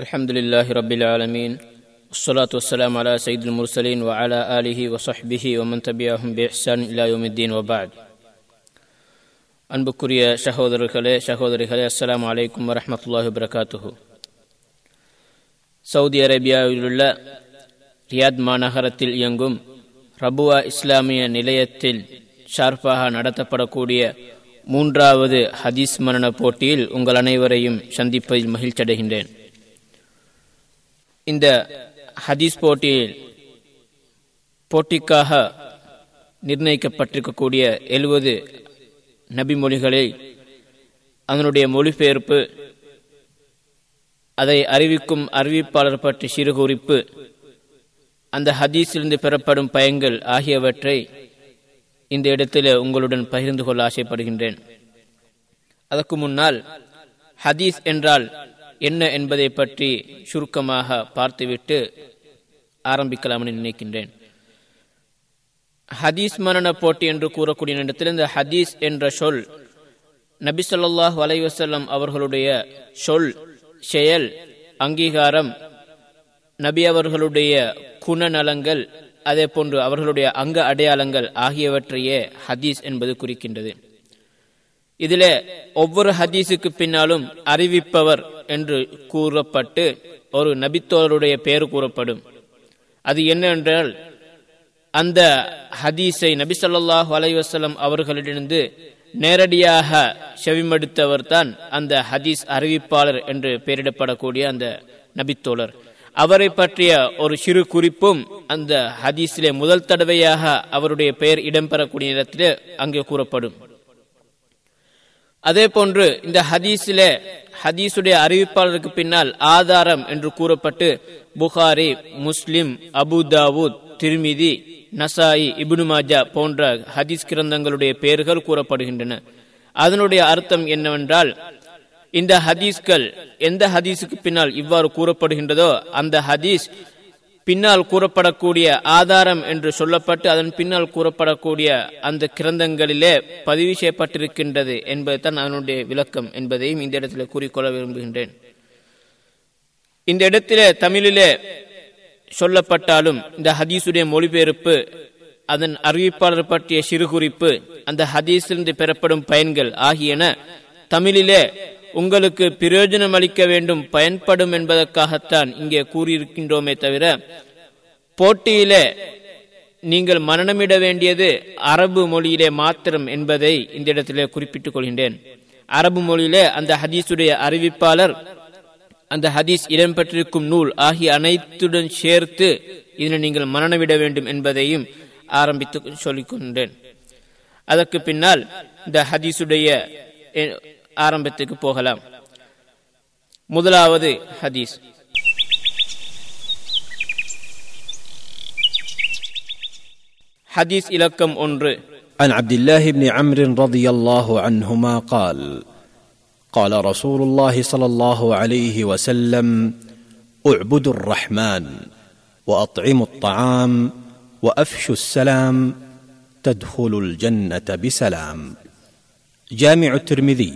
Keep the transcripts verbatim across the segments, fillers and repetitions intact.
الحمد لله رب العالمين، والصلاة والسلام على سيد المرسلين وعلى آله وصحبه ومن تبعهم بإحسان إلى يوم الدين، وبعد. அன்புக்குரிய சகோதரர்களே சகோதரிகளே, அஸ்ஸலாமு அலைக்கும் வரஹ்மத்துல்லாஹி வபரகாத்துஹு. சவுதி அரேபியாவிலுள்ள ரியாத் மாநகரத்தில் இயங்கும் ரபுவா இஸ்லாமிய நிலையத்தில் ஷார்பாக நடத்தப்படக்கூடிய மூன்றாவது ஹதீஸ் மரண போட்டியில் உங்கள் அனைவரையும் சந்திப்பதில் மகிழ்ச்சியடைகின்றேன். இந்த ஹதீஸ் போட்டியில் போட்டிக்காக நிர்ணயிக்கப்பட்டிருக்கக்கூடிய எழுபது நபிமொழிகளை, அதனுடைய மொழிபெயர்ப்பு, அதை அறிவிக்கும் அறிவிப்பாளர் பற்றி சிறு குறிப்பு, அந்த ஹதீஸிலிருந்து பெறப்படும் பயன்கள் ஆகியவற்றை இந்த இடத்தில் உங்களுடன் பகிர்ந்து கொள்ள ஆசைப்படுகின்றேன். அதற்கு முன்னால் ஹதீஸ் என்றால் என்ன என்பதை பற்றி சுருக்கமாக பார்த்துவிட்டு ஆரம்பிக்கலாம் என்று நினைக்கின்றேன். ஹதீஸ் மரண போட்டி என்று கூறக்கூடிய இடத்தில் இந்த ஹதீஸ் என்ற சொல் நபி ஸல்லல்லாஹு அலைஹி வஸல்லம் அவர்களுடைய சொல், செயல், அங்கீகாரம், நபி அவர்களுடைய குணநலங்கள், அதே போன்று அவர்களுடைய அங்க அடையாளங்கள் ஆகியவற்றையே ஹதீஸ் என்பது குறிக்கின்றது. இதில் ஒவ்வொரு ஹதீஸுக்கு பின்னாலும் அறிவிப்பவர் என்று கூறப்பட்டு ஒரு நபித்தோருடைய பெயர் கூறப்படும். அது என்னவென்றால், அந்த ஹதீஸை நபி ஸல்லல்லாஹு அலைஹி வஸல்லம் அவர்களிடமிருந்து நேரடியாக செவிமடுத்தவர் தான் அந்த ஹதீஸ் அறிவிப்பாளர் என்று பெயரிடப்படக்கூடிய அந்த நபித்தோழர். அவரை பற்றிய ஒரு சிறு குறிப்பும் அந்த ஹதீஸிலே முதல் தடவையாக அவருடைய பெயர் இடம்பெறக்கூடிய நேரத்தில் அங்கே கூறப்படும். அதே போன்று இந்த ஹதீஸிலே ஹதீஸுடைய அறிவிப்பாளருக்கு பின்னால் ஆதாரம் என்று கூறப்பட்டு புகாரி, முஸ்லிம், அபுதாவூத், திருமிதி, நசாயி, இப்னு மாஜா போன்ற ஹதீஸ் கிரந்தங்களுடைய பெயர்கள் கூறப்படுகின்றன. அதனுடைய அர்த்தம் என்னவென்றால், இந்த ஹதீஸ்கள் எந்த ஹதீஸுக்கு பின்னால் இவ்வாறு கூறப்படுகின்றதோ அந்த ஹதீஸ் பின்னால் கூறப்படக்கூடிய ஆதாரம் என்று சொல்லப்பட்டு அதன் பின்னால் கூறப்படக்கூடிய அந்த கிரந்தங்களிலே பதிவு செய்யப்பட்டிருக்கின்றது என்பதுதான் அதனுடைய விளக்கம் என்பதையும் இந்த இடத்திலே கூறிக்கொள்ள விரும்புகின்றேன். இந்த இடத்திலே தமிழிலே சொல்லப்பட்டாலும் இந்த ஹதீஸுடைய மொழிபெயர்ப்பு, அதன் அறிவிப்பாளர் பற்றிய சிறு குறிப்பு, அந்த ஹதீஸிலிருந்து பெறப்படும் பயன்கள் ஆகியன தமிழிலே உங்களுக்கு பிரயோஜனம் அளிக்க வேண்டும், பயன்படும் என்பதற்காகத்தான் இங்கே கூறியிருக்கின்றோமே தவிர, போட்டியிலே நீங்கள் மரணமிட வேண்டியது அரபு மொழியிலே மாத்திரம் என்பதை இந்த இடத்திலே குறிப்பிட்டுக் கொள்கின்றேன். அரபு மொழியிலே அந்த ஹதீஸுடைய அறிவிப்பாளர், அந்த ஹதீஸ் இடம்பெற்றிருக்கும் நூல் ஆகிய அனைத்துடன் சேர்த்து இதனை நீங்கள் மரணமிட வேண்டும் என்பதையும் ஆரம்பித்து சொல்லிக்கொண்டேன். அதற்கு பின்னால் இந்த ஹதீஸுடைய ஆரம்பத்துக்கு போகலாம். முதலாவது ஹதீஸ். ஹதீஸ் இலக்கம் ஒன்று. عن عبد الله بن عمرو رضي الله عنهما قال قال رسول الله صلى الله عليه وسلم اعبدوا الرحمن واطعموا الطعام وافشوا السلام تدخلوا الجنة بسلام. جامع الترمذي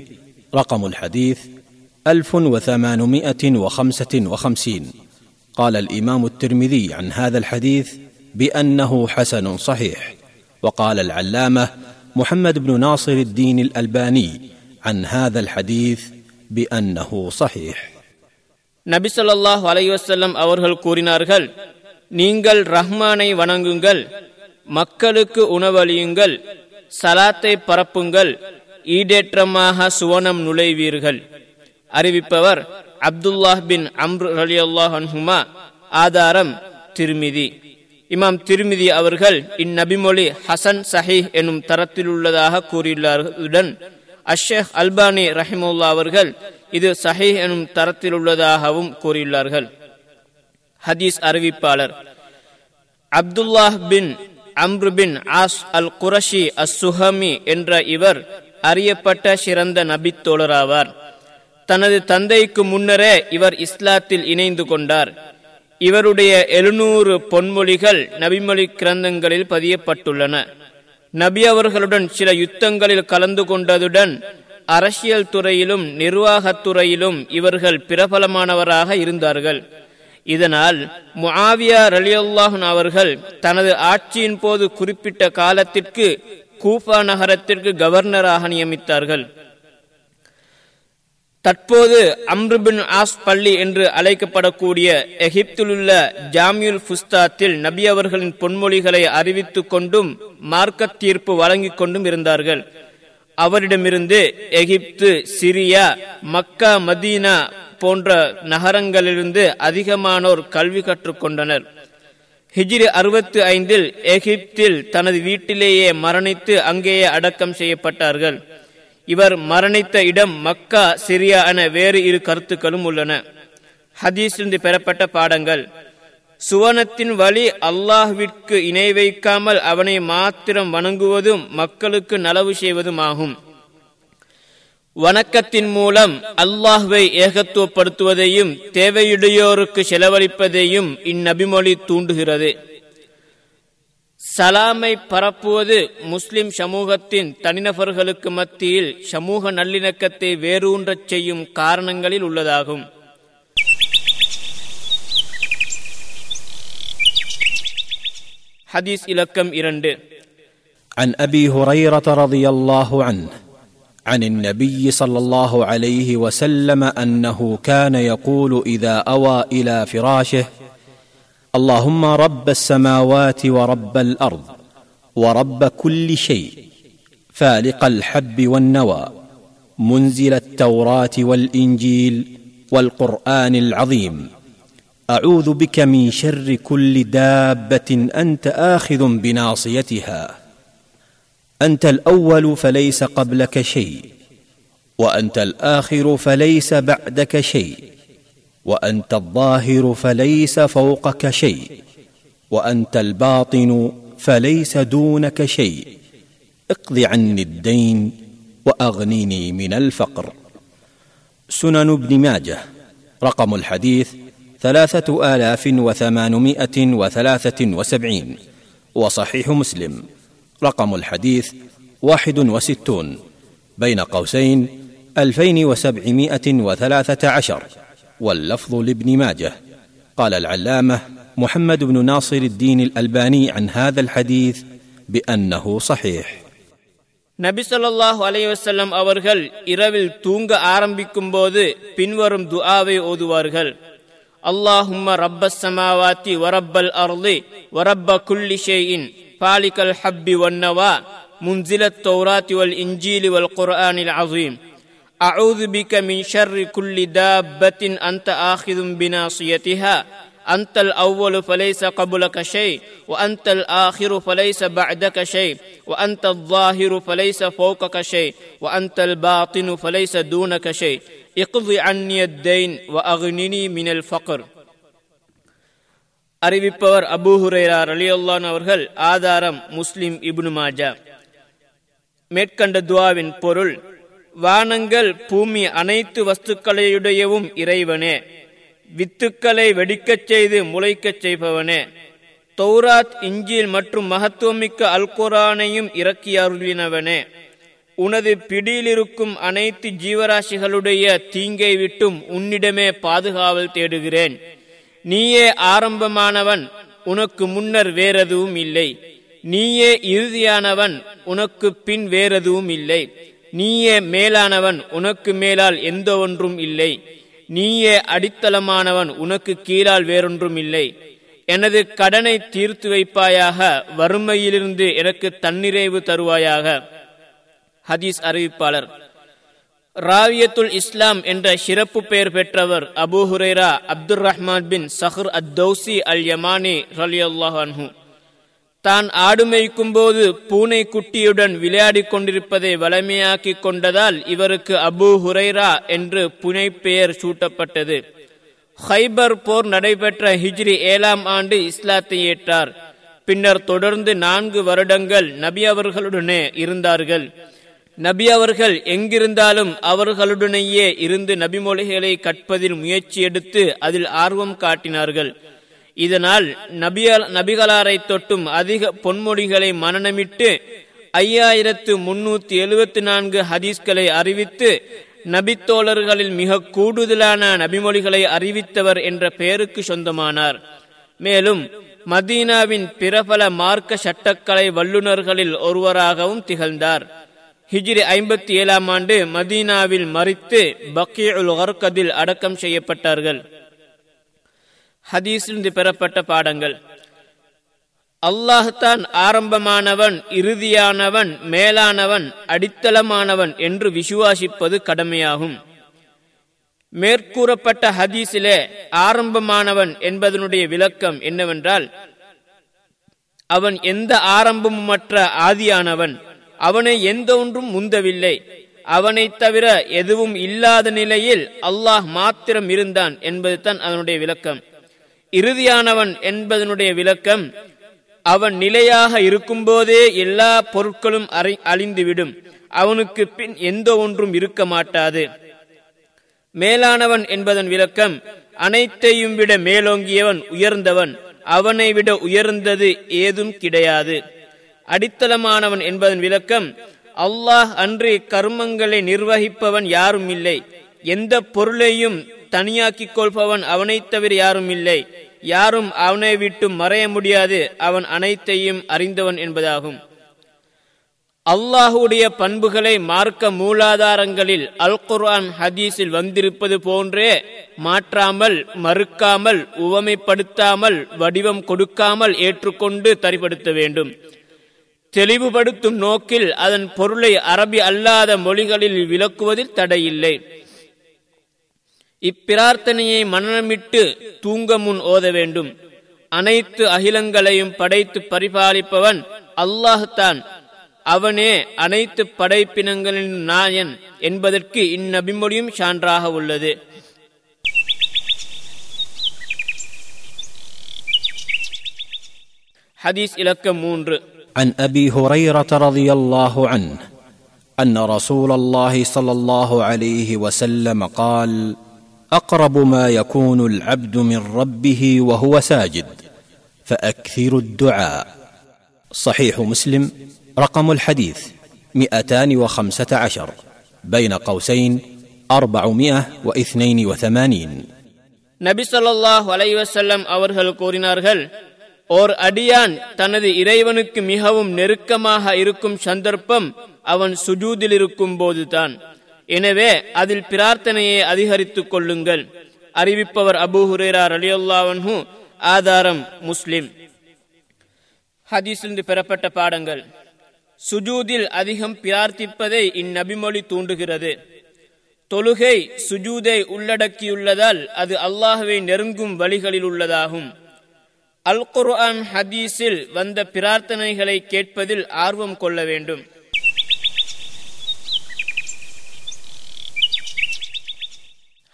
رقم الحديث ألف وثمانمائة وخمسة وخمسين. قال الإمام الترمذي عن هذا الحديث بأنه حسن صحيح. وقال العلامة محمد بن ناصر الدين الألباني عن هذا الحديث بأنه صحيح. نبي صلى الله عليه وسلم அவர்கள் கூறினார்கள், நீங்கள் ரஹ்மானை வணங்குங்கள், மக்களுக்கு உணவளியுங்கள், சலாத்தை பரப்புங்கள், ஈடேற்றமாக சுவனம் நுழைவீர்கள். அறிவிப்பவர் அப்துல்லாஹ் பின் அம்ர் ரலியல்லாஹு அன்ஹுமா. ஆதாரம் திருமிதி. இமாம் திருமிதி அவர்கள் இந்நபிமொழி ஹசன், சஹீஹ் எனும் தரத்தில் உள்ளதாக கூறியுள்ளதுடன் அஷேக் அல்பானி ரஹிமுல்லா அவர்கள் இது சஹீஹ் எனும் தரத்தில் உள்ளதாகவும் கூறியுள்ளார்கள். ஹதீஸ் அறிவிப்பாளர் அப்துல்லாஹ் பின் அம்ர் பின் ஆஸ் அல் குரஷி அஸ்ஸுஹமி என்ற இவர் அறியப்பட்ட சிறந்த நபித்தோழராவார். தனது தந்தைக்கு முன்னரே இவர் இஸ்லாத்தில் இணைந்து கொண்டார். இவருடைய எழுநூறு பொன்மொழிகள் நபிமொழி கிரந்தங்களில் பதியப்பட்டுள்ளன. நபி அவர்களுடன் சில யுத்தங்களில் கலந்து கொண்டதுடன் அரசியல் துறையிலும் நிர்வாகத்துறையிலும் இவர்கள் பிரபலமானவராக இருந்தார்கள். இதனால் முஆவியா ரலியல்லாஹு அன்ஹு அவர்கள் தனது ஆட்சியின் போது குறிப்பிட்ட காலத்திற்கு கூஃபா நகரத்திற்கு கவர்னராக நியமித்தார்கள். தற்போது அம்ர் பின் ஆஸ் பள்ளி என்று அழைக்கப்படக்கூடிய எகிப்திலுள்ள ஜாமியுல் ஃபுஸ்தாத்தில் நபி அவர்களின் பொன்மொழிகளை அறிவித்து கொண்டும் மார்க்க தீர்ப்பு வழங்கிக் கொண்டும் இருந்தார்கள். அவரிடமிருந்து எகிப்து, சிரியா, மக்கா, மதீனா போன்ற நகரங்களிலிருந்து அதிகமானோர் கல்வி கற்றுக்கொண்டனர். ஹிஜ்ரி அறுபத்தி ஐந்தில் எகிப்தில் தனது வீட்டிலேயே மரணித்து அங்கேயே அடக்கம் செய்யப்பட்டார்கள். இவர் மரணித்த இடம் மக்கா, சிரியா என வேறு இரு கருத்துக்களும் உள்ளன. ஹதீஸிலிருந்து பெறப்பட்ட பாடங்கள்: சுவனத்தின் வழி அல்லாஹ்விற்கு இணை வைக்காமல் அவனை மாத்திரம் வணங்குவதும் மக்களுக்கு நலவு செய்வதும் ஆகும். வணக்கத்தின் மூலம் அல்லாஹ்வை ஏகத்துவப்படுத்துவதையும் தேவையுடையோருக்கு செலவழிப்பதையும் இந்நபிமொழி தூண்டுகிறது. சலாமை பரப்புவது முஸ்லிம் சமூகத்தின் தனிநபர்களுக்கு மத்தியில் சமூக நல்லிணக்கத்தை வேரூன்றச் செய்யும் காரணங்களில் உள்ளதாகும். ஹதீஸ் இலக்கம் இரண்டு. عن أبي هريرة رضي الله عنه عن النبي صلى الله عليه وسلم أنه كان يقول إذا أوى إلى فراشه: اللهم رب السماوات ورب الأرض ورب كل شيء، فالق الحب والنوى، منزل التوراة والإنجيل والقرآن العظيم، أعوذ بك من شر كل دابة أنت آخذ بناصيتها، أنت الأول فليس قبلك شيء، وأنت الآخر فليس بعدك شيء، وأنت الظاهر فليس فوقك شيء، وأنت الباطن فليس دونك شيء، اقض عني الدين وأغنني من الفقر. سنن ابن ماجه. رقم الحديث ثلاثة آلاف وثمانمائة وثلاثة وسبعين. وصحيح مسلم رقم الحديث واحد وستون بين قوسين ألفين وسبعمائة وثلاثة عشر. واللفظ لابن ماجه. قال العلامة محمد بن ناصر الدين الألباني عن هذا الحديث بأنه صحيح. நபி ஸல்லல்லாஹு அலைஹி வஸல்லம் அவர்கள் இரவில் தூங்க ஆரம்பிக்கும் போது பின்வரும் துஆவை ஓதுவார்கள்: அல்லாஹும்ம ரப்பஸ் ஸமாவாத்தி வ ரப்பல் அர்தி வ ரப்ப குல்லி ஷைஇன் ஃபாலிகல் ஹப்பி வன் நவா முன்ஸிலத் தௌராத்தி வல் இன்ஜீல் வல் குர்ஆனில் அஸீம். أعوذ بك من شر كل دابة أنت آخذ بناصيتها، أنت الأول فليس قبلك شيء، وأنت الآخر فليس بعدك شيء، وأنت الظاهر فليس فوقك شيء، وأنت الباطن فليس دونك شيء، اقض عني الدين وأغنني من الفقر. அறிவிப்பவர் அபூ ஹுரைரா ரலியல்லாஹு அன்ஹு அவர்கள். ஆதாரம் முஸ்லிம், இப்னு மாஜா. மேற்கண்ட துஆவின் பொருள்: வானங்கள் பூமி அனைத்து வஸ்துக்களையுடையவும் இறைவனே, வித்துக்களை வெடிக்கச் செய்து முளைக்கச் செய்பவனே, தௌராத், இஞ்சில் மற்றும் மகத்துவமிக்க அல்குரானையும் இறக்கி அருளினவனே, உனது பிடியிலிருக்கும் அனைத்து ஜீவராசிகளுடைய தீங்கை விட்டும் உன்னிடமே பாதுகாவல் தேடுகிறேன். நீயே ஆரம்பமானவன், உனக்கு முன்னர் வேறெதுவும் இல்லை. நீயே இறுதியானவன், உனக்கு பின் வேறெதுவும் இல்லை. நீயே மேலானவன், உனக்கு மேலால் எந்த ஒன்றும் இல்லை. நீயே அடித்தளமானவன், உனக்கு கீழால் வேறொன்றும் இல்லை. எனது கடனை தீர்த்து வைப்பாயாக, வறுமையிலிருந்து எனக்கு தன்னிறைவு தருவாயாக. ஹதீஸ் அறிவிப்பாளர். ராவியத்துல் இஸ்லாம் என்ற சிறப்பு பெயர் பெற்றவர் அபூ ஹுரைரா அப்துர் ரஹ்மான் பின் சஹர் அத்தௌசி அல் யமானி ரலியல்லாஹு அன்ஹு. தான் ஆடு மேய்க்கும் போது பூனை குட்டியுடன் விளையாடி கொண்டிருப்பதை வளமையாக்கி கொண்டதால் இவருக்கு அபூ ஹுரைரா என்று புனை பெயர் சூட்டப்பட்டது. ஹைபர் போர் நடைபெற்ற ஹிஜ்ரி ஏழாம் ஆண்டு இஸ்லாத்தை ஏற்றார். பின்னர் தொடர்ந்து நான்கு வருடங்கள் நபி அவர்களுடனே இருந்தார்கள். நபி அவர்கள் எங்கிருந்தாலும் அவர்களுடனேயே இருந்து நபிமொழிகளை கற்பதில் முயற்சி எடுத்து அதில் ஆர்வம் காட்டினார்கள். இதனால் நபியால் நபிகளாரை தொட்டும் அதிக பொன்மொழிகளை மனனமிட்டு ஐயாயிரத்து முன்னூத்தி எழுபத்தி நான்கு ஹதீஸ்களை அறிவித்து நபித்தோழர்களில் மிக கூடுதலான நபிமொழிகளை அறிவித்தவர் என்ற பெயருக்கு சொந்தமானார். மேலும் மதீனாவின் பிரபல மார்க்க சட்டக்கலை வல்லுநர்களில் ஒருவராகவும் திகழ்ந்தார். ஹிஜ்ரி ஐம்பத்தி ஏழாம் ஆண்டு மதீனாவில் மறித்து பக்கீஉல் கர்கதில் அடக்கம் செய்யப்பட்டார்கள். ஹதீஸிலிருந்து பெறப்பட்ட பாடங்கள்: அல்லாஹ்தான் ஆரம்பமானவன், இறுதியானவன், மேலானவன், அடித்தளமானவன் என்று விசுவாசிப்பது கடமையாகும். மேற்கூறப்பட்ட ஹதீஸிலே ஆரம்பமானவன் என்பதனுடைய விளக்கம் என்னவென்றால், அவன் எந்த ஆரம்பமுமற்ற ஆதியானவன், அவனை எந்த ஒன்றும் முந்தவில்லை, அவனை தவிர எதுவும் இல்லாத நிலையில் அல்லாஹ் மாத்திரம் இருந்தான் என்பதுதான் அதனுடைய விளக்கம். இறுதியானவன் என்பதனுடைய விளக்கம், அவன் நிலையாக இருக்கும்போதே எல்லா பொருட்களும் அழிந்துவிடும், அவனுக்கு பின் எந்த ஒன்றும் இருக்க மாட்டாது. மேலானவன் என்பதன் விளக்கம், அனைத்தையும் விட மேலோங்கியவன், உயர்ந்தவன், அவனை விட உயர்ந்தது ஏதும் கிடையாது. அடித்தளமானவன் என்பதன் விளக்கம், அல்லாஹ் அன்றி கர்மங்களை நிர்வகிப்பவன் யாரும் இல்லை, எந்த பொருளையும் தனியாக்கிக் கொள்பவன் அவனை தவிர யாரும் இல்லை, யாரும் அவனை விட்டு மறைய முடியாது, அவன் அனைத்தையும் அறிந்தவன் என்பதாகும். அல்லாஹுடைய பண்புகளை மார்க்க மூலாதாரங்களில் அல் குர்ஆன் ஹதீஸில் வந்திருப்பது போன்றே மாற்றாமல், மறுக்காமல், உவமைப்படுத்தாமல், வடிவம் கொடுக்காமல் ஏற்றுக்கொண்டு தரிப்படுத்த வேண்டும். தெளிவுபடுத்தும் நோக்கில் அதன் பொருளை அரபி அல்லாத மொழிகளில் விளக்குவதில் தடையில்லை. இப்பிரார்த்தனையை மனமிட்டு தூங்க முன் ஓத வேண்டும். அனைத்து அகிலங்களையும் படைத்து பரிபாலிப்பவன் அல்லாஹ்தான், அவனே அனைத்து படைப்பினங்களின் நாயன் என்பதற்கு இந்நபிமொழியும் சான்றாக உள்ளது. ஹதீஸ் இலக்கம் மூன்று. عن أبي هريرة رضي الله عنه أن رسول الله صلى الله عليه وسلم قال: أقرب ما يكون العبد من ربه وهو ساجد فأكثر الدعاء. صحيح مسلم. رقم الحديث مئتان وخمسة عشر، بين قوسين أربعمائة واثنين وثمانين. نبي صلى الله عليه وسلم أورهل كورينارهل ஓர் அடியான் தனது இறைவனுக்கு மிகவும் நெருக்கமாக இருக்கும் சந்தர்ப்பம் அவன் சுஜூதில் இருக்கும் போதுதான். எனவே அதில் பிரார்த்தனையை அதிகரித்துக் கொள்ளுங்கள். அறிவிப்பவர் அபூ ஹுரைரா ரலியல்லாஹு அன்ஹு. ஆதாரம் முஸ்லிம். ஹதீஸிலிருந்து பெறப்பட்ட பாடங்கள்: சுஜூதில் அதிகம் பிரார்த்திப்பதை இந்நபிமொழி தூண்டுகிறது. தொழுகை சுஜூதை உள்ளடக்கியுள்ளதால் அது அல்லாஹ்வை நெருங்கும் வழிகளில் உள்ளதாகும். அல் குர்ஆன் ஹதீஸில் வந்த பிரார்த்தனைகளை கேட்பதில் ஆர்வம் கொள்ள வேண்டும்.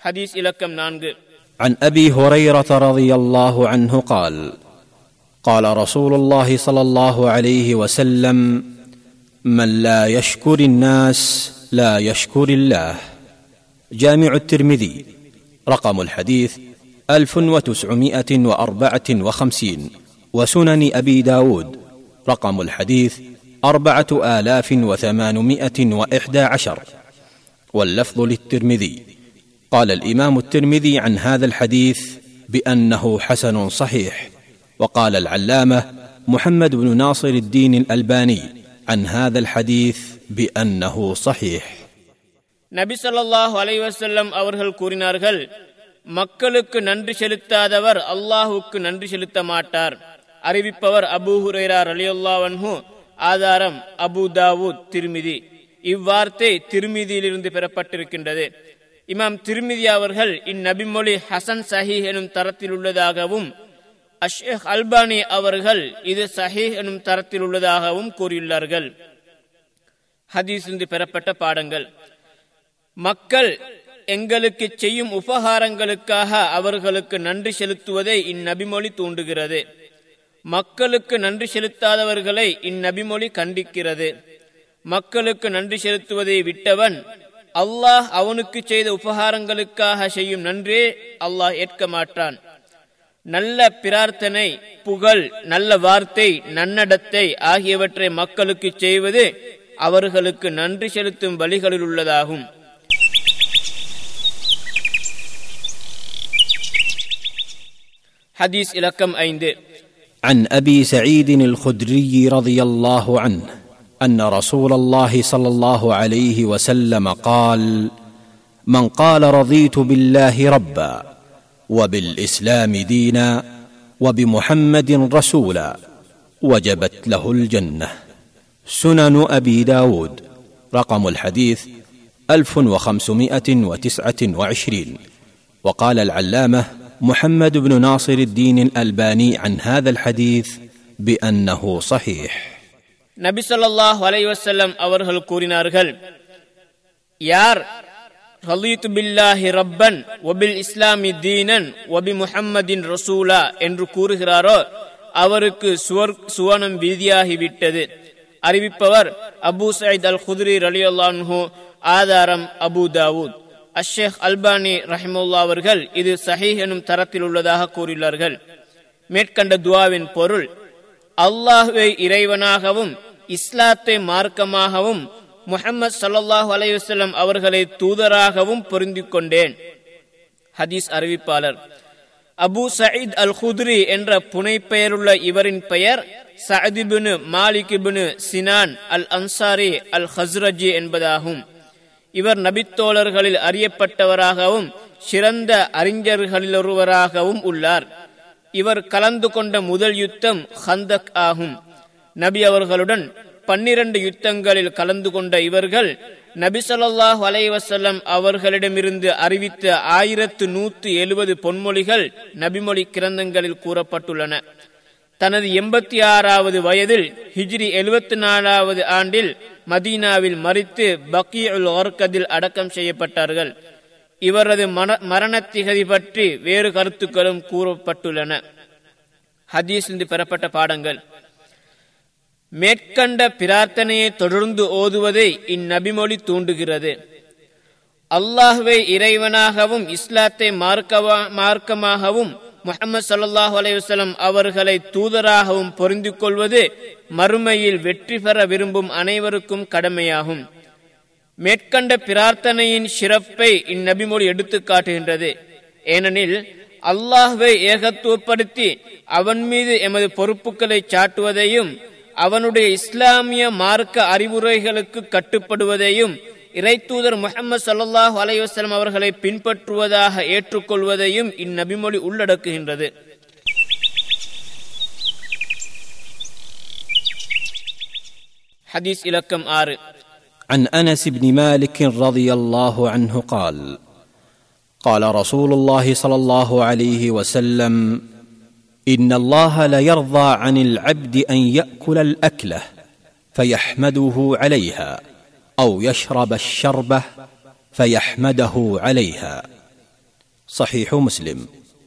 ஹதீஸ் இலக்கம் நான்கு. عن أبي هريرة رضي الله عنه قال: قال رسول الله صلى الله عليه وسلم: من لا يشكر الناس لا يشكر الله. جامع الترمذي. رقم الحديث ألف وتسعمائة وأربعة وخمسين، وسنن أبي داود. رقم الحديث أربعة آلاف وثمانمائة وإحدى عشر، واللفظ للترمذي. قال الإمام الترمذي عن هذا الحديث بأنه حسن صحيح. وقال العلامة محمد بن ناصر الدين الألباني عن هذا الحديث بأنه صحيح. نبي صلى الله عليه وسلم أوره الكورين أرغل மக்களுக்கு நன்றி செலுத்தாதவர் அல்லாஹுக்கு நன்றி செலுத்த மாட்டார். அறிவிப்பவர் அபூ ஹுரைரா ரலியல்லாஹு அன்ஹு. ஆதாரம் அபூ தாவூத், திர்மிதி. இவ்வார்த்தை திர்மிதியிலிருந்து பெறப்பட்டிருக்கின்றது. இமாம் திர்மிதி அவர்கள் இந்நபிமொழி ஹசன் சஹீஹ் எனும் தரத்தில் உள்ளதாகவும், அஷ்ஷேக் அல்பானி அவர்கள் இது சஹீஹ் எனும் தரத்தில் உள்ளதாகவும் கூறியுள்ளார்கள். ஹதீஸிலிருந்து பெறப்பட்ட பாடங்கள்: மக்கள் எங்களுக்கு செய்யும் உபகாரங்களுக்காக அவர்களுக்கு நன்றி செலுத்துவதை இந்நபிமொழி தூண்டுகிறது. மக்களுக்கு நன்றி செலுத்தாதவர்களை இந்நபிமொழி கண்டிக்கிறது. மக்களுக்கு நன்றி செலுத்துவதை விட்டவன் அல்லாஹ் அவனுக்கு செய்த உபகாரங்களுக்காக செய்யும் நன்றியை அல்லாஹ் ஏற்க மாட்டான். நல்ல பிரார்த்தனை, புகழ், நல்ல வார்த்தை, நன்னடத்தை ஆகியவற்றை மக்களுக்கு செய்வது அவர்களுக்கு நன்றி செலுத்தும் வழிகளில் உள்ளதாகும். ஹதீஸ் இலக்கம் ஐந்து. عن أبي سعيد الخدري رضي الله عنه أن رسول الله صلى الله عليه وسلم قال: من قال رضيت بالله ربا وبالإسلام دينا وبمحمد رسولا وجبت له الجنة. سنن أبي داود. رقم الحديث ألف وخمسمائة وتسعة وعشرين. وقال العلامة محمد بن ناصر الدين الألباني عن هذا الحديث بأنه صحيح. نبي صلى الله عليه وسلم أورهل كورينارغل يار رضيت بالله ربا وبالإسلام دينا وبمحمد رسولا என்று கூறுகிறாரோ அவருக்கு சுவனம் விதியாகி விட்டது. அறிவிப்பவர் அபூ சயீத் அல் குத்ரி ரலியல்லாஹு அன்ஹு. ஆதாரம் அபூ தாவூத். அஷேக் அல்பானி ரஹிமஹுல்லா அவர்கள் இது சஹீஹ் எனும் தரத்தில் உள்ளதாக கூறியுள்ளார்கள். மேற்கண்ட துஆவின் பொருள்: அல்லாஹ்வை இறைவனாகவும், இஸ்லாத்தை மார்க்கமாகவும், முஹம்மது ஸல்லல்லாஹு அலைஹி வஸல்லம் அவர்களை தூதராகவும் பொருந்திக் கொண்டேன். ஹதீஸ் அறிவிப்பாளர் அபூ சயீத் அல் குத்ரி என்ற புனை பெயருள்ள இவரின் பெயர் சஅத் இப்னு மாலிக் இப்னு சினான் அல் அன்சாரி அல் ஹஸ்ரஜி என்பதாகும். இவர் நபித்தோழர்களில் அறியப்பட்டவராகவும் சிறந்த அறிஞர்களிலொருவராகவும் உள்ளார். இவர் கலந்து கொண்ட முதல் யுத்தம் ஹந்தக் ஆகும். நபி அவர்களுடன் பன்னிரண்டு யுத்தங்களில் கலந்து கொண்ட இவர்கள் நபி ஸல்லல்லாஹு அலைஹி வஸல்லம் அவர்களிடமிருந்து அறிவித்த ஆயிரத்து நூற்று எழுபது பொன்மொழிகள் நபிமொழி கிரந்தங்களில் கூறப்பட்டுள்ளன. தனது எண்பத்தி ஆறாவது வயதில் ஹிஜ்ரி எழுபத்தி நாலாவது ஆண்டில் மதீனாவில் மரித்து பக்கீஉல் ஹர்கதில் அடக்கம் செய்யப்பட்டார்கள். இவரது மரண திகதி பற்றி வேறு கருத்துக்களும் கூறப்பட்டுள்ளன. ஹதீஸிலிருந்து பெறப்பட்ட பாடங்கள்: மேற்கண்ட பிரார்த்தனையை தொடர்ந்து ஓதுவதை இந்நபிமொழி தூண்டுகிறது. அல்லாஹ்வை இறைவனாகவும், இஸ்லாத்தை மார்க்கமாகவும், முஹம்மது ஸல்லல்லாஹு அலைஹி வஸல்லம் அவர்களை தூதராகவும் பொருந்திக் கொள்வது மறுமையில் வெற்றி பெற விரும்பும் அனைவருக்கும் கடமையாகும். மேற்கண்ட பிரார்த்தனையின் சிறப்பை இந்நபிமொழி எடுத்து காட்டுகின்றது. ஏனெனில் அல்லாஹ்வை ஏகத்துவப்படுத்தி அவன் மீது எமது பொறுப்புகளை சாட்டுவதையும், அவனுடைய இஸ்லாமிய மார்க்க அறிவுரைகளுக்கு கட்டுப்படுவதையும், இறை தூதர் முஹம்மது ஸல்லல்லாஹு அலைஹி வஸல்லம் அவர்களை பின்பற்றுவதாக ஏற்றுக்கொள்வதையும் இந்நபிமொழி உள்ளடக்குகின்றது. ஹதீஸ் இலக்கம் ஆறு. عن أنس بن مالك رضي الله عنه قال: قال رسول الله صلى الله عليه وسلم: إن الله ليرضى عن العبد أن يأكل الأكلة فيحمده عليها أو يشرب الشربة فيحمده عليها. صحيح مسلم.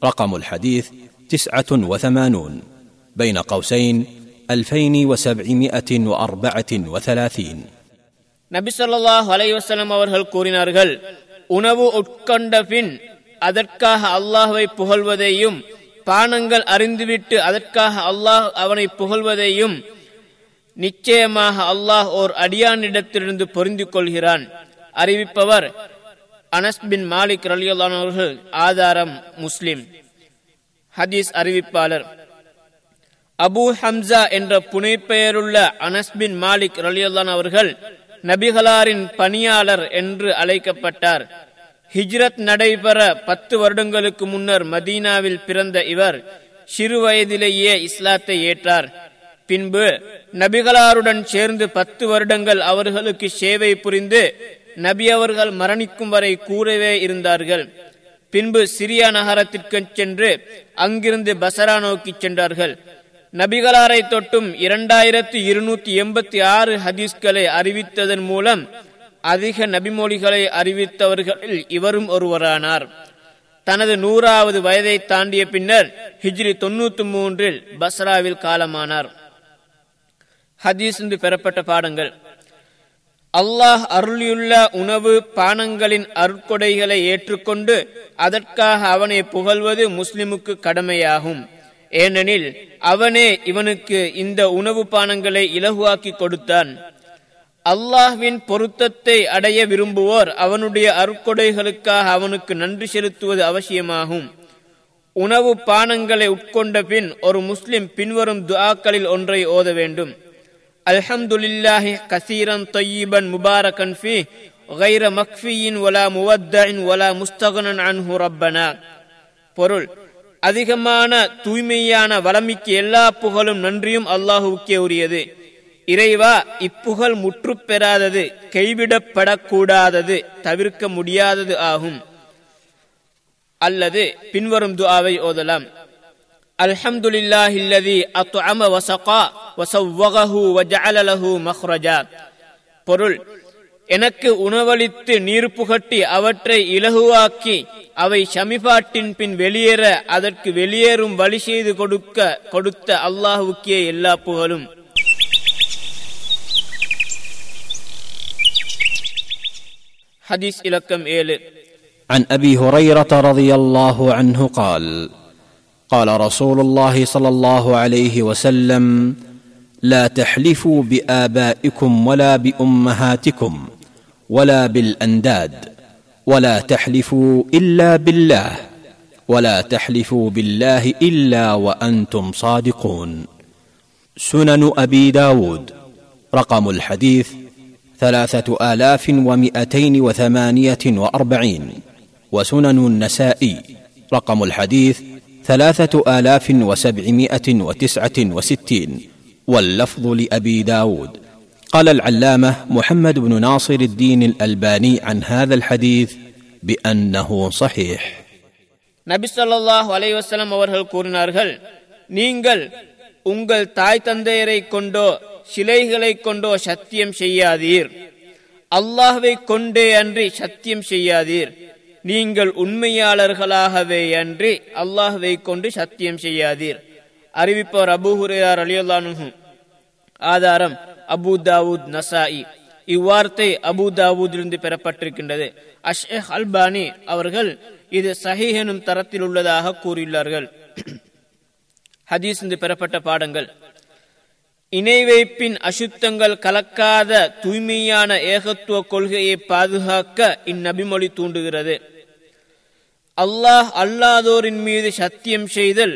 رقم الحديث تسعة وثمانون بين قوسين ألفين وسبعمائة وأربعة وثلاثين. نبي صلى الله عليه وسلم அவர்கள் கூறினார்கள்: உணவு உட்கொண்ட பின் அதற்காக அல்லாஹ்வை புகழ்வதையும், பானங்கள் அருந்திவிட்டு அதற்காக அல்லாஹ் அவனை புகழ்வதையும் நிச்சயமாக அல்லாஹ் ஓர் அடியானிடத்திலிருந்து பொருந்திக் கொள்கிறான். அறிவிப்பவர் அனஸ் பின் மாலிக் ரலியல்லாஹு அன்ஹு. ஆதாரம் முஸ்லிம். ஹதீஸ் அறிவிப்பாளர் அபு ஹம்சா என்ற புனைப்பெயருள்ள அனஸ் பின் மாலிக் ரலியல்லாஹு அன்ஹு அவர்கள் நபிகளாரின் பணியாளர் என்று அழைக்கப்பட்டார். ஹிஜ்ரத் நடைபெற பத்து வருடங்களுக்கு முன்னர் மதீனாவில் பிறந்த இவர் சிறு வயதிலேயே இஸ்லாத்தை ஏற்றார். பின்பு நபிகளாருடன் சேர்ந்து பத்து வருடங்கள் அவர்களுக்கு சேவை புரிந்து நபி அவர்கள் மரணிக்கும் வரை கூறவே இருந்தார்கள். பின்பு சிரியா நகரத்திற்கு சென்று அங்கிருந்து பசரா நோக்கி சென்றார்கள். நபிகளாரை தொட்டும் இரண்டாயிரத்தி இருநூத்தி எண்பத்தி ஆறு ஹதீஸ்களை அறிவித்ததன் மூலம் அதிக நபிமொழிகளை அறிவித்தவர்களில் இவரும் ஒருவரானார். தனது நூறாவது வயதை தாண்டிய பின்னர் ஹிஜ்ரி தொன்னூத்தி மூன்றில் பஸ்ராவில் காலமானார். ஹதீஸ் பெறப்பட்ட பாடங்கள்: அல்லாஹ் அருளியுள்ள உணவு பானங்களின் அருட்கொடைகளை ஏற்றுக்கொண்டு அதற்காக அவனை புகழ்வது முஸ்லிமுக்கு கடமையாகும். ஏனெனில் அவனே இவனுக்கு இந்த உணவு பானங்களை இலகுவாக்கி கொடுத்தான். அல்லாஹ்வின் பொருத்தத்தை அடைய விரும்புவோர் அவனுடைய அருட்கொடைகளுக்காக அவனுக்கு நன்றி செலுத்துவது அவசியமாகும். உணவு பானங்களை உட்கொண்ட பின் ஒரு முஸ்லிம் பின்வரும் துஆக்களில் ஒன்றை ஓத வேண்டும். அல்ஹம்துலில்லாஹி கஸீரன் தையிபன் முபாரகன் ஃபீ கைர மக்ஃபியின் வலா முவத்தஇன் வலா முஸ்தகனன் அன்ஹு ரப்பனா. பொருள்: அதிகமான தூய்மையான வளமிக்கு எல்லா புகழும் நன்றியும் அல்லாஹுவுக்கே உரியது. இறைவா, இப்புகழ் முற்று பெறாதது, கைவிடப்படக்கூடாதது, தவிர்க்க முடியாதது ஆகும். அல்லது பின்வரும் துஆவை ஓதலாம். அல்ஹம்துலில்லாஹில்லதி அத்அம வஸகா வஸவ்வஹு வஜஅல லஹு மக்ரஜா. பொருள்: எனக்கு உணவளித்து நீர் புகட்டி அவற்றை இலகுவாக்கி அவை ஷமிபாட்டின் பின் வெளியேற அதற்கு வெளியேறும் வழி செய்து கொடுக்க கொடுத்த அல்லாஹுக்கே எல்லா புகழும். ஹதீஸ் இலக்கம் ஏழு. عن أبي هريرة رضي الله عنه قال قال رسول الله صلى الله عليه وسلم لا تحلفوا بآبائكم ولا بأمهاتكم ولا بالأنداد ولا تحلفوا إلا بالله ولا تحلفوا بالله إلا وأنتم صادقون. سنن أبي داود. رقم الحديث ثلاثة آلاف ومئتين وثمانية وأربعين. وسنن النسائي. رقم الحديث ثلاثة آلاف وسبعمائة وتسعة وستين. واللفظ لأبي داود. قال العلامة محمد بن ناصر الدين الألباني عن هذا الحديث بأنه صحيح. نبي صلى الله عليه وسلم அவர்கள் கூறினார்கள்: நீங்கள் உங்கள் தாய் தந்தையரை கொண்டோ சிலைகளை கொண்டோ சத்தியம் செய்யாதீர், அல்லாஹ்வை கொண்டே அன்றி சத்தியம் செய்யாதீர், நீங்கள் உண்மையாளர்களாகவே அன்றி அல்லாஹ்வை கொண்டு சத்தியம் செய்யாதீர். அறிவிப்பவர் அபூ ஹுரைரா ரலியல்லாஹு அன்ஹு. ஆதாரம் அபூ தாவூத், நசாயி. இவ்வார்த்தை அபூ தாவூதிலிருந்து பெறப்பட்டிருக்கின்றது. அஷ்ஷேக் அல்பானி அவர்கள் இது சஹீஹ் எனும் தரத்தில் உள்ளதாக கூறியுள்ளார்கள். ஹதீஸ் இருந்து பெறப்பட்ட பாடங்கள்: இணை வைப்பின் அசுத்தங்கள் கலக்காத தூய்மையான ஏகத்துவ கொள்கையை பாதுகாக்க இந்நபிமொழி தூண்டுகிறது. அல்லாஹ் அல்லாதோரின் மீது சத்தியம் செய்தல்,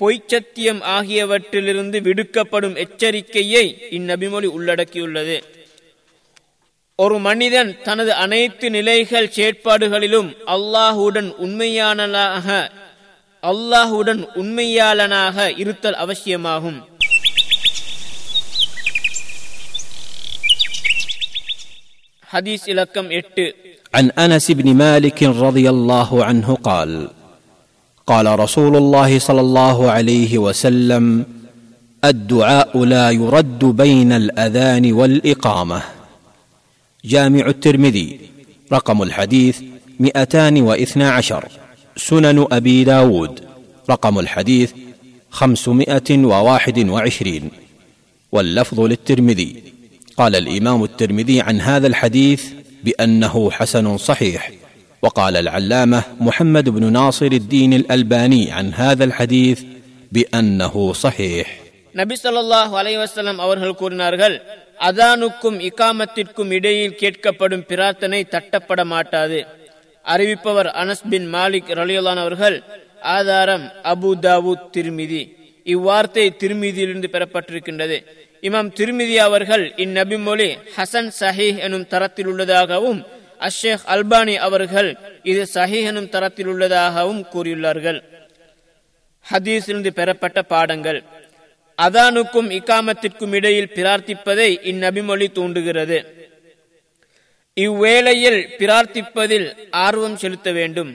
பொய்ச்சத்தியம் ஆகியவற்றிலிருந்து விடுக்கப்படும் எச்சரிக்கையை இந்நபிமொழி உள்ளடக்கியுள்ளது. ஒரு மனிதன் தனது அனைத்து நிலைகள் செயற்பாடுகளிலும் அல்லாஹுடன் உண்மையானலாக அல்லாஹுடன் உண்மையாளனாக இருத்தல் அவசியமாகும். حديث لكم إتّ عن أنس بن مالك رضي الله عنه قال قال رسول الله صلى الله عليه وسلم الدعاء لا يرد بين الأذان والإقامة. جامع الترمذي. رقم الحديث مئتان واثنى عشر. سنن أبي داود. رقم الحديث خمسمائة وواحد وعشرين. واللفظ للترمذي. قال الإمام الترمذي عن هذا الحديث بأنه حسن صحيح. وقال العلامة محمد بن ناصر الدين الألباني عن هذا الحديث بأنه صحيح. نبي صلى الله عليه وسلم அவர்கள் கூறினார்கள்: அதானுக்கும் இகாமத்திற்கும் இடையில் கேட்கப்படும் பிரார்த்தனை தட்டப்பட மாட்டாது. அறிவிப்பவர் அனஸ் பின் மாலிக் ரலியல்லாஹு அவர்கள். ஆதாரம் அபூ தாவூத், திர்மிதி. இவ்வார்த்தை திர்மிதியிலிருந்து பெறப்பட்டிருக்கின்றது. இமாம் திர்மிதி அவர்கள் இந்நபிமொழி ஹசன், சஹீஹ் எனும் தரத்தில் உள்ளதாகவும் அஷ்ஷேக் அல்பானி அவர்கள் இது சஹீஹ் எனும் தரத்தில் உள்ளதாகவும் கூறியுள்ளார்கள். ஹதீஸிலிருந்து பெறப்பட்ட பாடங்கள்: அதானுக்கும் இகாமத்திற்கும் இடையில் பிரார்த்திப்பதை இந்நபிமொழி தூண்டுகிறது. இவ்வேளையில் பிரார்த்திப்பதில் ஆர்வம் செலுத்த வேண்டும்.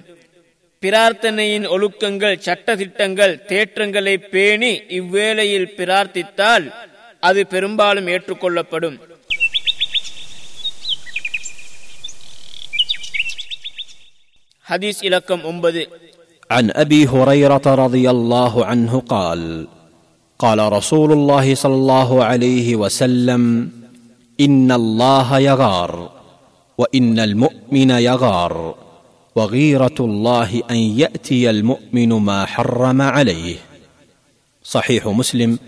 பிரார்த்தனையின் ஒழுக்கங்கள், சட்டதிட்டங்கள், தேற்றங்களை பேணி இவ்வேளையில் பிரார்த்தித்தால் அது பெரும்பாலும் ஏற்றுக்கொள்ளப்படும். ஹதீஸ் இலக்கம் ஒன்பது. عن أبي هريرة رضي الله عنه قال قال رسول الله صلى الله عليه وسلم إن الله يغار وإن المؤمن يغار، وغيرة الله أن يأتي المؤمن ما حرم عليه. صحيح مسلم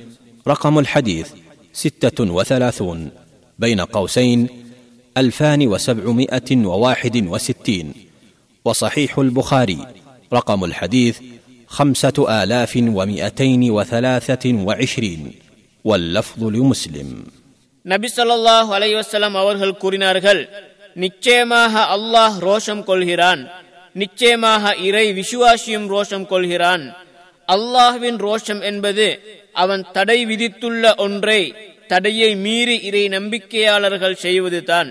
رقم الحديث ستة وثلاثون بين قوسين ألفان وسبعمائة وواحد وستين، وصحيح البخاري رقم الحديث خمسة آلاف ومئتين وثلاثة وعشرين، واللفظ لمسلم. நபி ஸல்லல்லாஹு அலைஹி வஸல்லம் அவர்கள் கூறினார்கள், நிச்சயமாக அல்லாஹ் ரோஷம் கொள்கிறான், நிச்சயமாக இறை விசுவாசியும் ரோஷம் கொள்கிறான். அல்லாஹ்வின் ரோஷம் என்பது அவன் தடை விதித்துள்ள ஒன்றை தடையை மீறி இறை நம்பிக்கையாளர்கள் செய்வதுதான்.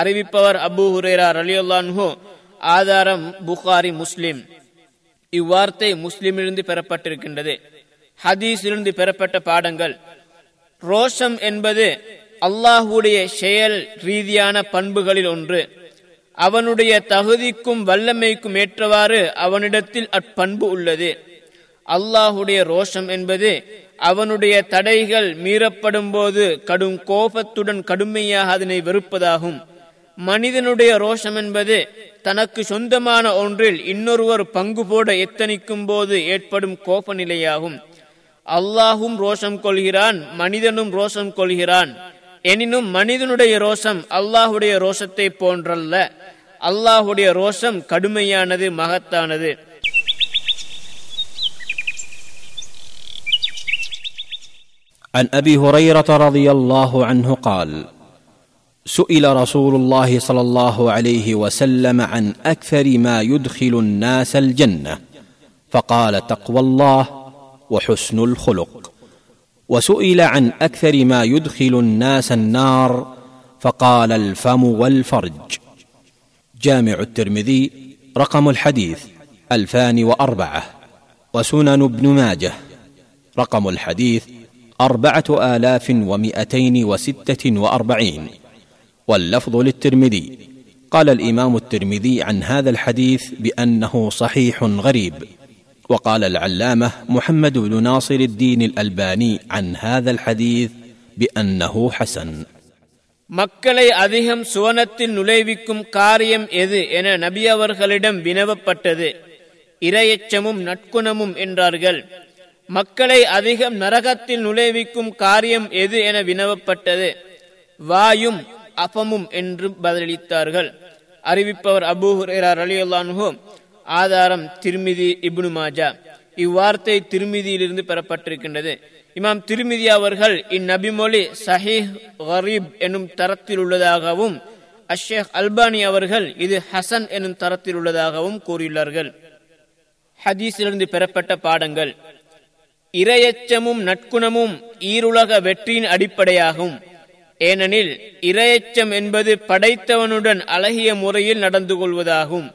அறிவிப்பவர் அபூ ஹுரைரா ரலியல்லாஹு அன்ஹு. ஆதாரம் புகாரி, முஸ்லிம். இவ்வார்த்தை முஸ்லிமிலிருந்து பெறப்பட்டிருக்கின்றது. ஹதீஸிலிருந்து பெறப்பட்ட பாடங்கள்: ரோஷம் என்பது அல்லாஹுடைய செயல் ரீதியான பண்புகளில் ஒன்று. அவனுடைய தகுதிக்கும் வல்லமைக்கும் ஏற்றவாறு அவனிடத்தில் அப்பண்பு உள்ளது. அல்லாஹுடைய ரோஷம் என்பது அவனுடைய தடைகள் மீறப்படும் போது கடும் கோபத்துடன் கடுமையாக அதனை வெறுப்பதாகும். மனிதனுடைய ரோஷம் என்பது தனக்கு சொந்தமான ஒன்றில் இன்னொருவர் பங்கு போட எத்தனிக்கும் போது ஏற்படும் கோப நிலையாகும். அல்லாஹும் ரோஷம் கொள்கிறான், மனிதனும் ரோஷம் கொள்கிறான். எனினும் மனிதனுடைய ரோஷம் அல்லாஹுடைய ரோஷத்தை போன்றல்ல. அல்லாஹுடைய ரோஷம் கடுமையானது, மகத்தானது. عن أبي هريرة رضي الله عنه قال: سئل رسول الله صلى الله عليه وسلم عن أكثر ما يدخل الناس الجنة فقال: تقوى الله وحسن الخلق. وسئل عن أكثر ما يدخل الناس النار فقال: الفم والفرج. جامع الترمذي رقم الحديث ألفان وأربعة، وسنن ابن ماجه رقم الحديث أربعة آلاف ومئتين وستة وأربعين، واللفظ للترمذي. قال الإمام الترمذي عن هذا الحديث بأنه صحيح غريب. وقال العلامة محمد بن ناصر الدين الألباني عن هذا الحديث بأنه حسن. மக்களை அதிகம் சுவனத்தில் நுழைவிக்கும் காரியம் எது என நபி அவர்களிடம் வினவப்பட்டது. இரையச்சமும் நற்குணமும் என்றார்கள். மக்களை அதிகம் நரகத்தில் நுழைவிக்கும் காரியம் எது என வினவப்பட்டது. வாயும் அபமும் என்று பதிலளித்தார்கள். அறிவிப்பவர் அபூ ஹுரைரா ரலியல்லாஹு அன்ஹு. ஆதாரம் திருமிதி, இப்னு மாஜா. இவ்வார்த்தை திருமிதியிலிருந்து பெறப்பட்டிருக்கின்றது. இமாம் திருமிதி அவர்கள் இந்நபிமொழி சஹீஹ் கரீப் என்னும் தரத்தில் உள்ளதாகவும், அஷேக் அல்பானி அவர்கள் இது ஹசன் என்னும் தரத்தில் உள்ளதாகவும் கூறியுள்ளார்கள். ஹதீஸிலிருந்து பெறப்பட்ட பாடங்கள்: இரையச்சமும் நற்குணமும் ஈருலக வெற்றியின் அடிப்படையாகும். ஏனெனில் இரையச்சம் என்பது படைத்தவனுடன் அழகிய முறையில் நடந்து கொள்வதாகும்.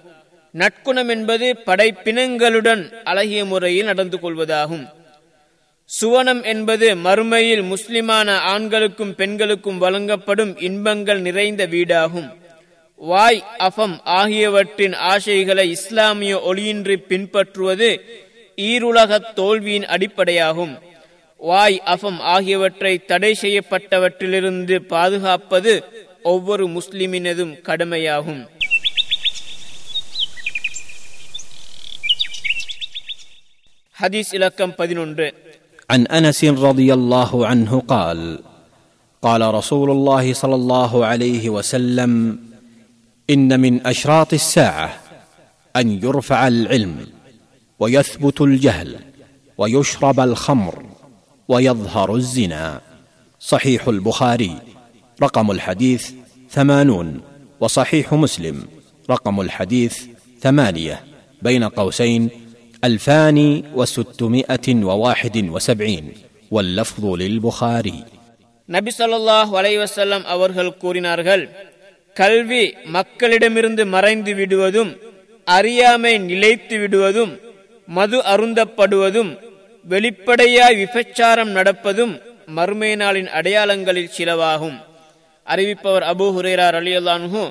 நற்குணம் என்பது படைப்பினங்களுடன் அழகிய முறையில் நடந்து கொள்வதாகும். சுவனம் என்பது மறுமையில் முஸ்லிமான ஆண்களுக்கும் பெண்களுக்கும் வழங்கப்படும் இன்பங்கள் நிறைந்த வீடாகும். வாய், அஃபம் ஆகியவற்றின் ஆசைகளை இஸ்லாமிய ஒளியின்றி பின்பற்றுவது ஈருலக தோல்வியின் அடிப்படையாகும். வாய், அஃபம் ஆகியவற்றை தடை செய்யப்பட்டவற்றிலிருந்து பாதுகாப்பது ஒவ்வொரு முஸ்லிமினதும் கடமையாகும். حديث لكم பதினொன்று. عن أنس رضي الله عنه قال: قال رسول الله صلى الله عليه وسلم: إن من أشراط الساعة أن يرفع العلم ويثبت الجهل ويشرب الخمر ويظهر الزنا. صحيح البخاري رقم الحديث ثمانون، وصحيح مسلم رقم الحديث ثمانية بين قوسين ألفان وستمائة وواحد وسبعين، واللفظ للبخاري. நபி ஸல்லல்லாஹு அலைஹி வஸல்லம் அவர்கள் கூறினார்கள், கல்வி மக்களிடமிருந்து மறைந்து விடுவதும், அறியாமை நிலைத்து விடுவதும், மது அருந்தப்படுவதும், வெளிப்படையாய் விபச்சாரம் நடப்பதும் மறுமை நாளின் அடையாளங்களில் சிலவாகும். அறிவிப்பவர் அபூ ஹுரைரா ரலியல்லாஹு அன்ஹு.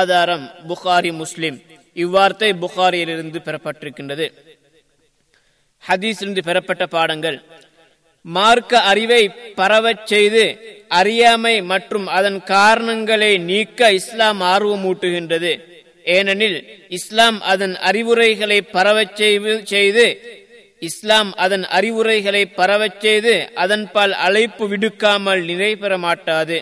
ஆதாரம் புகாரி, முஸ்லிம். இவ்வார்த்தை புகாரியிலிருந்து பெறப்பட்டிருக்கின்றது. ஹதீஸிலிருந்து பெறப்பட்ட பாடங்கள்: மார்க்க அறிவை பரவச் செய்து அறியாமை மற்றும் அதன் காரணங்களை நீக்க இஸ்லாம் ஆர்வமூட்டுகின்றது. ஏனெனில் இஸ்லாம் அதன் அறிவுரைகளை பரவச் செய்து இஸ்லாம் அதன் அறிவுரைகளை பரவச் செய்து அதன்பால் அழைப்பு விடுக்காமல் நிலை பெற மாட்டாது.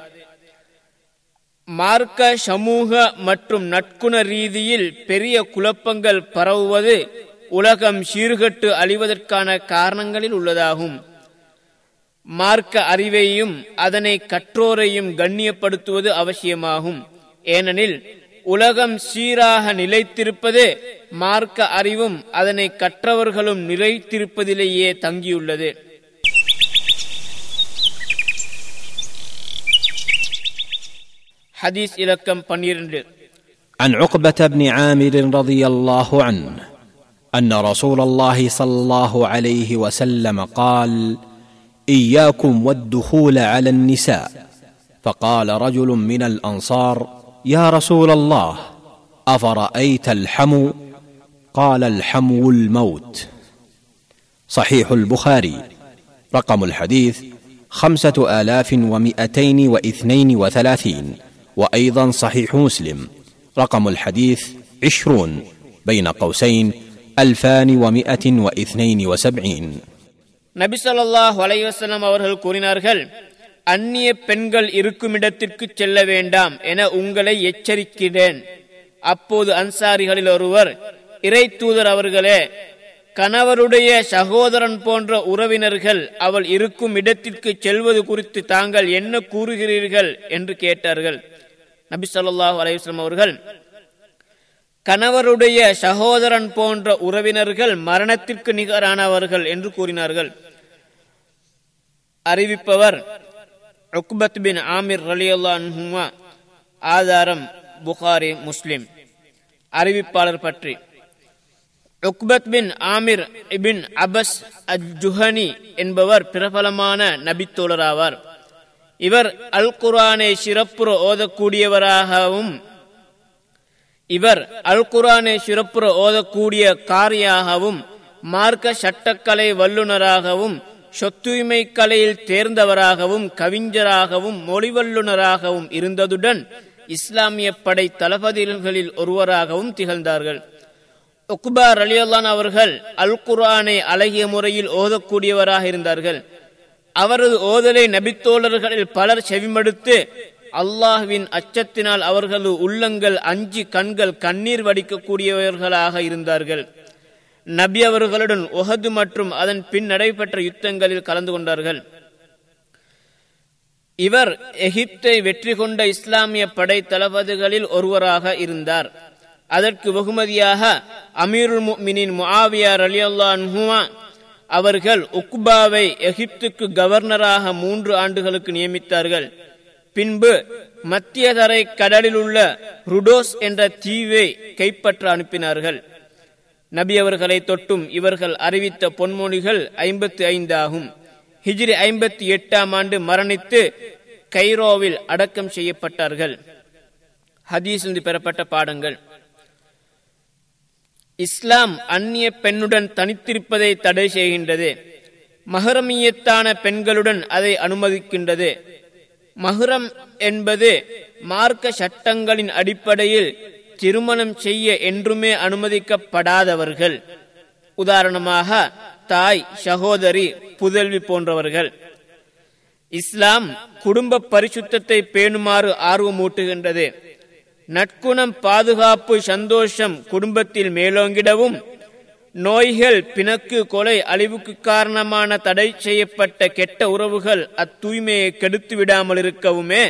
மார்க்க சமூக மற்றும் நட்குண ரீதியில் பெரிய குழப்பங்கள் பரவுவது உலகம் சீர்கட்டு அழிவதற்கான காரணங்களில் உள்ளதாகும். மார்க்க அறிவையும் அதனை கற்றோரையும் கண்ணியப்படுத்துவது அவசியமாகும். ஏனெனில் உலகம் சீராக நிலைத்திருப்பது மார்க்க அறிவும் அதனை கற்றவர்களும் நிலைத்திருப்பதிலேயே தங்கியுள்ளது. ஹதீஸ் இலக்கம் பன்னிரண்டு. عن عقبة بن عامر رضي الله عنه أن رسول الله صلى الله عليه وسلم قال: إياكم والدخول على النساء. فقال رجل من الأنصار: يا رسول الله أفرأيت الحمو؟ قال: الحمو الموت. صحيح البخاري. رقم الحديث خمسة آلاف ومئتين واثنين وثلاثين. وأيضا صحيح مسلم رقم الحديث عشرون بين قوسين ألفان ومئة واثنين وسبعين. نبي صلى الله عليه وسلم أورهل كورين أرهل அந்நிய பெண்கள் இருக்கும் இடத்திற்கு செல்ல வேண்டாம் என உங்களை எச்சரிக்கிறேன். அப்போது அன்சாரிகளில் ஒருவர், இறை தூதர் அவர்களே, கணவருடைய சகோதரன் போன்ற உறவினர்கள் அவள் இருக்கும் இடத்திற்கு செல்வது குறித்து தாங்கள் என்ன கூறுகிறீர்கள் என்று கேட்டார்கள். நபி ஸல்லல்லாஹு அலைஹி வஸல்லம் அவர்கள், கணவருடைய சகோதரன் போன்ற உறவினர்கள் மரணத்திற்கு நிகரானவர்கள் என்று கூறினார்கள். அறிவிப்பவர் உக்பத் பின் ஆமிர் ரலியல்லாஹு அன்ஹு. ஆதாரம் புகாரி, முஸ்லிம். அறிவிப்பாளர் பற்றி Uqbah bin Amir ibn Abas Al Juhani என்பவர் பிரபலமான நபித்தோழர் ஆவார். இவர் அல் குர்ஆனை சிறப்புற ஓதக்கூடியவராகவும் இவர் அல் குர்ஆனை சிறப்புற ஓதக்கூடிய காரியாகவும் மார்க்க சட்டக்கலை வல்லுநராகவும் சொத்துரிமை கலையில் தேர்ந்தவராகவும் கவிஞராகவும் மொழிவல்லுநராகவும் இருந்ததுடன் இஸ்லாமிய படை தளபதிகளில் ஒருவராகவும் திகழ்ந்தார்கள். உக்பா ரலியல்லாஹு அவர்கள் அல் குர்ஆனை அழகிய முறையில் ஓதக்கூடியவராக இருந்தார்கள். அவரது ஓதலை நபித்தோழர்களில் பலர் செவிமடுத்து அல்லாஹ்வின் அச்சத்தினால் அவர்களது உள்ளங்கள் அஞ்சி கண்கள் கண்ணீர் வடிக்கக்கூடியவர்களாக இருந்தார்கள். நபி அவர்களுடன் உஹது மற்றும் அதன் பின் நடைபெற்ற யுத்தங்களில் கலந்து கொண்டார்கள். இவர் எகிப்தை வெற்றி கொண்ட இஸ்லாமிய படை தளபதிகளில் ஒருவராக இருந்தார். அதற்கு வெகுமதியாக அமீருல் முஃமினின் முஆவியா ரலியல்லாஹு அன்ஹு அவர்கள் உக்பாவை எகிப்துக்கு கவர்னராக மூன்று ஆண்டுகளுக்கு நியமித்தார்கள். பின்பு மத்திய தரை கடலில் உள்ள ருடோஸ் என்ற தீவை கைப்பற்ற அனுப்பினார்கள். நபி அவர்களை தொட்டும் இவர்கள் அறிவித்த பொன்மொழிகள் ஐம்பத்தி ஐந்து ஆகும். ஹிஜ்ரி ஐம்பத்தி எட்டாம் ஆண்டு மரணித்து கைரோவில் அடக்கம் செய்யப்பட்டார்கள். ஹதீஸிலிருந்து பெறப்பட்ட பாடங்கள். இஸ்லாம் அந்நிய பெண்ணுடன் தனித்திருப்பதை தடை செய்கின்றது. மஹ்ரமியத்தான பெண்களுடன் அதை அனுமதிக்கின்றது. மஹ்ரம் என்பது மார்க்க சட்டங்களின் அடிப்படையில் திருமணம் செய்ய என்றுமே அனுமதிக்கப்படாதவர்கள், உதாரணமாக தாய், சகோதரி, புதல்வி போன்றவர்கள். இஸ்லாம் குடும்ப பரிசுத்தத்தை பேணுமாறு ஆர்வமூட்டுகின்றது. நற்குணம், பாதுகாப்பு, சந்தோஷம் குடும்பத்தில் மேலோங்கிடவும் நோய்கள், பிணக்கு, கொலை, அழிவுக்கு காரணமான தடை செய்யப்பட்ட கெட்ட உறவுகள் அத்தூய்மையை கெடுத்து விடாமல் இருக்கவுமே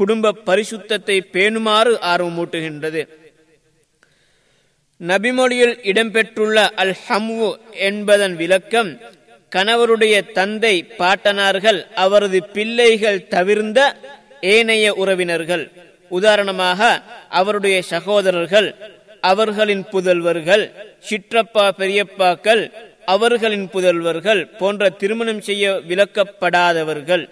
குடும்ப பரிசுத்தத்தை பேணுமாறு ஆர்வமூட்டுகின்றது. நபிமொழியில் இடம்பெற்றுள்ள அல் ஹம்வு என்பதன் விளக்கம், கணவருடைய தந்தை, பாட்டனார்கள், அவரது பிள்ளைகள் தவிர்ந்த ஏனைய உறவினர்கள், உதாரணமாக அவருடைய சகோதரர்கள், அவர்களின் புதல்வர்கள், சிற்றப்பா, பெரியப்பாக்கள், அவர்களின் புதல்வர்கள் போன்ற திருமணம் செய்ய விலக்கப்படாதவர்கள்.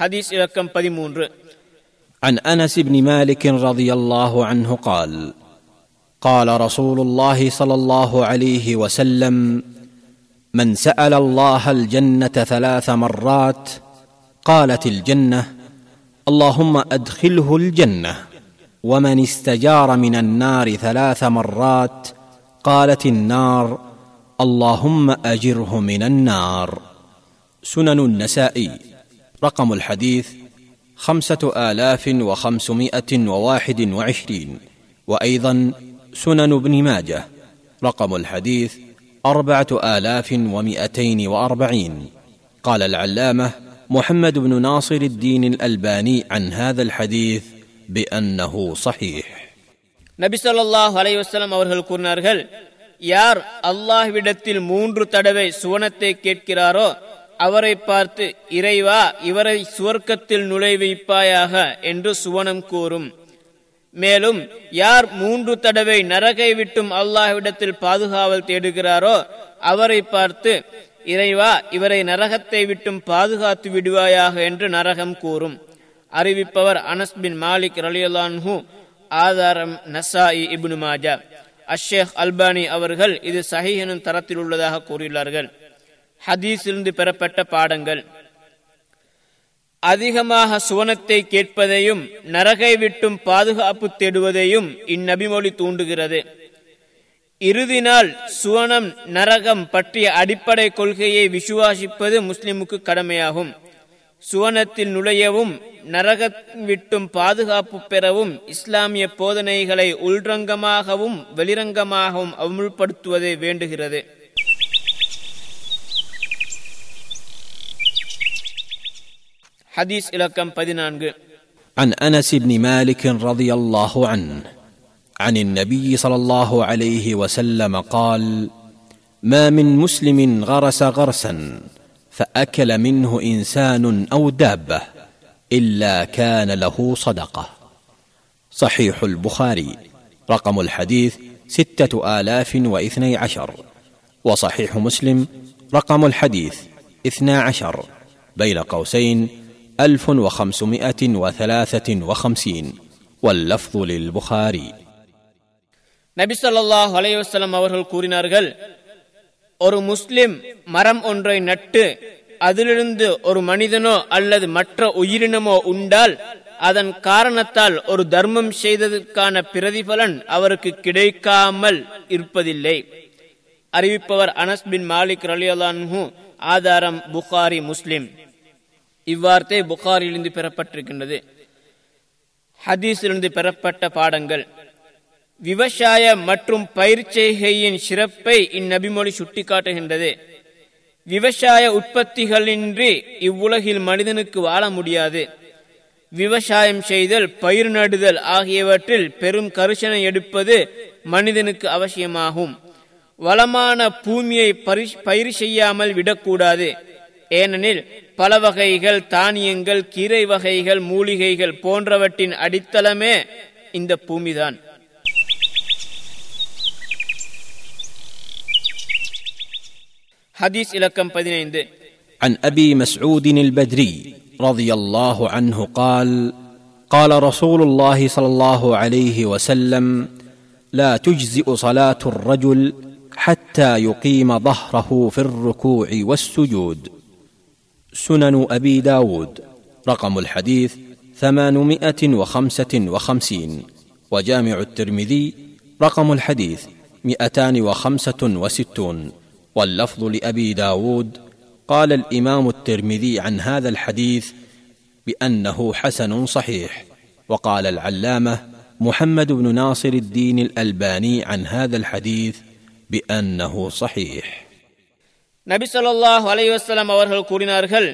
حديث رقم பதிமூன்று. عن أنس بن مالك رضي الله عنه قال: قال رسول الله صلى الله عليه وسلم: من سأل الله الجنة ثلاث مرات قالت الجنة: اللهم أدخله الجنة. ومن استجار من النار ثلاث مرات قالت النار: اللهم أجره من النار. سنن النسائي. رقم الحديث خمسة آلاف وخمسمائة وواحد وعشرين. وأيضا سنن ابن ماجه رقم الحديث أربعة آلاف ومئتين وأربعين. قال العلامة محمد بن ناصر الدين الألباني عن هذا الحديث بأنه صحيح. نبي صلى الله عليه وسلم அவர்கள் கூறினார்கள்: யார் அல்லாஹ்விடத்தில் மூன்று தடவை சுவனத்தை கேட்கிறாரோ அவரை பார்த்து, இறைவா, இவரை சுவர்க்கத்தில் நுழைவிப்பாயாக என்று சுவனம் கூறும். மேலும் யார் மூன்று தடவை நரகை விட்டும் அல்லாஹ்விடத்தில் பாதுகாவல் தேடுகிறாரோ அவரை பார்த்து, இறைவா, இவரை நரகத்தை விட்டும் பாதுகாத்து விடுவாயாக என்று நரகம் கூறும். அறிவிப்பவர் அனஸ் பின் மாலிக் ரலியல்லாஹு அன்ஹு. ஆதாரம் நசாயி, இப்னு மாஜா. அஷேக் அல்பானி அவர்கள் இது சஹீஹ் எனும் தரத்தில் உள்ளதாக கூறியுள்ளார்கள். ஹதீஸிலிருந்து பெறப்பட்ட பாடங்கள்: அதிகமாக சுவனத்தை கேட்பதையும் நரகை விட்டும் பாதுகாப்பு தேடுவதையும் இந்நபிமொழி தூண்டுகிறது. இறுதி நாள், சுவனம், நரகம் பற்றிய அடிப்படை கொள்கையை விசுவாசிப்பது முஸ்லிமுக்கு கடமையாகும். சுவனத்தில் நுழையவும் நரகம் விட்டும் பாதுகாப்பு பெறவும் இஸ்லாமிய போதனைகளை உள்ரங்கமாகவும் வெளிரங்கமாகவும் அமுல்படுத்துவதை வேண்டுகிறது. حديث إلكم பதினான்கு. عن أنس بن مالك رضي الله عنه عن النبي صلى الله عليه وسلم قال: ما من مسلم غرس غرسا فأكل منه إنسان أو دابة إلا كان له صدقة. صحيح البخاري. رقم الحديث ستة آلاف واثني عشر. وصحيح مسلم رقم الحديث اثنى عشر بين قوسين ألف وخمسمائة وثلاثة وخمسين. واللفظ للبخاري. நபி ஸல்லல்லாஹு அலைஹி வஸல்லம் அவர்கள் கூறினார்கள்: ஒரு முஸ்லிம் மரம் ஒன்றை நட்டு அதிலிருந்து ஒரு மனிதனோ அல்லது மற்ற உயிரினமோ உண்டால் அதன் காரணத்தால் ஒரு தர்மம் செய்ததற்கான பிரதிபலன் அவருக்கு கிடைக்காமல் இருப்பதில்லை. அறிவிப்பவர் அனஸ் பின் மாலிக் ரலியல்லாஹு அன்ஹு. ஆதாரம் புகாரி, முஸ்லிம். இவ்வார்த்தை புகாரிலிருந்து பெறப்பட்டிருக்கின்றது. ஹதீஸிலிருந்து பெறப்பட்ட பாடங்கள்: விவசாயம் மற்றும் பயிர் செய்கையின் சிறப்பை இந்நபிமொழி சுட்டிக்காட்டுகின்றது. விவசாய உற்பத்திகளின்றி இவ்வுலகில் மனிதனுக்கு வாழ முடியாது. விவசாயம் செய்தல், பயிர் நடுதல் ஆகியவற்றில் பெரும் கரிசனை எடுப்பது மனிதனுக்கு அவசியமாகும். வளமான பூமியை பயிர் செய்யாமல் விடக்கூடாது. ஏனெனில் பல வகைகள், தானியங்கள், கீரை வகைகள், மூலிகைகள் போன்றவற்றின் அடித்தளமே இந்த பூமிதான். ஹதீஸ் இலக்கம் பதினைந்து. عن أبي مسعود البدري رضي الله عنه قال: قال رسول الله صلى الله عليه وسلم: لا تجزئ صلاة الرجل حتى يقيم ظهره في الركوع والسجود. سنن أبي داود. رقم الحديث ثمانمائة وخمسة وخمسين. وجامع الترمذي رقم الحديث مئتان وخمسة وستون. واللفظ لأبي داود: قال الإمام الترمذي عن هذا الحديث بأنه حسن صحيح. وقال العلامة محمد بن ناصر الدين الألباني عن هذا الحديث بأنه صحيح. நபி ஸல்லல்லாஹு அலைஹி வஸல்லம் அவர்கள் கூறினார்கள்: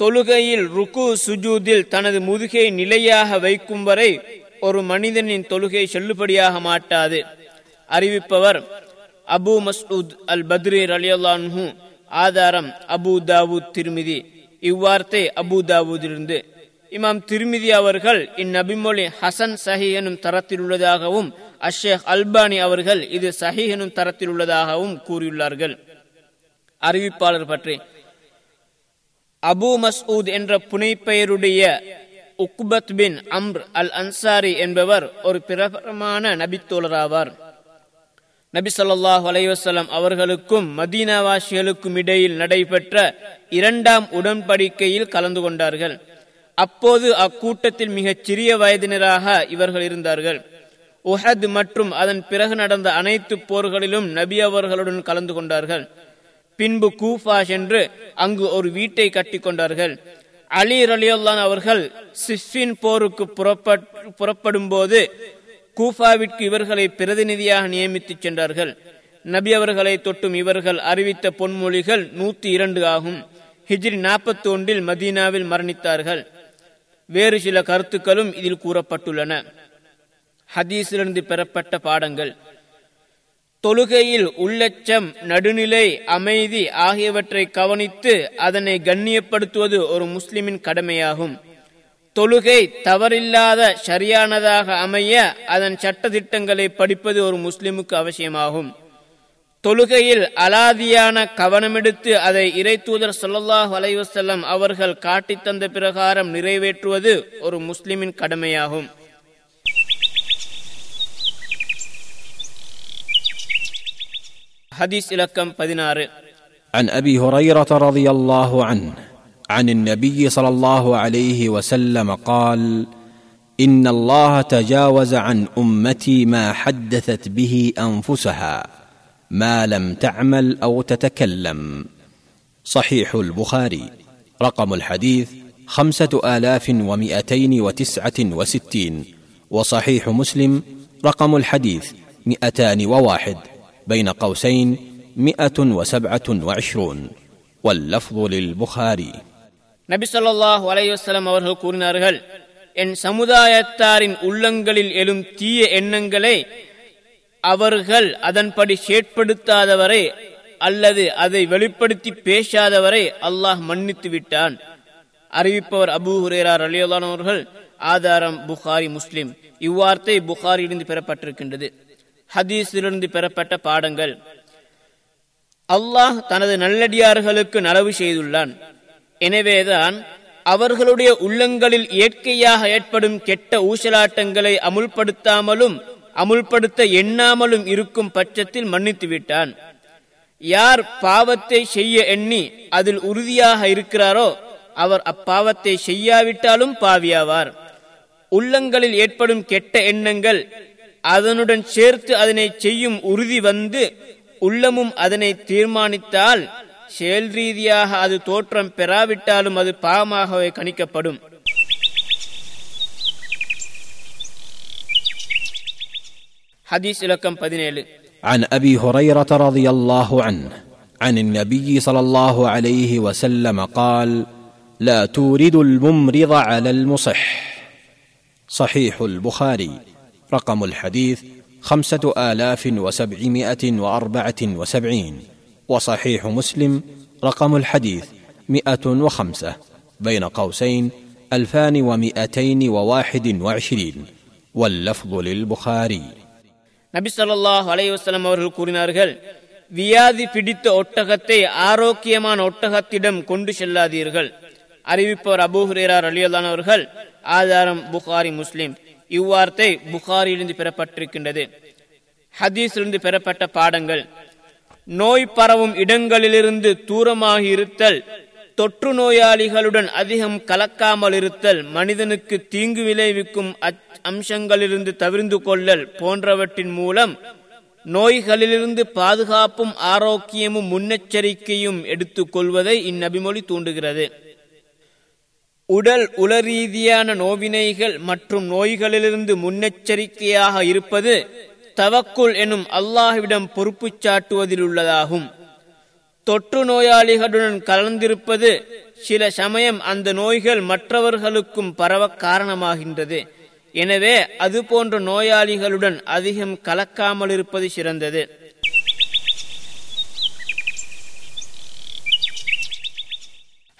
தொழுகையில் ருக்கு, சுஜூதில் தனது முதுகை நிலையாக வைக்கும் வரை ஒரு மனிதனின் தொழுகை செல்லுபடியாக மாட்டாது. அறிவிப்பவர் அபு மஸ்ஊத் அல் பத்ரி ரலியல்லாஹு அன்ஹு. ஆதாரம் அபு தாவூத், திர்மிதி. இவ்வார்த்தை அபு தாவூதிலிருந்து. இமாம் திர்மிதி அவர்கள் இந்நபிமொழி ஹசன், சஹீஹ் எனும் தரத்தில் உள்ளதாகவும் அஷேக் அல்பானி அவர்கள் இது சஹீஹ் எனும் தரத்தில் உள்ளதாகவும் கூறியுள்ளார்கள். அறிவிப்பாளர் பற்றி: அபு மஸ்ஊத் என்ற புனைப்பெயருடைய உக்பத் பின் அம்ர் அல் அன்சாரி என்பவர் ஒரு பிரபலமான நபித்தோழராவார். நபி ஸல்லல்லாஹு அலைஹி வஸல்லம் அவர்களுக்கும் மதீனாவாசிகளுக்கும் இடையில் நடைபெற்ற இரண்டாம் உடன்படிக்கையில் கலந்து கொண்டார்கள். அப்போது அக்கூட்டத்தில் மிகச் சிறிய வயதினராக இவர்கள் இருந்தார்கள். உஹத் மற்றும் அதன் பிறகு நடந்த அனைத்து போர்களிலும் நபி அவர்களுடன் கலந்து கொண்டார்கள். பின்பு கூஃபா சென்று அங்கு ஒரு வீட்டை கட்டி கொண்டார்கள். அலி ரலியல்லாஹு அவர்கள் சிஃபின் போருக்கு புறப்படும் போது கூஃபாவிற்கு இவர்களை பிரதிநிதியாக நியமித்து சென்றார்கள். நபி அவர்களை தொட்டும் இவர்கள் அறிவித்த பொன்மொழிகள் நூத்தி இரண்டு ஆகும். ஹிஜ்ரி நாற்பத்தி ஒன்றில் மதீனாவில் மரணித்தார்கள். வேறு சில கருத்துக்களும் இதில் கூறப்பட்டுள்ளன. ஹதீஸிலிருந்து பெறப்பட்ட பாடங்கள்: தொழுகையில் உள்ளச்சம், நடுநிலை, அமைதி ஆகியவற்றை கவனித்து அதனை கண்ணியப்படுத்துவது ஒரு முஸ்லிமின் கடமையாகும். தொழுகை தவறில்லாத சரியானதாக அமைய அதன் சட்ட திட்டங்களை படிப்பது ஒரு முஸ்லிமுக்கு அவசியமாகும். தொழுகையில் அலாதியான கவனமெடுத்து அதை இறை தூதர் ஸல்லல்லாஹு அலைஹி வஸல்லம் அவர்கள் காட்டி தந்த பிரகாரம் நிறைவேற்றுவது ஒரு முஸ்லிமின் கடமையாகும். حديث لكم بدينار عن أبي هريرة رضي الله عنه عن النبي صلى الله عليه وسلم قال: إن الله تجاوز عن أمتي ما حدثت به أنفسها ما لم تعمل أو تتكلم. صحيح البخاري. رقم الحديث خمسة آلاف ومئتين وتسعة وستين، وصحيح مسلم رقم الحديث مئتان وواحد بين قوسين مئة وسبعة وعشرون. واللفظ للبخاري. நபி ஸல்லல்லாஹு அலைஹி வஸல்லம் அவர்கள் கூறினார்கள்: என் சமுதாயத்தாரின் உள்ளங்களில் எழும் தீய எண்ணங்களை அவர்கள் அதன்படி செயற்படுத்தாதவரை அல்லது அதை வெளிப்படுத்தி பேசாதவரை அல்லாஹ் மன்னித்து விட்டான். அறிவிப்பவர் அபூ ஹுரைரா ரலியல்லாஹு அன்ஹு அவர்கள். ஆதாரம் புகாரி, முஸ்லிம். இவ்வார்த்தை புகாரியிலிருந்து பெறப்பட்டிருக்கின்றது. ஹதீஸிலிருந்து பெறப்பட்ட பாடங்கள்: அல்லாஹ் தனது நல்லடியார்களுக்கு நலவு செய்துள்ளான். எனவேதான் அவர்களுடைய உள்ளங்களில் இயற்கையாக ஏற்படும் கெட்ட ஊசலாட்டங்களை அமுல்படுத்தாமலும் அமுல்படுத்த எண்ணாமலும் இருக்கும் பட்சத்தில் மன்னித்துவிட்டான். யார் பாவத்தை செய்ய எண்ணி அதில் உறுதியாக இருக்கிறாரோ அவர் அப்பாவத்தை செய்யாவிட்டாலும் பாவியாவார். உள்ளங்களில் ஏற்படும் கெட்ட எண்ணங்கள் அதனுடன் சேர்த்து அதனை செய்யும் உறுதி வந்து உள்ளமும் அதனை தீர்மானித்தால் செயல் ரீதியாக அது தோற்றம் பெறாவிட்டாலும் அது பாவமாகவே கணிக்கப்படும். ஹதீஸ் இலக்கம் பதினேழு. عن أبي هريرة رضي الله عنه عن النبي صلى الله عليه وسلم قال: لا تورد الممرض على المصح. صحيح البخاري. رقم الحديث خمسة آلاف وسبعمائة وأربعة وسبعين، وصحيح مسلم رقم الحديث مئة وخمسة بين قوسين ألفان ومئتين وواحد وعشرين. واللفظ للبخاري. نبي صلى الله عليه وسلم அவர்கள் கூறினார்கள்: வியாதி பிடித்த ஒட்டகத்தை ஆரோக்கியமான ஒட்டகத்திடம் கொண்டு செல்லாதீர்கள். அறிவிப்பவர் அபூ ஹுரைரா ரலியல்லாஹு அவர்கள். ஆதாரம் புகாரி, முஸ்லிம். இவ்வார்த்தை புகாரியிலிருந்து பெறப்பட்டிருக்கின்றது. ஹதீஸிலிருந்து பெறப்பட்ட பாடங்கள்: நோய் பரவும் இடங்களிலிருந்து தூரமாக இருத்தல், தொற்று நோயாளிகளுடன் அதிகம் கலக்காமல் இருத்தல், மனிதனுக்கு தீங்கு விளைவிக்கும் அம்சங்களிலிருந்து தவிர்ந்து கொள்ளல் போன்றவற்றின் மூலம் நோய்களிலிருந்து பாதுகாப்பும் ஆரோக்கியமும் முன்னெச்சரிக்கையும் எடுத்துக் கொள்வதை இந்நபிமொழி தூண்டுகிறது. உடல் உள ரீதியான நோவினைகள் மற்றும் நோய்களிலிருந்து முன்னெச்சரிக்கையாக இருப்பது தவக்குள் எனும் அல்லாஹ்விடம் பொறுப்பு சாட்டுவதில் உள்ளதாகும். தொற்று நோயாளிகளுடன் கலந்திருப்பது சில சமயம் அந்த நோய்கள் மற்றவர்களுக்கும் பரவ காரணமாகின்றது. எனவே அது போன்ற நோயாளிகளுடன் அதிகம் கலக்காமல் இருப்பது சிறந்தது.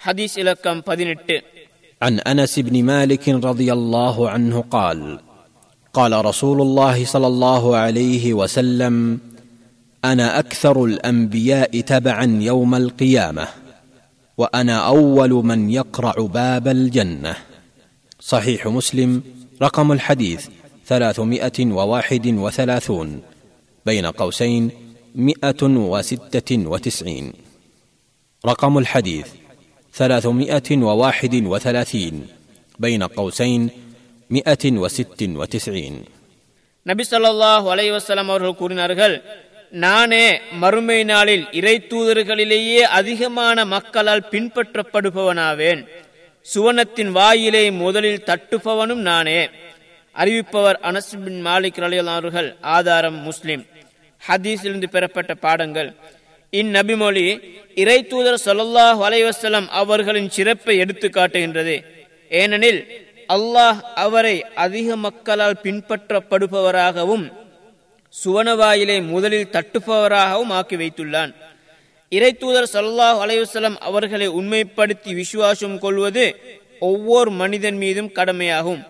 ஹதீஸ் இலக்கம் பதினெட்டு. عن أنس بن مالك رضي الله عنه قال: قال رسول الله صلى الله عليه وسلم: أنا أكثر الأنبياء تبعا يوم القيامة وأنا أول من يقرع باب الجنة. صحيح مسلم رقم الحديث ثلاثمائة وواحد وثلاثون بين قوسين مئة وستة وتسعين. رقم الحديث ثلاثمائة وواحد وثلاثين بين قوسين مئة وست وتسعين. நபி ஸல்லல்லாஹு அலைஹி வஸல்லம் அவர்கள் கூறினார்கள், நானே மறுமை நாளில் இறை தூதர்களிலேயே அதிகமான மக்களால் பின்பற்றப்படுபவனாவேன். சுவனத்தின் வாயிலே முதலில் தட்டுபவனும் நானே. அறிவிப்பவர் அனஸ் பின் மாலிக் ரலியல்லாஹு அவர்கள். ஆதாரம் முஸ்லிம். ஹதீஸிலிருந்து பெறப்பட்ட பாடங்கள். இந்நபிமொழி இறை தூதர் ஸல்லல்லாஹு அலைஹி வஸல்லம் அவர்களின் சிறப்பை எடுத்து காட்டுகின்றது. ஏனெனில் அல்லாஹ் அவரை அதிக மக்களால் பின்பற்றப்படுபவராகவும் சுவனவாயிலை முதலில் தட்டுபவராகவும் ஆக்கி வைத்துள்ளான். இறை தூதர் ஸல்லல்லாஹு அலைஹி வஸல்லம் அவர்களை உண்மைப்படுத்தி விசுவாசம் கொள்வது ஒவ்வொரு மனிதன் மீதும் கடமையாகும்.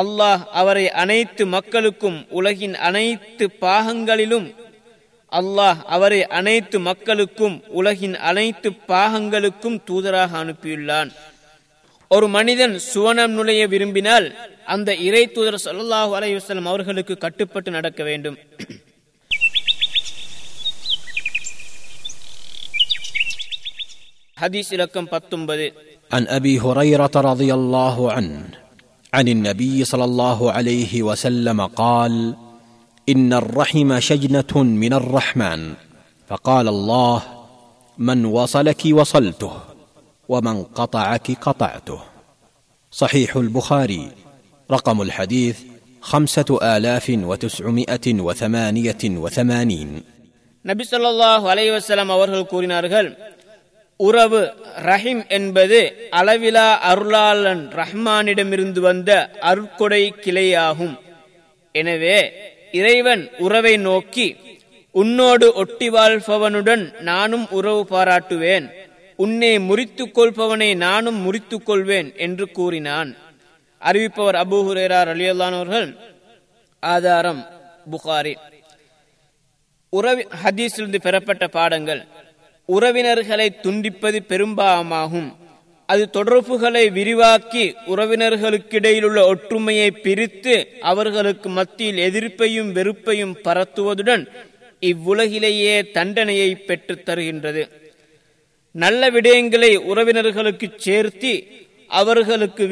அல்லாஹ் அவரை அனைத்து மக்களுக்கும் உலகின் அனைத்து பாகங்களிலும் அல்லாஹ் அவரை அனைத்து மக்களுக்கும் உலகின் அனைத்து பாகங்களுக்கும் தூதராக அனுப்பியுள்ளான். ஒரு மனிதன் சுவனம் நுழைய விரும்பினால் அந்த இறை தூதர் ஸல்லல்லாஹு அலைஹி வஸல்லம் அவர்களுக்கு கட்டுப்பட்டு நடக்க வேண்டும். ஹதீஸ் இலக்கம் பத்தொன்பது. عن أبي هريرة رضي الله عنه عن النبي صلى الله عليه وسلم قال: إن الرحم شجنة من الرحمن، فقال الله: من وصلك وصلته ومن قطعك قطعته. صحيح البخاري. رقم الحديث خمسة آلاف وتسعمائة وثمانية وثمانين. நபி ஸல்லல்லாஹு அலைஹி வஸல்லம் அவர்கள் கூறினார்கள், உறவு ரஹீம் என்பது அளவிலா அருளாளன் ரஹ்மானிடமிருந்து வந்த அருட்கொடை கிளையாகும். எனவே இறைவன் உறவை நோக்கி, உன்னோடு ஒட்டி வாழ்பவனுடன் நானும் உறவு பாராட்டுவேன், உன்னை முறித்துக் கொள்பவனை நானும் முறித்துக் கொள்வேன் என்று கூறினான். அறிவிப்பவர் அபூ ஹுரைரா ரலியல்லாஹு அவர்கள். ஆதாரம் புகாரி. உறவி ஹதீஸிலிருந்து பெறப்பட்ட பாடங்கள். உறவினர்களை துண்டிப்பது பெரும்பாவமாகும். அது தொடர்புகளை விரிவாக்கி உறவினர்களுக்கிடையிலுள்ள ஒற்றுமையை பிரித்து அவர்களுக்கு மத்தியில் எதிர்ப்பையும் வெறுப்பையும் பரத்துவதுடன் இவ்வுலகிலேயே தண்டனையை பெற்றுத் தருகின்றது. நல்ல விடயங்களை உறவினர்களுக்கு சேர்த்தி அவர்களுக்கு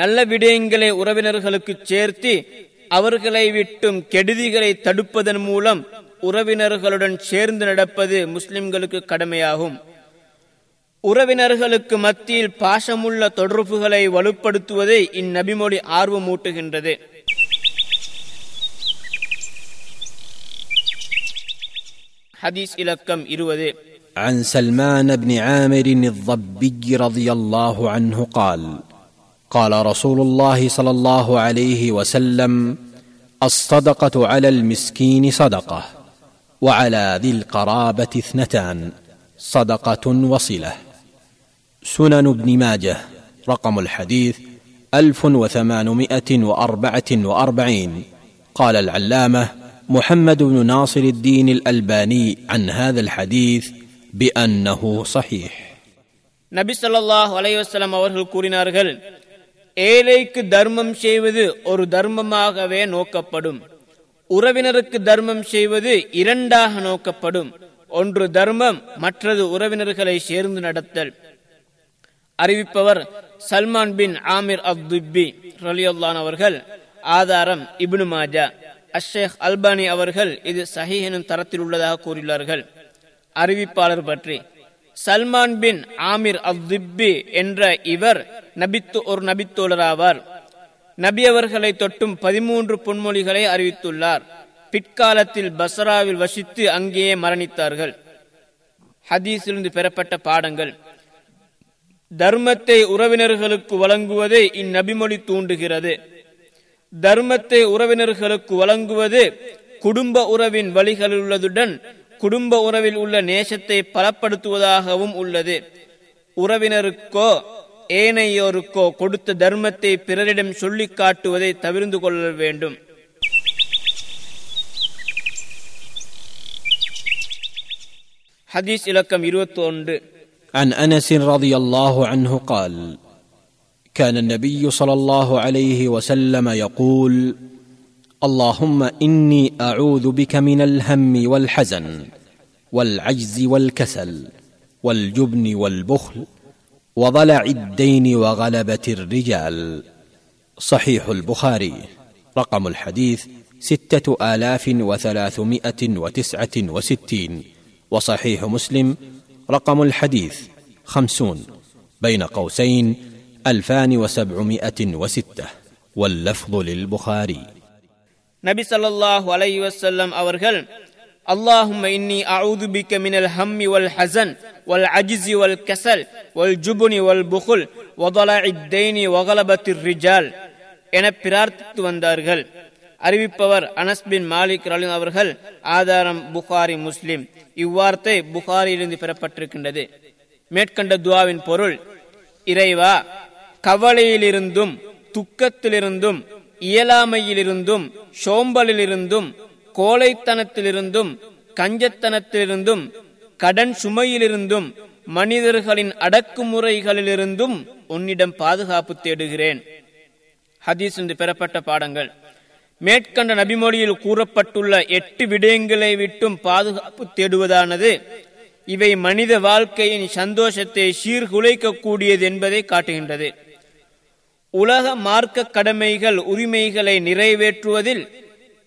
நல்ல விடயங்களை உறவினர்களுக்கு சேர்த்தி அவர்களை விட்டும் கெடுதிகளை தடுப்பதன் மூலம் உறவினர்களுடன் சேர்ந்து நடப்பது முஸ்லிம்களுக்கு கடமையாகும். உறவினர்களுக்கு மத்தியில் பாசமுள்ள தொடர்புகளை வலுப்படுத்துவதை இந்நபிமொழி ஆர்வமூட்டுகின்றது. ஹதீஸ் இலக்கம் இருபது. عن سلمان بن عامر الضبي رضي الله عنه قال: قال رسول الله صلى الله عليه وسلم: الصدقة على المسكين صدقة، وعلى ذي القرابة اثنتان، صدقة وصلة. سنن ابن ماجه. رقم الحديث ألف وثمانمائة وأربعة وأربعين. قال العلامة محمد بن ناصر الدين الألباني عن هذا الحديث பிஅன்னஹு ஸஹீஹ். நபி ஸல்லல்லாஹு அலைஹி வஸல்லம் அவர்கள் கூறினார்கள், ஏழைக்கு தர்மம் செய்வது ஒரு தர்மமாகவே நோக்கப்படும். உறவினருக்கு தர்மம் செய்வது இரண்டாக நோக்கப்படும். ஒன்று தர்மம், மற்றது உறவினர்களை சேர்ந்து நடத்தல். அறிவிப்பவர் சல்மான் பின் ஆமிர் அத்-துப்பி ரலியல்லாஹு அவர்கள். ஆதாரம் இப்னு மாஜா. அஷ்-ஷேக் அல்பானி அவர்கள் இது ஸஹீஹ் எனும் தரத்தில் உள்ளதாக கூறியுள்ளார்கள். அறிவிப்பாளர் பற்றி சல்மான் பின் ஆமிர் அத்-துப்பி என்ற இவர் நபித்து ஒரு நபித்தோழராவார். நபி அவர்களை தொட்டும் பதிமூன்று பொன்மொழிகளை அறிவித்துள்ளார். பிற்காலத்தில் பஸ்ராவில் வசித்து அங்கேயே மரணித்தார்கள். ஹதீஸிலிருந்து பெறப்பட்ட பாடங்கள். தர்மத்தை உறவினர்களுக்கு வழங்குவதை இந்நபிமொழி தூண்டுகிறது. தர்மத்தை உறவினர்களுக்கு வழங்குவது குடும்ப உறவின் வழிகளில் உள்ளதுடன் குடும்ப உறவில் உள்ள நேசத்தை பலப்படுத்துவதாகவும் உள்ளது. உறவினருக்கோ ஏனையோருக்கோ கொடுத்த தர்மத்தை பிறரிடம் சொல்லி காட்டுவதை தவிர்த்து கொள்ள வேண்டும். ஹதீஸ் இலக்கம் இருபத்தி ஒன்று. عن أنس رضي الله عنه قال: كان النبي صلى الله عليه وسلم يقول: اللهم إني أعوذ بك من الهم والحزن والعجز والكسل والجبن والبخل وضلع الدين وغلبة الرجال. صحيح البخاري، رقم الحديث ستة آلاف وثلاثمائة وتسعة وستين، وصحيح مسلم رقم الحديث خمسون بين قوسين ألفان وسبعمائة وستة، واللفظ للبخاري. நபி ஸல்லல்லாஹு அலைஹி வஸல்லம் அவர்கள் அல்லாஹும்ம இன்னி அஊது பிக்க மினல் ஹம்மி வல் ஹஸன் வல் அஜ்ஸி வல் கஸல் வல் ஜுப்னி வல் புகுல் வ ضலஇத் தைனி வ கலபத்திர் ரிஜால் என பிரார்த்தித்து வந்தார்கள். அறிவிப்பவர் அனஸ் பின் மாலிக் ரலியல்லாஹு அவர்கள். ஆதாரம் புகாரி, முஸ்லிம். இவ்வார்த்தை புகாரியிலிருந்து பெறப்பட்டிருக்கின்றது. மேற்கண்ட துஆவின் பொருள்: இறைவா, கவலையிலிருந்தும் துக்கத்திலிருந்தும் இயலாமையிலிருந்தும் சோம்பலிலிருந்தும் கோழைத்தனத்திலிருந்தும் கஞ்சத்தனத்திலிருந்தும் கடன் சுமையிலிருந்தும் மனிதர்களின் அடக்குமுறைகளிலிருந்தும் உன்னிடம் பாதுகாப்பு தேடுகிறேன். ஹதீஸ் என்று பெறப்பட்ட பாடங்கள்: மேற்கண்ட நபிமொழியில் கூறப்பட்டுள்ள எட்டு விடயங்களை விட்டும் பாதுகாப்பு தேடுவதானது இவை மனித வாழ்க்கையின் சந்தோஷத்தை சீர்குலைக்கக்கூடியது என்பதை காட்டுகின்றது. உலக மார்க்க கடமைகள் உரிமைகளை நிறைவேற்றுவதில்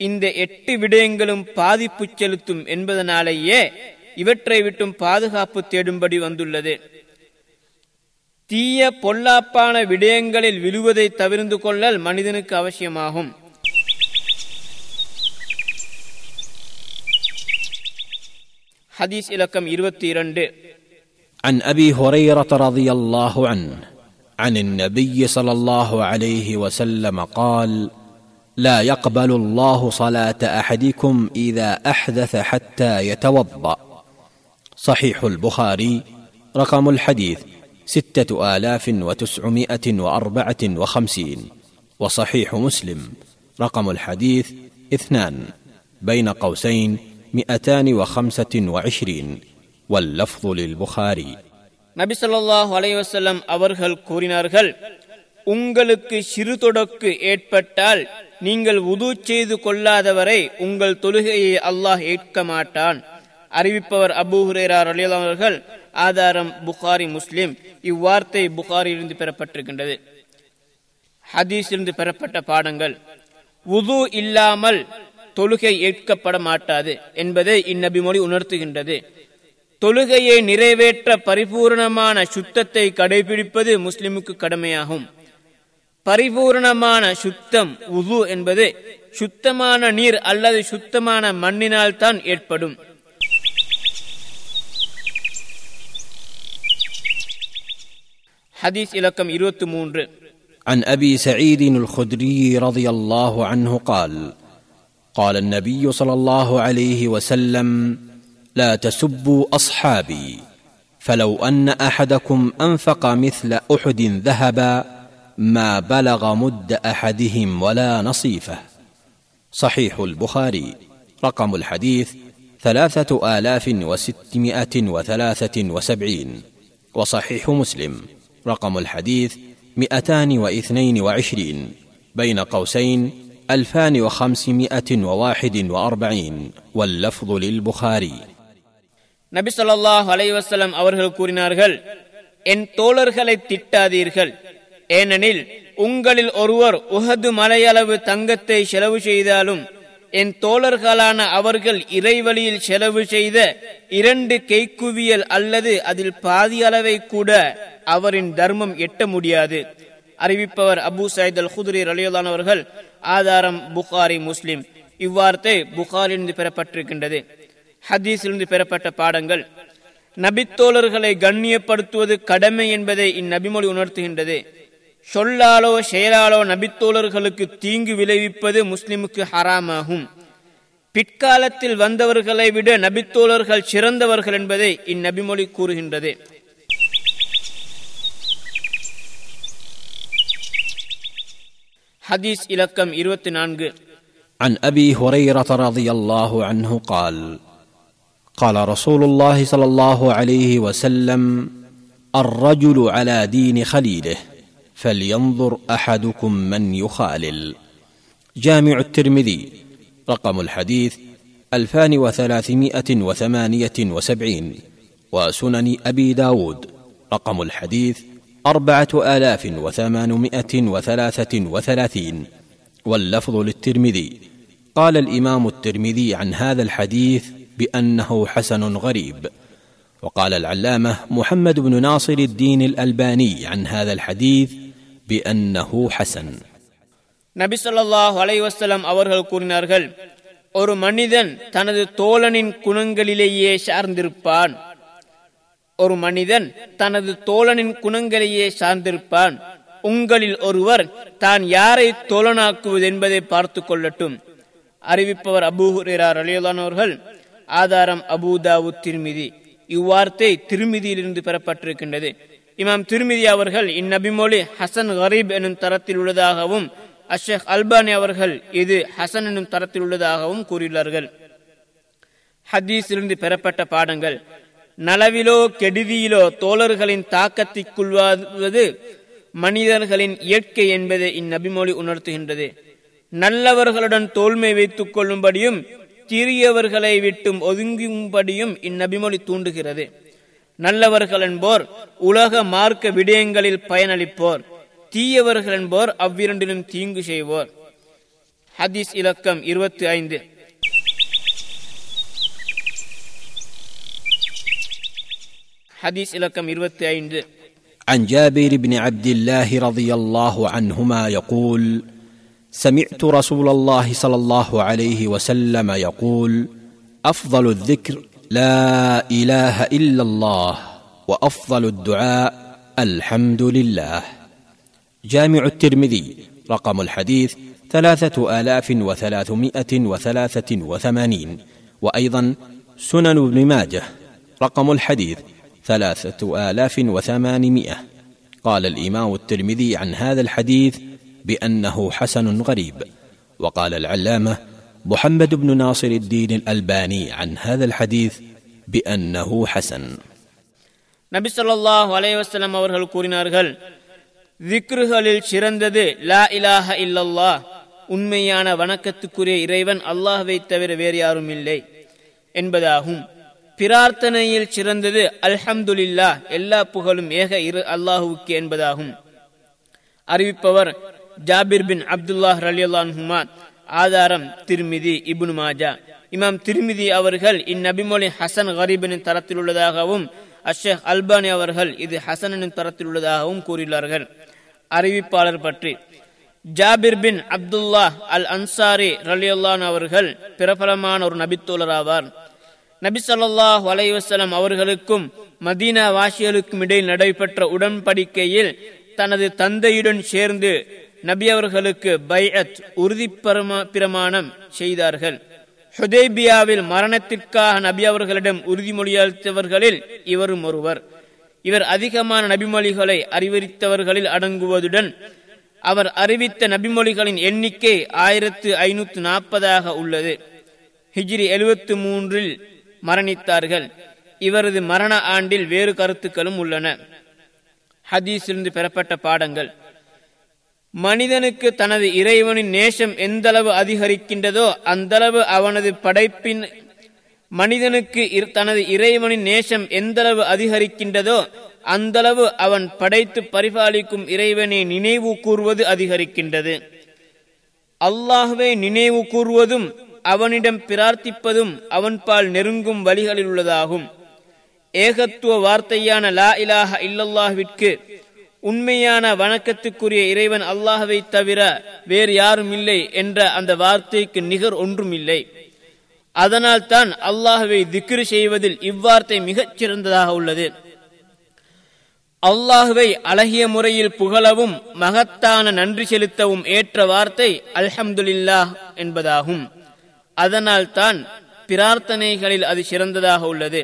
இந்த எட்டு விடயங்களும் பாதிப்பு செலுத்தும் என்பதனாலேயே இவற்றை விட்டும் பாதுகாப்பு தேடும்படி வந்துள்ளது. தீய பொல்லாப்பான விடயங்களில் விழுவதை தவிர்த்து கொள்ளல் மனிதனுக்கு அவசியமாகும். ஹதீஸ் இலக்கம் இருபத்தி இரண்டு. عن أبي هريرة رضي الله عنه عن النبي صلى الله عليه وسلم قال: لا يقبل الله صلاة أحدكم إذا أحدث حتى يتوضأ. صحيح البخاري، رقم الحديث ستة آلاف وتسعمائة وأربعة وخمسين، وصحيح مسلم رقم الحديث اثنان بين قوسين مئتان وخمسة وعشرين، واللفظ للبخاري. நபி ஸல்லல்லாஹு அலைஹி வஸல்லம் அவர்கள் கூறினார்கள்: உங்களுக்கு சிறு தொடக்கு ஏற்பட்டால் நீங்கள் வுது செய்து கொள்ளாதவரை உங்கள் தொழுகையை அல்லாஹ் ஏற்க மாட்டான். அறிவிப்பவர் அபூ ஹுரைரா ரலியல்லாஹு அவர்கள். ஆதாரம் புகாரி, முஸ்லிம். இவ்வார்த்தை புகாரியிலிருந்து பெறப்பட்டிருக்கின்றது. ஹதீஸிலிருந்து பெறப்பட்ட பாடங்கள்: வுது இல்லாமல் தொழுகை ஏற்கப்பட மாட்டாது என்பதை இந்நபிமொழி உணர்த்துகின்றது. தொழுகையை நிறைவேற்ற பரிபூரணமான சுத்தத்தை கடைபிடிப்பது முஸ்லிமுக்கு கடமையாகும். பரிபூரணமான சுத்தம் உது என்பது சுத்தமான நீர் அல்லது சுத்தமான மண்ணினால் தான் ஏற்படும். ஹதீஸ் இலக்கம் இருபத்தி மூன்று. عن أبي سعيد الخدري رضي الله عنه قال: قال النبي صلى الله عليه وسلم: لا تسبوا أصحابي، فلو أن أحدكم أنفق مثل أحد ذهبا ما بلغ مد أحدهم ولا نصيفه. صحيح البخاري، رقم الحديث ثلاثة آلاف وستمائة وثلاثة وسبعين، وصحيح مسلم رقم الحديث مئتان واثنين وعشرين بين قوسين ألفان وخمسمائة وواحد وأربعين، واللفظ للبخاري. நபி ஸல்லல்லாஹு அலைஹி வஸல்லம் அவர்கள் கூறினார்கள்: என் தோழர்களை திட்டாதீர்கள். ஏனெனில் உங்களில் ஒருவர் உஹது மலையளவு தங்கத்தை செலவு செய்தாலும் என் தோழர்களான அவர்கள் இறைவழியில் செலவு செய்த இரண்டு கைக்குவியல் அல்லது அதில் பாதி அளவை கூட அவரின் தர்மம் எட்ட முடியாது. அறிவிப்பவர் அபூ சயீத் அல் குத்ரி ரலியல்லாஹு அவர்கள். ஆதாரம் புகாரி, முஸ்லிம். இவ்வார்த்தை புகாரிலிருந்து பெறப்பட்டிருக்கின்றது. ஹதீஸிலிருந்து பெறப்பட்ட பாடங்கள்: நபித்தோழர்களை கண்ணியப்படுத்துவது கடமை என்பதை இந்நபிமொழி உணர்த்துகின்றது. சொல்லாலோ செயலாலோ நபித்தோழர்களுக்கு தீங்கு விளைவிப்பது முஸ்லிமுக்கு ஹராமாகும். பிற்காலத்தில் வந்தவர்களை விட நபித்தோழர்கள் சிறந்தவர்கள் என்பதை இந்நபிமொழி கூறுகின்றது. ஹதீஸ் இலக்கம் இருபத்தி நான்கு. عن أبي هريرة رضي الله عنه قال: قال رسول الله صلى الله عليه وسلم: الرجل على دين خليله فلينظر أحدكم من يخالل. جامع الترمذي رقم الحديث ألفان وثلاثمائة وثمانية وسبعين، وسنن أبي داود رقم الحديث أربعة آلاف وثمانمائة وثلاثة وثلاثين، واللفظ للترمذي. قال الإمام الترمذي عن هذا الحديث بأنه حسن غريب. وقال العلامة محمد بن ناصر الدين الألباني عن هذا الحديث بأنه حسن. நபி ஸல்லல்லாஹு அலைஹி வஸல்லம் அவர்கள் கூறினார்கள், ஒரு மனிதன் தனது தோழனின் குணங்களிலேயே சார்ந்திருப்பான் ஒரு மனிதன் தனது தோழனின் குணங்களையே சார்ந்திருப்பான் உங்களில் ஒருவர் தான் யாரை தோழனாக்குவது என்பதை பார்த்து கொள்ளட்டும். அறிவிப்பவர் அபூ ஹுரைரா ரலியல்லாஹு அன்ஹு அவர்கள். ஆதாரம் அபூ தாவூத், திர்மிதி. இவ்வார்த்தை திருமிதியிலிருந்து பெறப்பட்டிருக்கின்றது. இமாம் திருமிதி அவர்கள் இந்நபிமொழி ஹசன் கரீப் எனும் தரத்தில் உள்ளதாகவும், அஷேக் அல்பானி அவர்கள் இது ஹசன் எனும் தரத்தில் உள்ளதாகவும் கூறியுள்ளார்கள். ஹதீஸிலிருந்து பெறப்பட்ட பாடங்கள்: நலவிலோ கெடுதியிலோ தோழர்களின் தாக்கத்திற்குள்வாது மனிதர்களின் இயற்கை என்பதை இந்நபிமொழி உணர்த்துகின்றது. நல்லவர்களுடன் தோல்மை வைத்துக் கொள்ளும்படியும் தீயவர்களை விட்டும் ஒதுங்கும்படியும் இந்நபிமொழி தூண்டுகிறது. நல்லவர்கள் என்போர் உலக மார்க்க விடயங்களில் பயனளிப்போர், தீயவர்கள் என்போர் அவ்விரண்டிலும் தீங்கு செய்வோர். ஹதீஸ் இலக்கம் இருபத்தி ஐந்து. ஹதீஸ் இலக்கம் இருபத்தி ஐந்து. عن جابر بن عبد الله رضي الله عنهما يقول: سمعت رسول الله صلى الله عليه وسلم يقول: أفضل الذكر لا إله إلا الله وأفضل الدعاء الحمد لله. جامع الترمذي رقم الحديث ثلاثة آلاف وثلاثمائة وثلاثة وثمانين، وأيضا سنن ابن ماجه رقم الحديث ثلاثة آلاف وثمانمائة. قال الإمام الترمذي عن هذا الحديث بأنه حسن غريب. وقال العلامة محمد بن ناصر الدين الألباني عن هذا الحديث بأنه حسن. نبي صلى الله عليه وسلم ورحل الكورين أرغل திக்ருகளில் சிறந்தது லா இலாஹ இல்லல்லாஹ், உண்மையான வணக்கத்துக்குரிய இறைவன் அல்லாஹ்வை தவிர வேறு யாரும் இல்லை என்பதாகும். பிரார்த்தனையில் சிறந்தது அல்ஹம்துலில்லாஹ், எல்லா புகழும் ஏக இரு அல்லாஹுவுக்கு என்பதாகும். அறிவிப்பவர் ஜாபிர் பின் அப்துல்லாஹ் ரலியல்லாஹு அன்ஹுமா. ஆதாரம் திர்மிதி, இப்னு மாஜா. இமாம் திர்மிதி அவர்கள் இந்நபிமொழி ஹசன் கரீபின் தரத்தில் உள்ளதாகவும், அஷேக் அல்பானி அவர்கள் இது ஹசனின் தரத்தில் உள்ளதாகவும் கூறியுள்ளார்கள். அறிவிப்பாளர் பற்றி: ஜாபிர் பின் அப்துல்லா அல் அன்சாரி ரலியல்லாஹு அன்ஹு அவர்கள் பிரபலமான ஒரு நபித்தோழர் ஆவார். நபி ஸல்லல்லாஹு அலைஹி வஸல்லம் அவர்களுக்கும் மதீனா வாசிகளுக்கும் இடையில் நடைபெற்ற உடன்படிக்கையில் தனது தந்தையுடன் சேர்ந்து நபி அவர்களுக்கு பைஅத், உறுதி பிரமாணம் செய்தார்கள். ஹுதைபியாவில் மரணத்திற்காக நபி அவர்களிடம் உறுதிமொழியளித்தவர்களில் இவரும் ஒருவர். இவர் அதிகமான நபிமொழிகளை அறிவித்தவர்களில் அடங்குவதுடன் அவர் அறிவித்த நபிமொழிகளின் எண்ணிக்கை ஆயிரத்து ஐநூற்று நாற்பதாக உள்ளது. ஹிஜ்ரி எழுபத்து மூன்றில் மரணித்தார்கள். இவரது மரண ஆண்டில் வேறு கருத்துக்களும் உள்ளன. ஹதீஸிலிருந்து பெறப்பட்ட பாடங்கள்: மனிதனுக்கு தனது இறைவனின் நேசம் எந்தளவு அதிகரிக்கின்றதோ அந்தளவு அவனது படைப்பின் மனிதனுக்கு தனது இறைவனின் நேசம் எந்தளவு அதிகரிக்கின்றதோ அந்தளவு அவன் படைத்து பரிபாலிக்கும் இறைவனை நினைவு கூர்வது அதிகரிக்கின்றது. அல்லாஹ்வை நினைவு கூர்வதும் அவனிடம் பிரார்த்திப்பதும் அவன்பால் நெருங்கும் வழிகளில் உள்ளதாகும். ஏகத்துவ வார்த்தையான லா இலாஹ இல்லல்லாஹ்விற்கு உண்மையான வணக்கத்துக்குரிய இறைவன் அல்லாஹ்வை தவிர வேறு யாரும் இல்லை என்ற அந்த வார்த்தைக்கு நிகர் ஒன்றும் இல்லை. அதனால் தான் அல்லாஹ்வை திக்ரு செய்வதில் இவ்வார்த்தை மிகச் சிறந்ததாக உள்ளது. அல்லாஹ்வை அழகிய முறையில் புகழவும் மகத்தான நன்றி செலுத்தவும் ஏற்ற வார்த்தை அல்ஹம்துலில்லாஹ் என்பதாகும். அதனால் தான் பிரார்த்தனைகளில் அது சிறந்ததாக உள்ளது.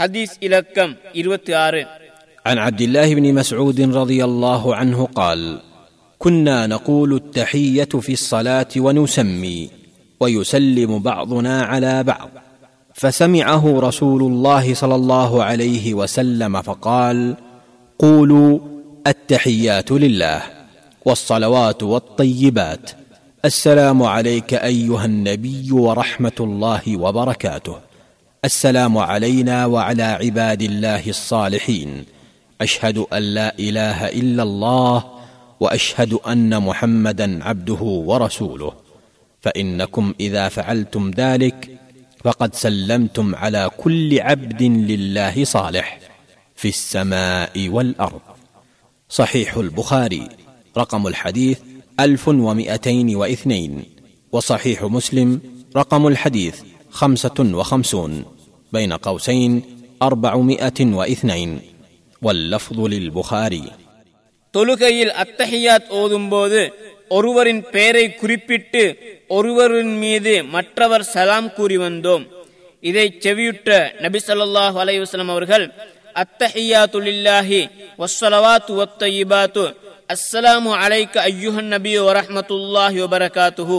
حديث إلكم إروتار عن عبد الله بن مسعود رضي الله عنه قال: كنا نقول التحية في الصلاة ونسمي ويسلم بعضنا على بعض، فسمعه رسول الله صلى الله عليه وسلم فقال: قولوا التحيات لله والصلوات والطيبات. السلام عليك أيها النبي ورحمة الله وبركاته. السلام علينا وعلى عباد الله الصالحين. أشهد أن لا إله إلا الله وأشهد أن محمدا عبده ورسوله، فإنكم إذا فعلتم ذلك فقد سلمتم على كل عبد لله صالح في السماء والأرض. صحيح البخاري رقم الحديث ألف ومئتين واثنين، وصحيح مسلم رقم الحديث خمسة وخمسون بين قوسين أربعمائة واثنين، واللفظ للبخاري. தொழுகையில் அத்தஹியாத் ஓதும்போது ஒருவரின் பெயரை குறிப்பிட்டு ஒருவரின் மீது மற்றவர் சலாம் கூறி வந்தோம். இதை செவியுற்ற நபி ஸல்லல்லாஹு அலைஹி வஸல்லம் அவர்கள் அத்தஹியாத்து லில்லாஹி வஸ்ஸலவாத்து வத்தய்யிபாத்து அஸ்ஸலாமு அலைக அய்யுஹன் நபியு வரஹ்மத்துல்லாஹி வபரகாத்துஹு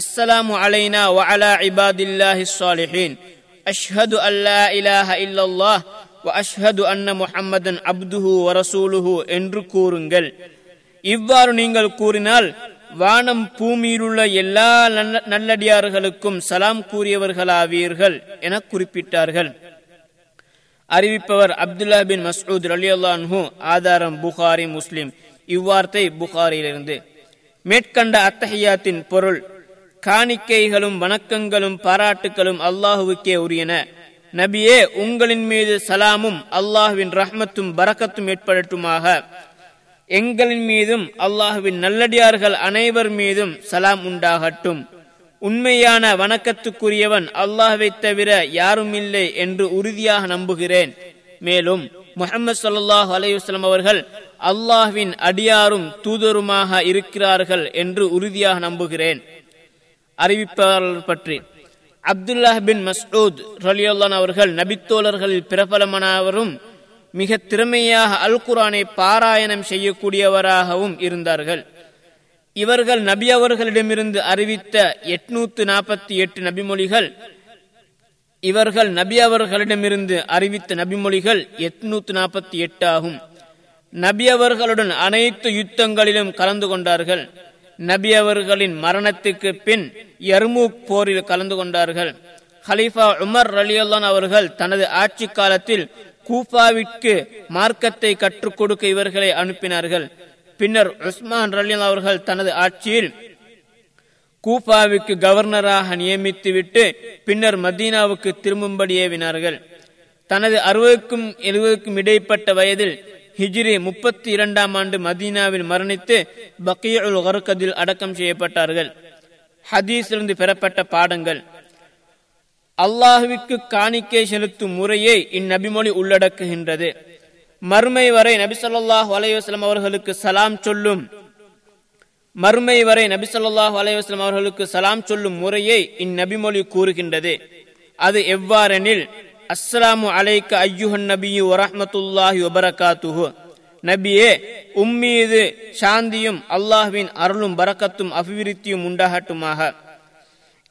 அஸ்ஸலாமு அலைனா வஅலா இபாதில்லாஹிஸ் ஸாலிஹீன் அஷ்ஹது அல்லா இலாஹ இல்லல்லாஹ் அஷ்ஹது அன்ன முஹம்மதன் அப்துஹு வரசூலுஹு என்று கூறுங்கள். இவ்வாறு நீங்கள் கூறினால் வானம் பூமியிலுள்ள எல்லா நல்லடியார்களுக்கும் சலாம் கூறியவர்களாவீர்கள் என குறிப்பிட்டார்கள். அறிவிப்பவர் அப்துல்லா பின் மஸ்ஊத் ரலியல்லாஹு அன்ஹு. ஆதாரம் புகாரி, முஸ்லிம். இவ்வார்த்தை புகாரியிலிருந்து. மேற்கண்ட அத்தஹியாத்தின் பொருள்: காணிக்கைகளும் வணக்கங்களும் பாராட்டுகளும் அல்லாஹுவுக்கே உரியன. நபியே, உங்களின் மீது சலாமும் அல்லாஹுவின் ரஹ்மத்தும் பரக்கத்தும் ஏற்படட்டுமாக. எங்களின் மீதும் அல்லாஹுவின் நல்லடியார்கள் அனைவர் மீதும் சலாம் உண்டாகட்டும். உண்மையான வணக்கத்துக்குரியவன் அல்லாஹுவை தவிர யாரும் இல்லை என்று உறுதியாக நம்புகிறேன். மேலும் முஹம்மது ஸல்லல்லாஹு அலைஹி வஸல்லம் அவர்கள் அல்லாஹுவின் அடியாரும் தூதருமாக இருக்கிறார்கள் என்று உறுதியாக நம்புகிறேன். அறிவிப்பாளர் பற்றி: அப்துல்லா பின் மஸ்ஊத் ரலியல்லாஹு அவர்கள் நபித்தோழர்களில் பிரபலமானவரும் மிக திறமையாக அல் குர்ஆனை பாராயணம் செய்யக்கூடியவராகவும் இருந்தார்கள். இவர்கள் நபி அவர்களிடமிருந்து அறிவித்த எட்நூத்து நாற்பத்தி எட்டு நபிமொழிகள் இவர்கள் நபி அவர்களிடமிருந்து அறிவித்த நபிமொழிகள் எட்நூத்து நாற்பத்தி எட்டு ஆகும். நபி அவர்களுடன் அனைத்து யுத்தங்களிலும் கலந்து கொண்டார்கள். நபி அவர்களின் மரணத்துக்கு பின் யர்மூக் போரில் கலந்து கொண்டார்கள். ஹலீஃபா உமர் ரலியல்லாஹு அவர்கள் தனது ஆட்சி காலத்தில் கூஃபாவிற்கு மார்க்கத்தை கற்றுக் கொடுக்க இவர்களை அனுப்பினார்கள். பின்னர் உஸ்மான் ரலியல்லாஹு அவர்கள் தனது ஆட்சியில் கூஃபாவிற்கு கவர்னராக நியமித்து விட்டு பின்னர் மதீனாவுக்கு திரும்பும்படி ஏவினார்கள். தனது அறுபதுக்கும் எழுபதுக்கும் இடைப்பட்ட வயதில் ஹிஜ்ரி முப்பத்தி இரண்டாம் ஆண்டு மதீனாவில் மரணித்து பக்கீஉல் கர்கதில் அடக்கம் செய்யப்பட்டார்கள். ஹதீஸிலிருந்து பெறப்பட்ட பாடங்கள்: அல்லாஹுவிற்கு காணிக்கை செலுத்தும் முறையை இந்நபிமொழி உள்ளடக்குகின்றது. மறுமை வரை நபி ஸல்லல்லாஹு அலைஹி வஸல்லம் அவர்களுக்கு சலாம் சொல்லும் மறுமை வரை நபி ஸல்லல்லாஹு அலைஹி வஸல்லம் அவர்களுக்கு சலாம் சொல்லும் முறையை இந்நபிமொழி கூறுகின்றது. அது எவ்வாறெனில்: அஸ்ஸலாமு அலைக அய்யுஹன் நபியு வரஹ்மத்துல்லாஹி வபரகாத்துஹு. நபியே, உம்மீது சாந்தியும் அல்லாஹ்வின் அருளும் பரக்கத்தும் அபிவிருத்தியும் உண்டாகட்டுமாக.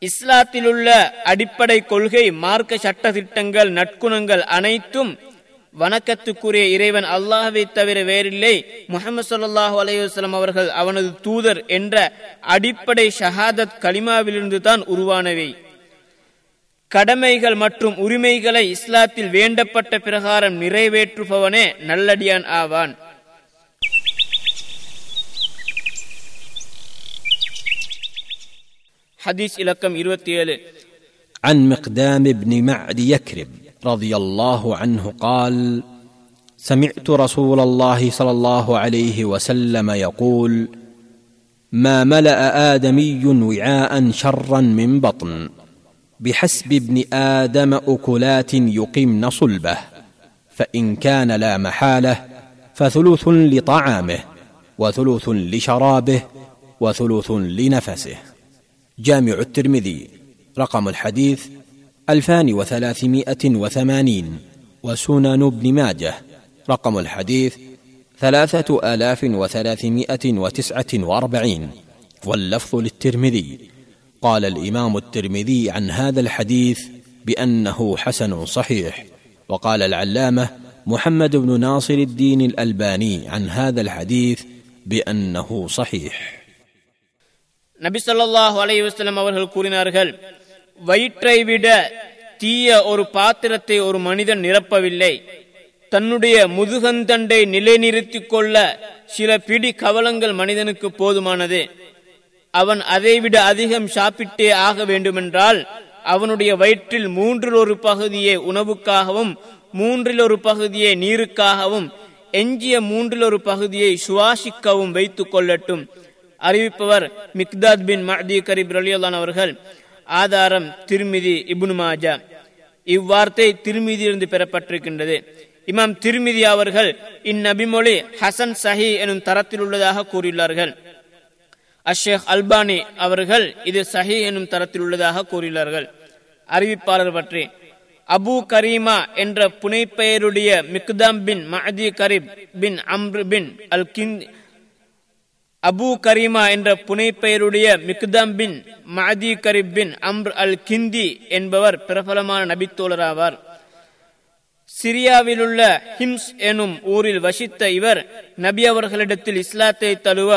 இஸ்லாத்திலுள்ள அடிப்படை கொள்கை, மார்க்க சட்ட திட்டங்கள், நற்குணங்கள் அனைத்தும் வணக்கத்துக்குரிய இறைவன் அல்லாஹ்வை தவிர வேறில்லை, முஹம்மது ஸல்லல்லாஹு அலைஹி வஸல்லம் அவர்கள் அவனது தூதர் என்ற அடிப்படை ஷஹாதத் கலிமாவிலிருந்து தான் உருவானவை. கடமைகள் மற்றும் உரிமைகளை இஸ்லாத்தில் வேண்டப்பட்ட பிரகாரம் நிறைவேற்றுபவனே நல்லடியான் ஆவான். ஹதீஸ் இலக்கம் இருபத்தி ஏழு. عن مقدام بن معد يكرب رضي الله عنه قال: سمعت رسول الله صلى الله عليه وسلم يقول: ما ملأ آدمي وعاء شرا من بطن بحسب ابن آدم أكلات يقمن صلبه، فإن كان لا محالة فثلث لطعامه وثلث لشرابه وثلث لنفسه. جامع الترمذي رقم الحديث ألفان وثلاثمائة وثمانين، وسنن ابن ماجه رقم الحديث ثلاثة آلاف وثلاثمائة وتسعة وأربعين، واللفظ للترمذي. قال الإمام الترمذي عن هذا الحديث بأنه حسن صحيح، وقال العلامة محمد بن ناصر الدين الألباني عن هذا الحديث بأنه صحيح. நபி ஸல்லல்லாஹு அலைஹி வஸல்லம் அவர்கள் கூறினார்கள், வயிற்றை விட தீய ஒரு பாத்திரத்தை ஒரு மனிதன் நிரப்பவில்லை. தன்னுடைய முதுகந்தண்டை நிலைநிறுத்திக் கொள்ள சில பிடி கவலங்கள் மனிதனுக்கு போதுமானது. அவன் அதைவிட அதிகம் சாப்பிட்டே ஆக வேண்டுமென்றால் அவனுடைய வயிற்றில் மூன்றில் ஒரு பகுதியை உணவுக்காகவும் மூன்றில் ஒரு பகுதியை நீருக்காகவும் எஞ்சிய மூன்றில் ஒரு பகுதியை சுவாசிக்கவும் வைத்துக் கொள்ளட்டும். அறிவிப்பவர் மிக்தாத் பின் மஅதி கரீப் ரலியல்லாஹு அவர்கள். ஆதாரம் திர்மிதி, இப்னு மாஜா. இவ்வார்த்தை திர்மிதியிலிருந்து பெறப்பட்டிருக்கின்றது. இமாம் திர்மிதி அவர்கள் இந்நபிமொழி ஹசன் சஹி எனும் தரத்தில் உள்ளதாக கூறியுள்ளார்கள். அஷேக் அல்பானி அவர்கள் இது சஹி எனும் தரத்தில் உள்ளதாக கூறியுள்ளார்கள். அறிவிப்பாளர் பற்றி அபு கரீமா என்ற புனைப்பெயருடைய மிக்தாம் பின் மஅதி கரீப் பின் அம்ர் பின் அல் கிந்த் அபு கரீமா என்ற புனைப்பெயருடைய மிக்தாம் பின் மஅதி கரீப் பின் அம்ர் அல் கிந்தி என்பவர் பிரபலமான நபித்தோழராவார். சிரியாவில் உள்ள ஹிம்ஸ் எனும் ஊரில் வசித்த இவர் நபி அவர்களிடத்தில் இஸ்லாத்தை தழுவ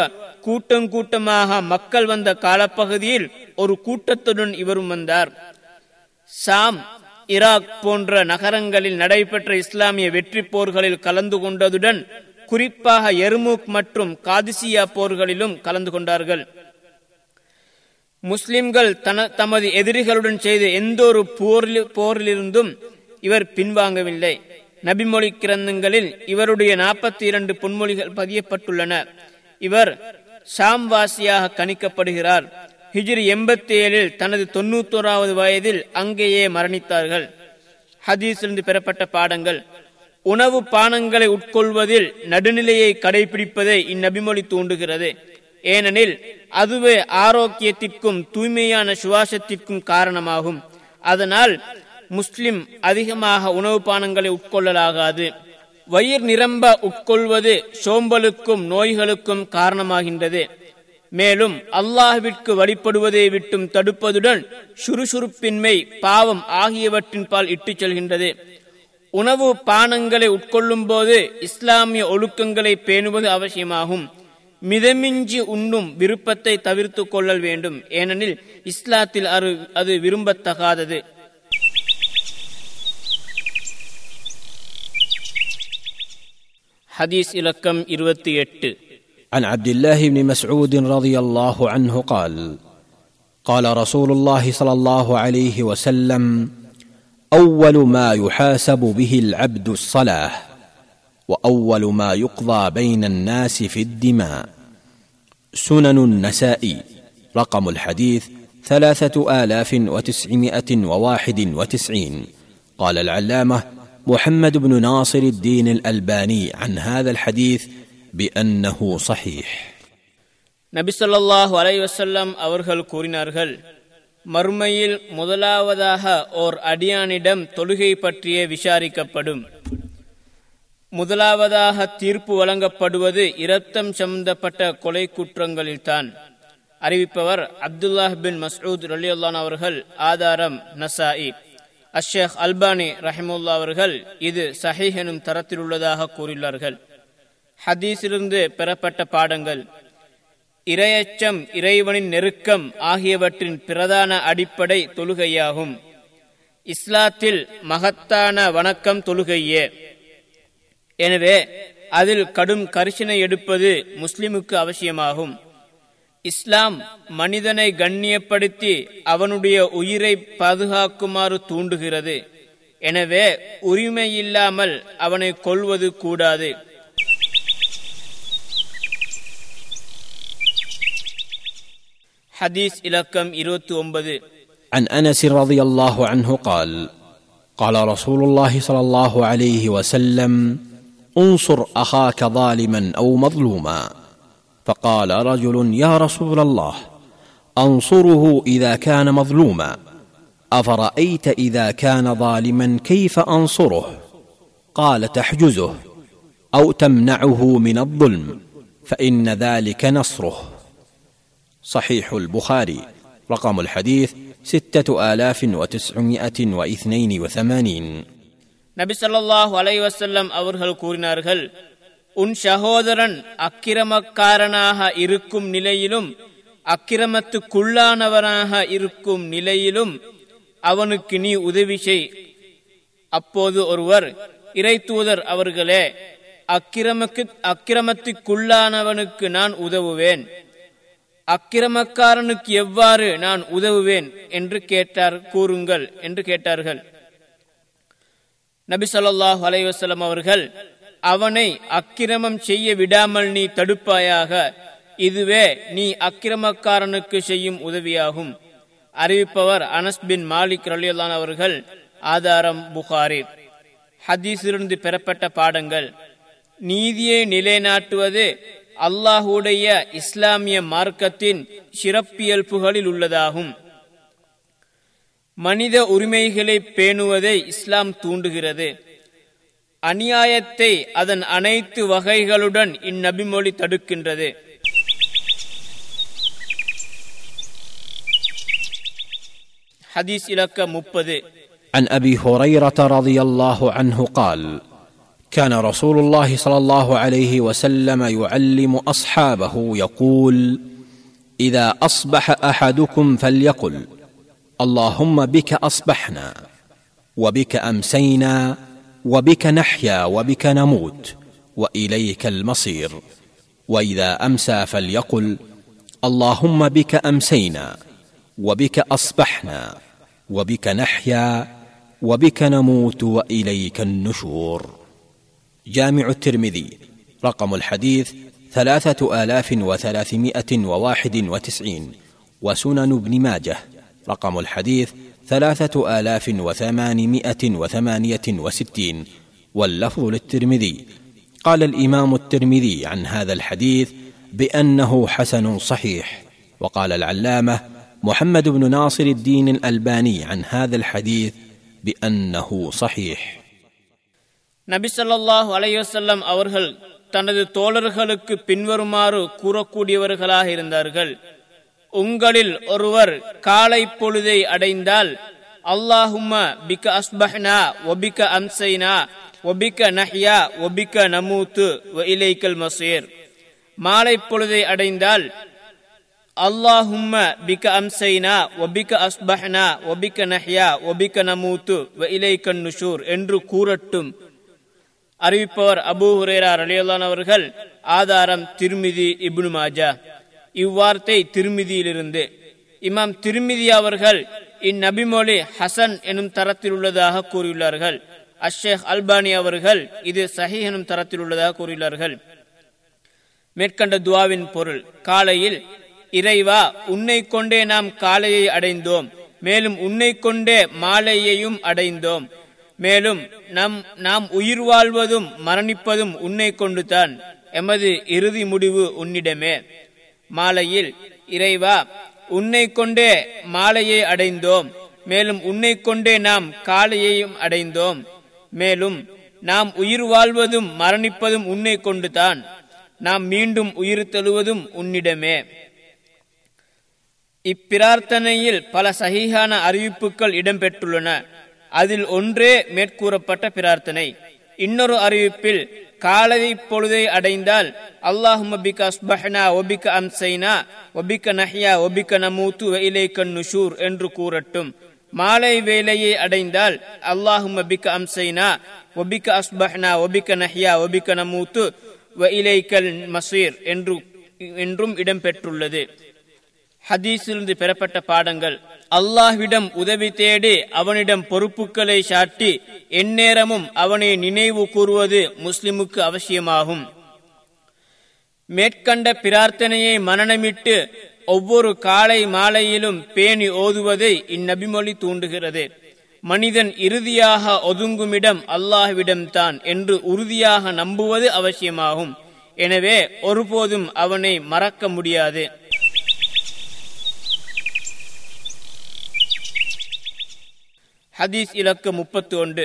கூட்டம் கூட்டமாக மக்கள் வந்த காலப்பகுதியில் ஒரு கூட்டத்துடன் இவரும் வந்தார். சாம், ஈராக் போன்ற நகரங்களில் நடைபெற்ற இஸ்லாமிய வெற்றி போர்களில் கலந்து கொண்டதுடன் குறிப்பாக எர்முக் மற்றும் காதிசியா போர்களிலும் கலந்து கொண்டார்கள். முஸ்லிம்கள் தமது எதிரிகளுடன் செய்த எந்த ஒரு போரிலிருந்தும் இவர் பின்வாங்கவில்லை. நபிமொழி கிரந்தங்களில் இவருடைய நாற்பத்தி இரண்டு பொன்மொழிகள் பதியப்பட்டுள்ளன. இவர் ஷாம்வாசியாக கணிக்கப்படுகிறார். ஹிஜ்ரி எண்பத்தி ஏழில் தனது தொன்னூத்தோராவது வயதில் அங்கேயே மரணித்தார்கள். ஹதீஸிலிருந்து பெறப்பட்ட பாடங்கள். உணவு பானங்களை உட்கொள்வதில் நடுநிலையை கடைபிடிப்பதை இந்நபிமொழி தூண்டுகிறது. ஏனெனில் அதுவே ஆரோக்கியத்திற்கும் தூய்மையான சுவாசத்திற்கும் காரணமாகும். அதனால் முஸ்லிம் அதிகமாக உணவு பானங்களை உட்கொள்ளலாகாது. வயிறு நிரம்ப உட்கொள்வது சோம்பலுக்கும் நோய்களுக்கும் காரணமாகின்றது. மேலும் அல்லாஹ்விற்கு வழிபடுவதை விட்டும் தடுப்பதுடன் சுறுசுறுப்பின்மை, பாவம் ஆகியவற்றின் பால் இட்டுச் செல்கின்றது. உணவு பானங்களை உட்கொள்ளும் போது இஸ்லாமிய ஒழுக்கங்களை பேணுவது அவசியமாகும். மிதமிஞ்சி உண்ணும் விருப்பத்தை தவிர்த்து கொள்ளல் வேண்டும். ஏனெனில் இஸ்லாத்தில் அது விரும்பத்தகாதது. ஹதீஸ் இலக்கம் இருபத்தி எட்டு. عن عبد الله بن مسعود رضي الله عنه قال قال رسول الله صلى الله عليه وسلم أول ما يحاسب به العبد الصلاة وأول ما يقضى بين الناس في الدماء. سنن النسائي رقم الحديث ثلاثة آلاف وتسعمائة وواحد وتسعين. قال العلامة محمد بن ناصر الدين الألباني عن هذا الحديث بأنه صحيح. نبي صلى الله عليه وسلم أورغل كورين أرغل. மறுமையில் முதலாவதாக ஓர் அடியானிடம் தொழுகை பற்றியே விசாரிக்கப்படும். முதலாவதாக தீர்ப்பு வழங்கப்படுவது இரத்தம் சம்பந்தப்பட்ட கொலை குற்றங்களில்தான். அறிவிப்பவர் அப்துல்லாஹ் பின் மஸ்ஊத் ரலியல்லாஹு அவர்கள். ஆதாரம் நசாயி. அஷேக் அல்பானி ரஹிமுல்லா அவர்கள் இது சஹீஹ் எனும் தரத்தில் உள்ளதாக கூறியுள்ளார்கள். ஹதீஸிலிருந்து பெறப்பட்ட பாடங்கள். இரையச்சம், இறைவனின் நெருக்கம் ஆகியவற்றின் பிரதான அடிப்படை தொழுகையாகும். இஸ்லாத்தில் மகத்தான வணக்கம் தொழுகையே. எனவே அதில் கடும் கரிசனை எடுப்பது முஸ்லிமுக்கு அவசியமாகும். இஸ்லாம் மனிதனை கண்ணியப்படுத்தி அவனுடைய உயிரை பாதுகாக்குமாறு தூண்டுகிறது. எனவே உரிமையில்லாமல் அவனை கொல்வது கூடாது. حديث إلكم إروت ومبذي. عن أنس رضي الله عنه قال قال رسول الله صلى الله عليه وسلم انصر أخاك ظالما أو مظلوما. فقال رجل يا رسول الله أنصره إذا كان مظلوما أفرأيت إذا كان ظالما كيف أنصره؟ قال تحجزه أو تمنعه من الظلم فإن ذلك نصره. صحيح البخاري رقم الحديث ستة آلاف وتسعمائة واثنين وثمانين. நபி ஸல்லல்லாஹு அலைஹி வஸல்லம் அவர்கள் கூறினார்கள், உன் சகோதரன் அக்கிரமக்காரனாக இருக்கும் நிலையிலும் அக்கிரமத்துக்குள்ளானவனாக இருக்கும் நிலையிலும் அவனுக்கு நீ உதவி செய். அப்போது ஒருவர், இறை தூதர் அவர்களே, அக்கிரமக்கு அக்கிரமத்துக்குள்ளானவனுக்கு நான் உதவுவேன், அக்கிரமக்காரனுக்கு எவ்வாறு நான் உதவுவேன் என்று கேட்டார் கூறுங்கள் என்று கேட்டார்கள். நபி ஸல்லல்லாஹு அலைஹி வஸல்லம் அவர்கள், அவனை அக்கிரமம் செய்ய விடாமல் நீ தடுப்பாயாக, இதுவே நீ அக்கிரமக்காரனுக்கு செய்யும் உதவியாகும். அறிவிப்பவர் அனஸ் பின் மாலிக் ரலியல்லாஹு அவர்கள். ஆதாரம் புகாரி. ஹதீஸிலிருந்து பெறப்பட்ட பாடங்கள்: நீதியை நிலைநாட்டுவது அல்லாஹுடைய இஸ்லாமிய மார்க்கத்தின் சிறப்பியல்புகளில் உள்ளதாகும். மனித உரிமைகளை பேணுவதை இஸ்லாம் தூண்டுகிறது. அநியாயத்தை அதன் அனைத்து வகைகளுடன் இந்நபிமொழி தடுக்கின்றது. ஹதீஸ் இலக்க முப்பது. عن أبي هريرة رضي الله عنه قال: كان رسول الله صلى الله عليه وسلم يعلم أصحابه يقول: إذا أصبح أحدكم فليقل: اللهم بك أصبحنا وبك أمسينا وبك نحيا وبك نموت وإليك المصير، وإذا أمسى فليقل: اللهم بك أمسينا وبك أصبحنا وبك نحيا وبك نموت وإليك النشور. جامع الترمذي. رقم الحديث ثلاثة آلاف وثلاثمائة وواحد وتسعين. وسنن ابن ماجه. رقم الحديث ثلاثة آلاف وثمانمائة وثمانية وستين. واللفظ للترمذي. قال الإمام الترمذي عن هذا الحديث بأنه حسن صحيح. وقال العلامة محمد بن ناصر الدين الألباني عن هذا الحديث بأنه صحيح. நபி ஸல்லல்லாஹு அலைஹி வஸல்லம் அவர்கள் தனது தோழர்களுக்கு பின்வருமாறு கூறக்கூடியவர்களாக இருந்தார்கள்: உங்களில் ஒருவர் காலை பொழுதை அடைந்தால் அல்லாஹும்ம பிக அஸ்பஹ்னா வபிக அம்சைனா வபிக நஹ்யா வபிக நமூது வஇலைக்கல் மசீர். மாலை பொழுதை அடைந்தால் அல்லாஹும்ம பிக அம்சைனா வபிக அஸ்பஹ்னா வபிக நஹ்யா வபிக நமூது வஇலைக்கன் நுஷூர் என்று கூறட்டும். அறிவிப்பவர் அபூ ஹுரைரா ரலியல்லாஹு அவர்கள். ஆதாரம் திர்மிதி, இப்னு மாஜா. இவ்வார்த்தை திர்மிதியிலிருந்து. இமாம் திர்மிதி அவர்கள் இந்நபிமொழி ஹசன் எனும் தரத்தில் உள்ளதாக கூறியுள்ளார்கள். அஷ்ஷேக் அல்பானி அவர்கள் இது சஹீஹ் எனும் தரத்தில் உள்ளதாக கூறியுள்ளார்கள். மேற்கண்ட துவாவின் பொருள்: காலையில் இறைவா, உன்னை கொண்டே நாம் காலையை அடைந்தோம், மேலும் உன்னை கொண்டே மாலையையும் அடைந்தோம், மேலும் நம் நாம் உயிர் வாழ்வதும் மரணிப்பதும் உன்னை கொண்டுதான், எமது இறுதி முடிவு உன்னிடமே. மாலையில் இறைவா, உன்னை கொண்டே மாலையை அடைந்தோம், மேலும் உன்னை கொண்டே நாம் காலையையும் அடைந்தோம், மேலும் நாம் உயிர் வாழ்வதும் மரணிப்பதும் உன்னை கொண்டுதான், நாம் மீண்டும் உயிர் தழுவதும் உன்னிடமே. இப்பிரார்த்தனையில் பல சஹீஹான அறிவிப்புகள் இடம்பெற்றுள்ளன. அதில் ஒன்றே மேற்கூறப்பட்ட பிரார்த்தனை. இன்னொரு அறிவிப்பில் காலை பொழுதை அடைந்தால் அல்லாஹும்ம பிக அஸ்பஹ்னா வபிக அம்சைனா வபிக நஹ்யா வபிக நமூது வஇலைக்கன் நுஷூர் என்று கூறட்டும். மாலை வேளையை அடைந்தால் அல்லாஹும்ம பிக அம்சைனா வபிக அஸ்பஹ்னா வபிக நஹ்யா வபிக நமூது வஇலைக்கல் மசீர் என்று என்றும் இடம்பெற்றுள்ளது. ஹதீஸிலிருந்து பெறப்பட்ட பாடங்கள்: அல்லாஹ்விடம் உதவி தேடி அவனிடம் பொறுப்புகளை சாட்டி எந்நேரமும் அவனை நினைவு கூறுவது முஸ்லிமுக்கு அவசியமாகும். மேற்கண்ட பிரார்த்தனையை மனனமிட்டு ஒவ்வொரு காலை மாலையிலும் பேணி ஓதுவதை இந்நபிமொழி தூண்டுகிறது. மனிதன் இறுதியாக ஒதுங்குமிடம் அல்லாஹ்விடம்தான் என்று உறுதியாக நம்புவது அவசியமாகும். எனவே ஒருபோதும் அவனை மறக்க முடியாது. حديث إلك مبتوند.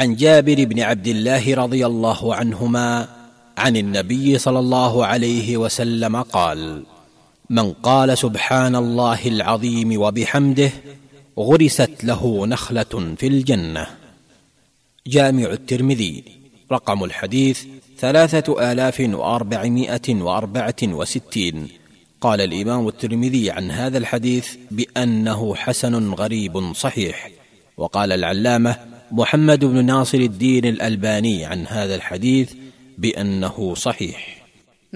عن جابر بن عبد الله رضي الله عنهما عن النبي صلى الله عليه وسلم قال: من قال سبحان الله العظيم وبحمده غرست له نخلة في الجنة. جامع الترمذي رقم الحديث ثلاثة آلاف وأربعمائة وأربعة وستين. قال الإمام الترمذي عن هذا الحديث بأنه حسن غريب صحيح. وقال العلامة محمد بن ناصر الدين الألباني عن هذا الحديث بأنه صحيح.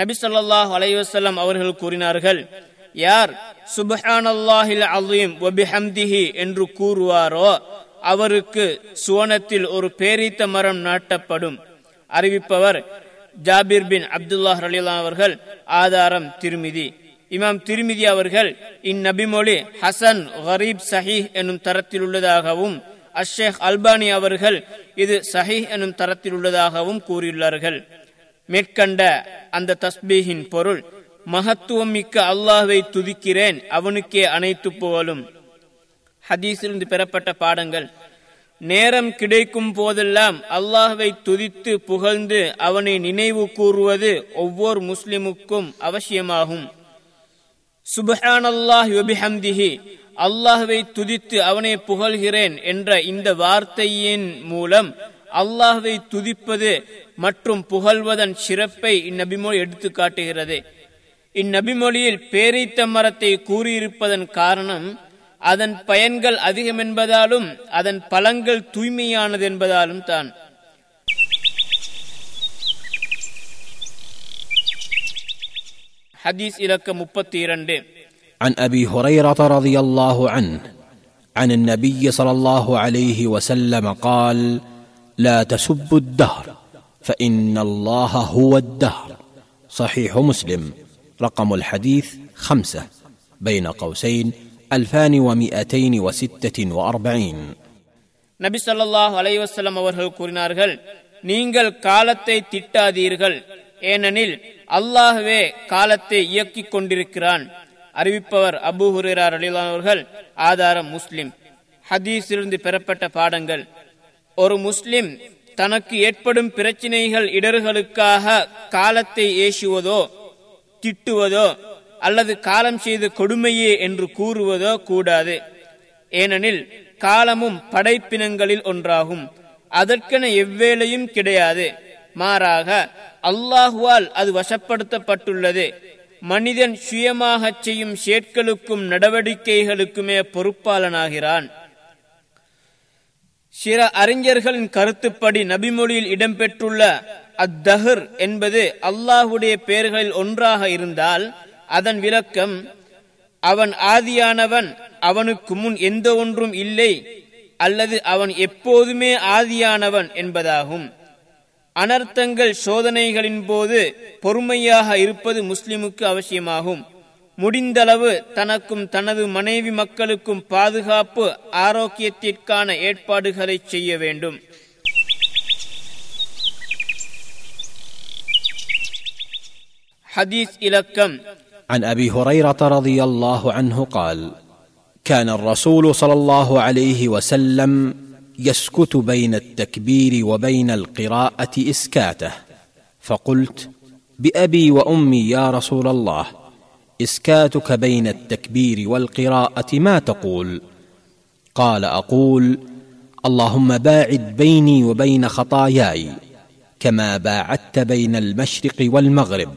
நபி ஸல்லல்லாஹு அலைஹி வஸல்லம் அவர்கள் கூறினார்கள், யார் சுப்ஹானல்லாஹில் அஸீம் வ பிஹம்திஹி என்று கூறுவாரோ அவருக்கு சுவனத்தில் ஒரு பேரீத்த மரம் நாட்டப்படும். அறிவிப்பவர் ஜாபிர் பின் அப்துல்லாஹ் ரலியல்லாஹு அவர்கள். ஆதாரம் திர்மிதி. இமாம் திர்மிதி அவர்கள் இந்நபி மொழி ஹசன் கரீப் சஹீஹ் என்னும் தரத்தில் உள்ளதாகவும் அஷ்ஷேக் அல்பானி அவர்கள் இது சஹீஹ் என்னும் தரத்தில் உள்ளதாகவும் கூறியுள்ளார்கள். மேற்கண்ட அந்த தஸ்பீஹின் பொருள், மகத்துவம் மிக்க அல்லாஹ்வை துதிக்கிறேன், அவனுக்கே அனைத்து புகழும். ஹதீஸிலிருந்து பெறப்பட்ட பாடங்கள்: நேரம் கிடைக்கும் போதெல்லாம் அல்லாஹ்வை துதித்து புகழ்ந்து அவனை நினைவு கூறுவது ஒவ்வொரு முஸ்லிமுக்கும் அவசியமாகும். சுப்ஹானல்லாஹி வ பிஹம்திஹி, அல்லாஹ்வை துதித்து அவனை புகழ்கிறேன் என்ற இந்த வார்த்தையின் மூலம் அல்லாஹ்வை துதிப்பது மற்றும் புகழ்வதன் சிறப்பை இந்நபிமொழி எடுத்து காட்டுகிறது. இந்நபிமொழியில் பேரீத்த மரத்தை கூறியிருப்பதன் காரணம் அதன் பயன்கள் அதிகம் என்பதாலும் அதன் பலன்கள் தூய்மையானது என்பதாலும் தான். ஹதீஸ் இலக்கம் முப்பத்தி இரண்டு. عن أبي هريرة رضي الله عنه عن النبي صلى الله عليه وسلم قال: لا تسبوا الدهر فإن الله هو الدهر. صحيح مسلم. رقم الحديث خمسة بين قوسين ألفان ومئتين وستة وأربعين. نبي صلى الله عليه وسلم அவர்கள் கூறினார்கள், நீங்கள் காலத்தை திட்டாதீர்கள், ஏனெனில் அல்லாஹ்வே காலத்தை இயக்கிக் கொண்டிருக்கிறான். அறிவிப்பவர் அபூ ஹுரைரா ரலியல்லாஹு அவர்கள். ஆதாரம் முஸ்லிம். ஹதீஸிலிருந்து பெறப்பட்ட பாடங்கள்: ஒரு முஸ்லிம் தனக்கு ஏற்படும் பிரச்சனைகள் இடர்களுக்காக காலத்தை ஏசுவதோ திட்டுவதோ அல்லது காலம் செய்த கொடுமையே என்று கூறுவதோ கூடாது. ஏனெனில் காலமும் படைப்பினங்களில் ஒன்றாகும், அதற்கென எவ்வேளையும் கிடையாது. மாறாக அல்லாஹுவால் அது வசப்படுத்தப்பட்டுள்ளது. மனிதன் சுயமாக செய்யும் செயற்களுக்கும் நடவடிக்கைகளுக்குமே பொறுப்பாளனாகிறான். சில அறிஞர்களின் கருத்துப்படி நபிமொழியில் இடம்பெற்றுள்ள அத்தஹர் என்பது அல்லாஹுடைய பெயர்களில் ஒன்றாக இருந்தால் அதன் விளக்கம், அவன் ஆதியானவன், அவனுக்கு முன் எந்த ஒன்றும் இல்லை, அல்லது அவன் எப்போதுமே ஆதியானவன் என்பதாகும். அனர்த்தங்கள் சோதனைகளின் போது பொறுமையாக இருப்பது முஸ்லிமுக்கு அவசியமாகும். முடிந்தளவு தனக்கும் தனது மனைவி மக்களுக்கும் பாதுகாப்பு ஆரோக்கியத்திற்கான ஏற்பாடுகளை செய்ய வேண்டும். حديث إلكم عن أبي هريرة رضي الله عنه قال: كان الرسول صلى الله عليه وسلم يسكت بين التكبير وبين القراءة إسكاته، فقلت: بأبي وأمي يا رسول الله، إسكاتك بين التكبير والقراءة ما تقول؟ قال: أقول اللهم باعد بيني وبين خطاياي كما باعدت بين المشرق والمغرب،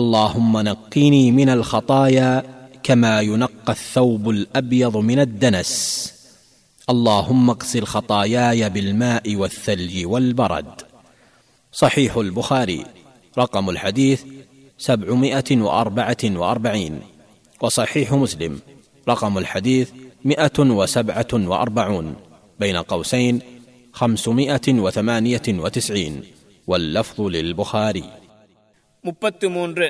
اللهم نقني من الخطايا كما ينقى الثوب الأبيض من الدنس، اللهم اغسل خطاياي بالماء والثلج والبرد. صحيح البخاري. رقم الحديث سبعمائة وأربعة وأربعين. وصحيح مسلم. رقم الحديث مئة وسبعة وأربعون بين قوسين خمسمائة وثمانية وتسعين. واللفظ للبخاري. முப்பத்தி மூன்று.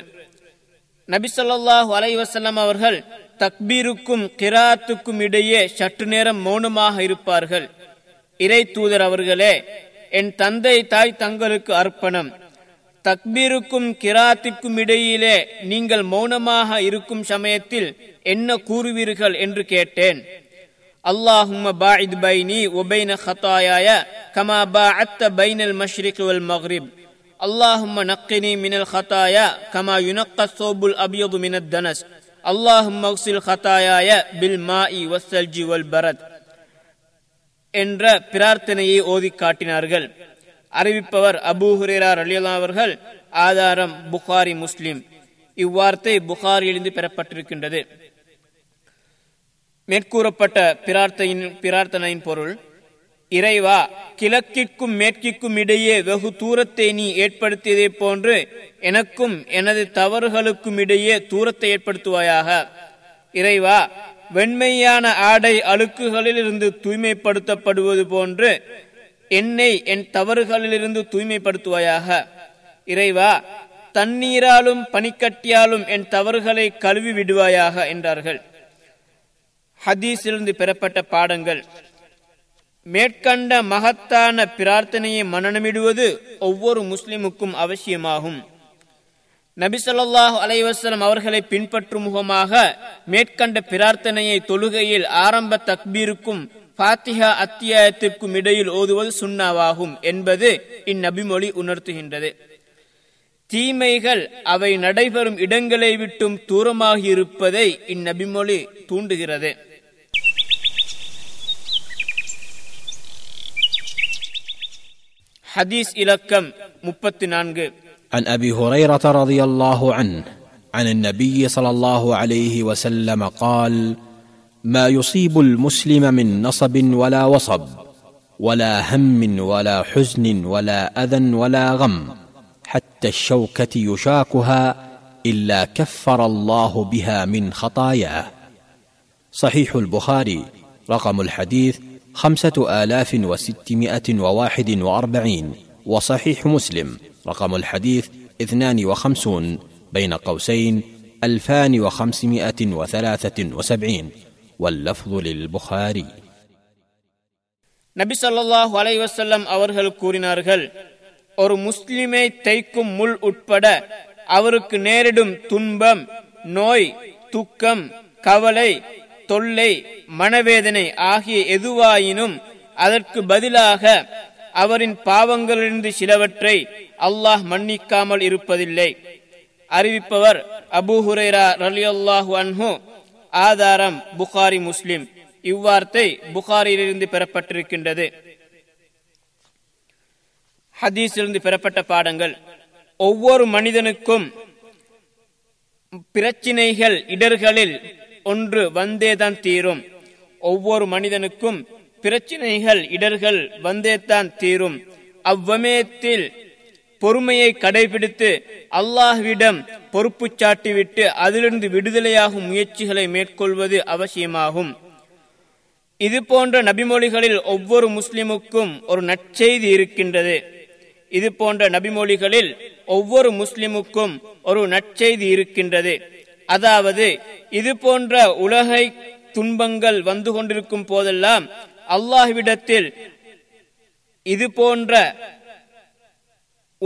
நபி ஸல்லல்லாஹு அலைஹி வஸல்லம் அவர்கள் தக்பீருக்கும் கிராத்துக்கும் இடையே சற்று நேரம் மௌனமாக இருப்பார்கள். இறை தூதர் அவர்களே, என் தந்தை தாய் தங்களுக்கு அர்ப்பணம், தக்பீருக்கும் கிராத்திற்கும் இடையிலே நீங்கள் மௌனமாக இருக்கும் சமயத்தில் என்ன கூறுவீர்கள் என்று கேட்டேன். அல்லாஹும்ம பாஇத் பைனி வ பைன ஹதாயாய கமா பாஅத்த பைனல் மஷ்ரிக் வல் மக்ரிப், அல்லாஹும்ம நக்கினி மினல் ஹதாயா கமா யுனக்க ஸௌபுல் அபியது மினத் தனஸ், அல்லாஹும்ம அக்ஸில் ஹதாயாய பில் மாஇ வஸ்ஸல்ஜி வல் பரத். என்ற பிரார்த்தனையை ஓதி காட்டினார்கள். அறிவிப்பவர் அபூ ஹுரைரா ரலியல்லாஹு அவர்கள். ஆதாரம் புகாரி, முஸ்லிம். இவ்வார்த்தை புகாரியிலிருந்து பெறப்பட்டிருக்கின்றது. மேற்கூறப்பட்ட பிரார்த்தையின் பிரார்த்தனையின் பொருள்: இறைவா, கிழக்கிற்கும் மேற்கிற்கும் இடையே வெகு தூரத்தை நீ ஏற்படுத்தியதை போன்று எனக்கும் எனது தவறுகளுக்கும் இடையே தூரத்தை ஏற்படுத்துவாயாக. இறைவா, வெண்மையான ஆடை அழுக்குகளிலிருந்து தூய்மைப்படுத்தப்படுவது போன்று என்னை என் தவறுகளிலிருந்து தூய்மைப்படுத்துவாயாக. இறைவா, தண்ணீராலும் பனிக்கட்டியாலும் என் தவறுகளை கழுவி விடுவாயாக என்றார்கள். ஹதீஸிலிருந்து பெறப்பட்ட பாடங்கள்: மேற்கண்ட மகத்தான பிரார்த்தனையை மனனமிடுவது ஒவ்வொரு முஸ்லிமுக்கும் அவசியமாகும். நபி ஸல்லல்லாஹு அலைஹி வஸல்லம் அவர்களை பின்பற்றும் முகமாக மேற்கண்ட பிரார்த்தனையை தொழுகையில் ஆரம்ப தக்பீருக்கும் ஃபாத்திஹா அத்தியாயத்திற்கும் இடையில் ஓதுவது சுன்னாவாகும் என்பது இந்நபிமொழி உணர்த்துகின்றது. தீமைகள் அவை நடைபெறும் இடங்களை விட்டும் தூரமாகி இருப்பதை இந்நபிமொழி தூண்டுகிறது. حديث إلكم ثلاثة وثلاثين. عن أبي هريرة رضي الله عنه عن النبي صلى الله عليه وسلم قال: ما يصيب المسلم من نصب ولا وصب ولا هم ولا حزن ولا أذى ولا غم حتى الشوكة يشاكها إلا كفر الله بها من خطاياه. صحيح البخاري. رقم الحديث خمسة آلاف وستمائة وواحد وأربعين. وصحيح مسلم. رقم الحديث اثنان وخمسون بين قوسين ألفان وخمسمائة وثلاثة وسبعين. واللفظ للبخاري. நபி ஸல்லல்லாஹு அலைஹி வஸல்லம் அவர்கள் கூறினார்கள்: ஒரு முஸ்லிமை தைக்கும் முள் உட்பட அவருக்கு நேரிடும் துன்பம், நோய், துக்கம், கவலை, தொல்லை, மனவேதனை ஆகிய எதுவாயினும் அதற்கு பதிலாக அவரின் பாவங்களிலிருந்து சிலவற்றை அல்லாஹ் மன்னிக்காமல் இருப்பதில்லை. அறிவிப்பவர் அபூ ஹுரைரா ரலியல்லாஹு அன்ஹு. ஆதாரம் புகாரி, முஸ்லிம். இவ்வார்த்தை புகாரியிலிருந்து பெறப்பட்டிருக்கின்றது. ஹதீஸிலிருந்து பெறப்பட்ட பாடங்கள்: ஒவ்வொரு மனிதனுக்கும் பிரச்சினைகள் இடர்களில் ஒன்று வந்தேதான் தீரும். ஒவ்வொரு மனிதனுக்கும் பிரச்சினைகள் இடர்கள் வந்தேதான் தீரும். அவ்வமயத்தில் பொறுமையை கடைபிடித்து அல்லாஹ்விடம் பொறுப்பு சாட்டிவிட்டு அதிலிருந்து விடுதலையாகும் முயற்சிகளை மேற்கொள்வது அவசியமாகும். இது போன்ற நபிமொழிகளில் ஒவ்வொரு முஸ்லிமுக்கும் ஒரு நற்செய்தி இருக்கின்றது. இது போன்ற நபிமொழிகளில் ஒவ்வொரு முஸ்லிமுக்கும் ஒரு நற்செய்தி இருக்கின்றது. அதாவது, இது போன்ற உலகை துன்பங்கள் வந்து கொண்டிருக்கும் போதெல்லாம் அல்லாஹ்விடத்தில் இது போன்ற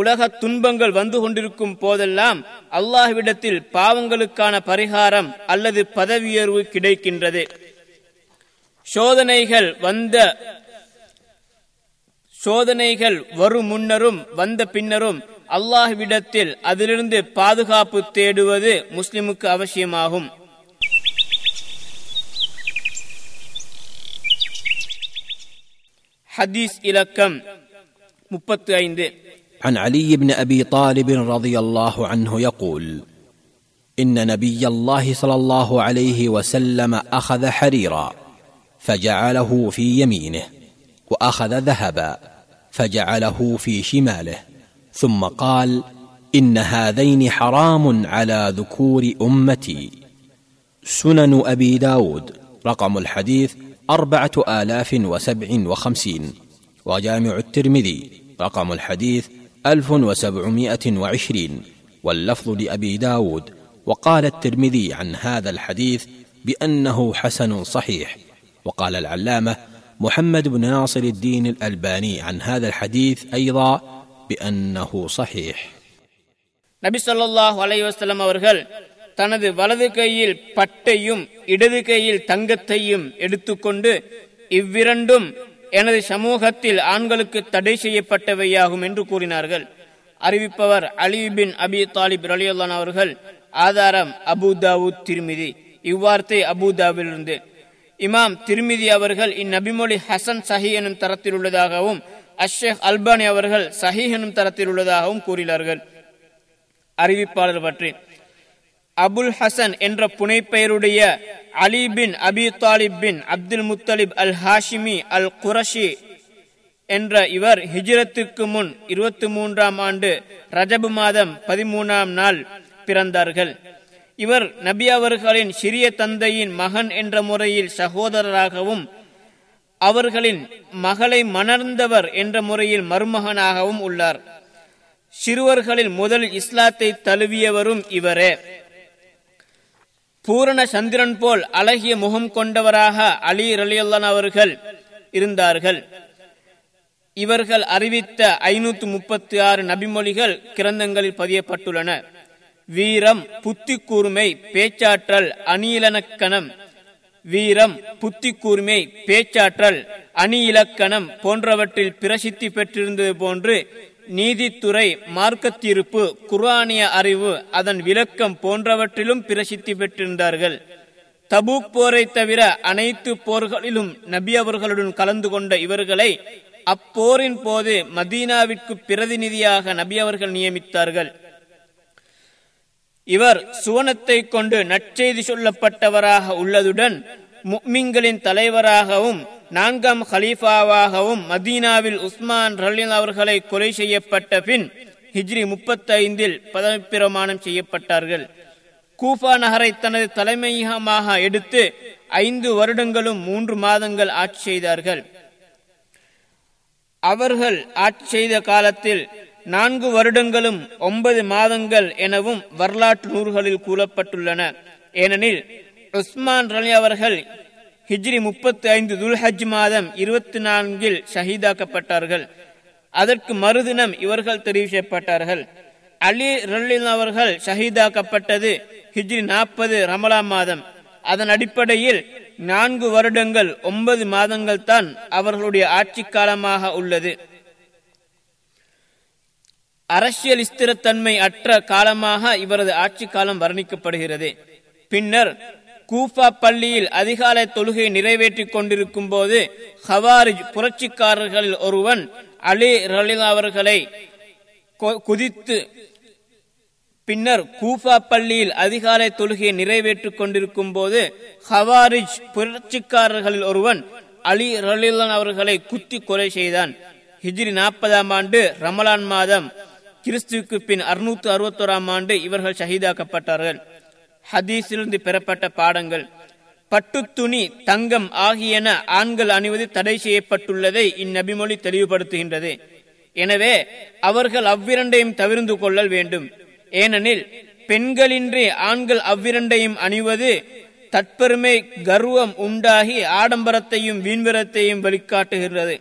உலக துன்பங்கள் வந்து கொண்டிருக்கும் போதெல்லாம் அல்லாஹ்விடத்தில் பாவங்களுக்கான பரிகாரம் அல்லது பதவியுயர்வு கிடைக்கின்றது. சோதனைகள் வந்த சோதனைகள் வரும் முன்னரும் வந்த பின்னரும் அல்லாஹ்விடத்தில் அதிலிருந்து பாதுகாப்பு தேடுவது முஸ்லிமுக்கு அவசியமாகும். حديث إلكم ثلاثة وثلاثين. عن علي بن أبي طالب رضي الله عنه يقول: إن نبي الله صلى الله عليه وسلم أخذ حريرا فجعله في يمينه وأخذ ذهبا فجعله في شماله ثم قال: إن هذين حرام على ذكور أمتي. سنن أبي داود. رقم الحديث أربعة آلاف وسبع وخمسين. وجامع الترمذي. رقم الحديث ألف وسبعمائة وعشرين. واللفظ لأبي داود. وقال الترمذي عن هذا الحديث بأنه حسن صحيح. وقال العلامة محمد بن ناصر الدين الألباني عن هذا الحديث أيضا بأنه صحيح. நபி ஸல்லல்லாஹு அலைஹி வஸல்லம் அவர்கள் தனது வலது கையில் பட்டையும் இடது கையில் தங்கத்தையும் எடுத்துக்கொண்டு, இவ்விரண்டும் எனது சமூகத்தில் ஆண்களுக்கு தடை செய்யப்பட்டவையாகும் என்று கூறினார்கள். அறிவிப்பவர் அலி பின் அபி தாலிப் ரலியல்லாஹு அவர்கள். ஆதாரம் அபூ தாவூத், திர்மிதி. இவ்வார்த்தை அபூ தாவூதிலிருந்து: இமாம் திர்மிதி அவர்கள் இந்நபிமொழி ஹசன் சஹி எனும் தரத்தில் உள்ளதாகவும் அஷ்ஷேக் அல்பானி அவர்கள் சஹி எனும் தரத்தில் உள்ளதாகவும் கூறினார்கள். அறிவிப்பாளர் பற்றி அபுல் ஹசன் என்ற புனைப்பெயருடைய அலி பின் அபி தாலிப் பின் அப்துல் முத்தலிப் அல் ஹாஷிமி அல் குரஷி என்ற இவர் ஹிஜ்ரத்துக்கு முன் இருபத்தி மூன்றாம் ஆண்டு ரஜபு மாதம் பதிமூணாம் நாள் பிறந்தார்கள். இவர் நபி அவர்களின் சிறிய தந்தையின் மகன் என்ற முறையில் சகோதரராகவும் அவர்களின் மகளை மணர்ந்தவர் என்ற முறையில் மருமகனாகவும் உள்ளார். சிறுவர்களில் முதல் இஸ்லாத்தை தழுவியவரும் இவரே. பூரண சந்திரன் போல் அழகிய முகம் கொண்டவராக அலி ரலியல்லாஹு அவர்கள் இருந்தார்கள். இவர்கள் அறிவித்த ஐநூத்தி முப்பத்தி ஆறு நபிமொழிகள் கிரந்தங்களில் பதியப்பட்டுள்ளன. வீரம், புத்தி கூர்மை, பேச்சாற்றல், அணியிலக்கணம் வீரம் புத்தி கூர்மை பேச்சாற்றல் அணி இலக்கணம் போன்றவற்றில் பிரசித்தி பெற்றிருந்தது போன்று நீதித்துறை, மார்க்க தீர்ப்பு, குர்ஆனிய அறிவு, அதன் விளக்கம் போன்றவற்றிலும் பிரசித்தி பெற்றிருந்தார்கள். தபூக் போரை தவிர அனைத்து போர்களிலும் நபி அவர்களுடன் கலந்து கொண்ட இவர்களை அப்போரின் போது மதீனாவிற்கு பிரதிநிதியாக நபி அவர்கள் நியமித்தார்கள். இவர் சுவனத்தை கொண்டு நற்செய்தி சொல்லப்பட்டவராக உள்ளதுடன் முஃமின்களின் தலைவராகவும் நான்காம் ஹலீஃபாவாகவும் மதீனாவில் உஸ்மான் ரலியல்லாஹு அவர்களை கொலை செய்யப்பட்ட பின் ஹிஜ்ரி முப்பத்தி ஐந்தில் பதவிப்பிரமாணம் செய்யப்பட்டார்கள். கூஃபா நகரை தனது தலைமையகமாக எடுத்து ஐந்து வருடங்களும் மூன்று மாதங்கள் ஆட்சி செய்தார்கள். அவர்கள் ஆட்சி செய்த காலத்தில் நான்கு வருடங்களும் ஒன்பது மாதங்கள் எனவும் வரலாற்று நூறுகளில் கூறப்பட்டுள்ளன. ஏனெனில் உஸ்மான் ரலி அவர்கள் ஹிஜ்ரி முப்பத்தி ஐந்து துல்ஹஜ் மாதம் இருபத்தி நான்கில் ஷஹீதாக்கப்பட்டார்கள். அதற்கு மறுதினம் இவர்கள் தெரிவு செய்யப்பட்டார்கள். அலி ரலியல்லாஹு அவர்கள் ஷஹீதாக்கப்பட்டது ஹிஜ்ரி நாற்பது ரமலா மாதம். அதன் அடிப்படையில் நான்கு வருடங்கள் ஒன்பது மாதங்கள் தான் அவர்களுடைய ஆட்சி காலமாக உள்ளது. அரசியல் ஸ்திரத்தன்மை அற்ற காலமாக இவரது ஆட்சி காலம் வர்ணிக்கப்படுகிறது. பின்னர் கூஃபா பள்ளியில் அதிகாலை தொழுகையை நிறைவேற்றிக் கொண்டிருக்கும் போது ஹவாரிஜ் புரட்சிக்காரர்களில் ஒருவன் அலி ரலியல்லாஹு அவர்களை குதித்து பின்னர் கூஃபா பள்ளியில் அதிகாலை தொழுகையை நிறைவேற்றிக் கொண்டிருக்கும் போது ஹவாரிஜ் புரட்சிக்காரர்களில் ஒருவன் அலி ரலியல்லாஹு அவர்களை குத்தி கொலை செய்தான். ஹிஜ்ரி நாற்பதாம் ஆண்டு ரமலான் மாதம் கிறிஸ்துவுக்கு பின் அறுநூற்று அறுபத்தி ஓராம் ஆண்டு இவர்கள் ஷஹீதாக்கப்பட்டார்கள். ஹதீஸிலிருந்து பெறப்பட்ட பாடங்கள். பட்டு துணி, தங்கம் ஆகியன ஆண்கள் அணிவது தடை செய்யப்பட்டுள்ளதை இந்நபிமொழி தெளிவுபடுத்துகின்றது. எனவே அவர்கள் அவ்விரண்டையும் தவிர்த்து கொள்ளல் வேண்டும். ஏனெனில் பெண்களின்றி ஆண்கள் அவ்விரண்டையும் அணிவது தற்பெருமை, கர்வம் உண்டாகி ஆடம்பரத்தையும் வீண்வரத்தையும் வெளிக்காட்டுகிறது.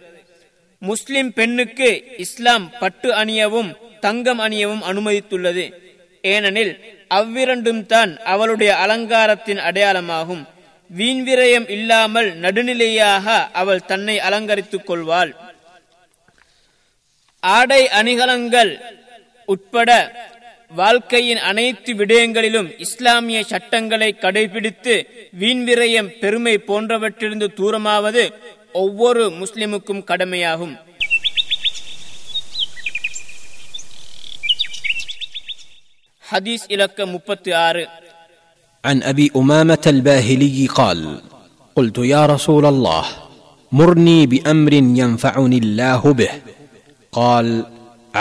முஸ்லிம் பெண்ணுக்கு இஸ்லாம் பட்டு அணியவும் தங்கம் அணியவும் அனுமதித்துள்ளது. ஏனெனில் அவ்விரண்டும் தான் அவளுடைய அலங்காரத்தின் அடையாளமாகும். வீண்விரயம் இல்லாமல் நடுநிலையாக அவள் தன்னை அலங்கரித்துக் கொள்வாள். ஆடை அணிகலன்கள் உட்பட வாழ்க்கையின் அனைத்து விடயங்களிலும் இஸ்லாமிய சட்டங்களை கடைபிடித்து வீண்விரயம், பெருமை போன்றவற்றிலிருந்து தூரமாவது ஒவ்வொரு முஸ்லிமுக்கும் கடமையாகும். حديث إلك مبتعار عن أبي أمامة الباهلي قال قلت يا رسول الله مرني بأمر ينفعني الله به قال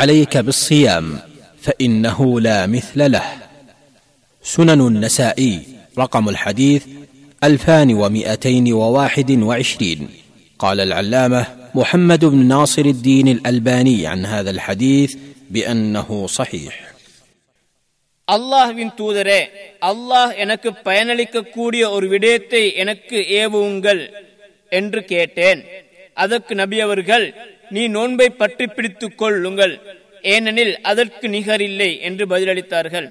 عليك بالصيام فإنه لا مثل له. سنن النسائي رقم الحديث ألفان ومئتين وواحد وعشرين. قال العلامة محمد بن ناصر الدين الألباني عن هذا الحديث بأنه صحيح. அல்லாஹ்வின் தூதரே, அல்லாஹ் எனக்கு பயனளிக்க கூடிய ஒரு விடயத்தை எனக்கு ஏவுங்கள் என்று கேட்டேன். அதற்கு நபி அவர்கள், நீ நோன்பை பற்றி பிடித்துக் கொள்ளுங்கள், ஏனெனில் அதற்கு நிகரில்லை என்று பதிலளித்தார்கள்.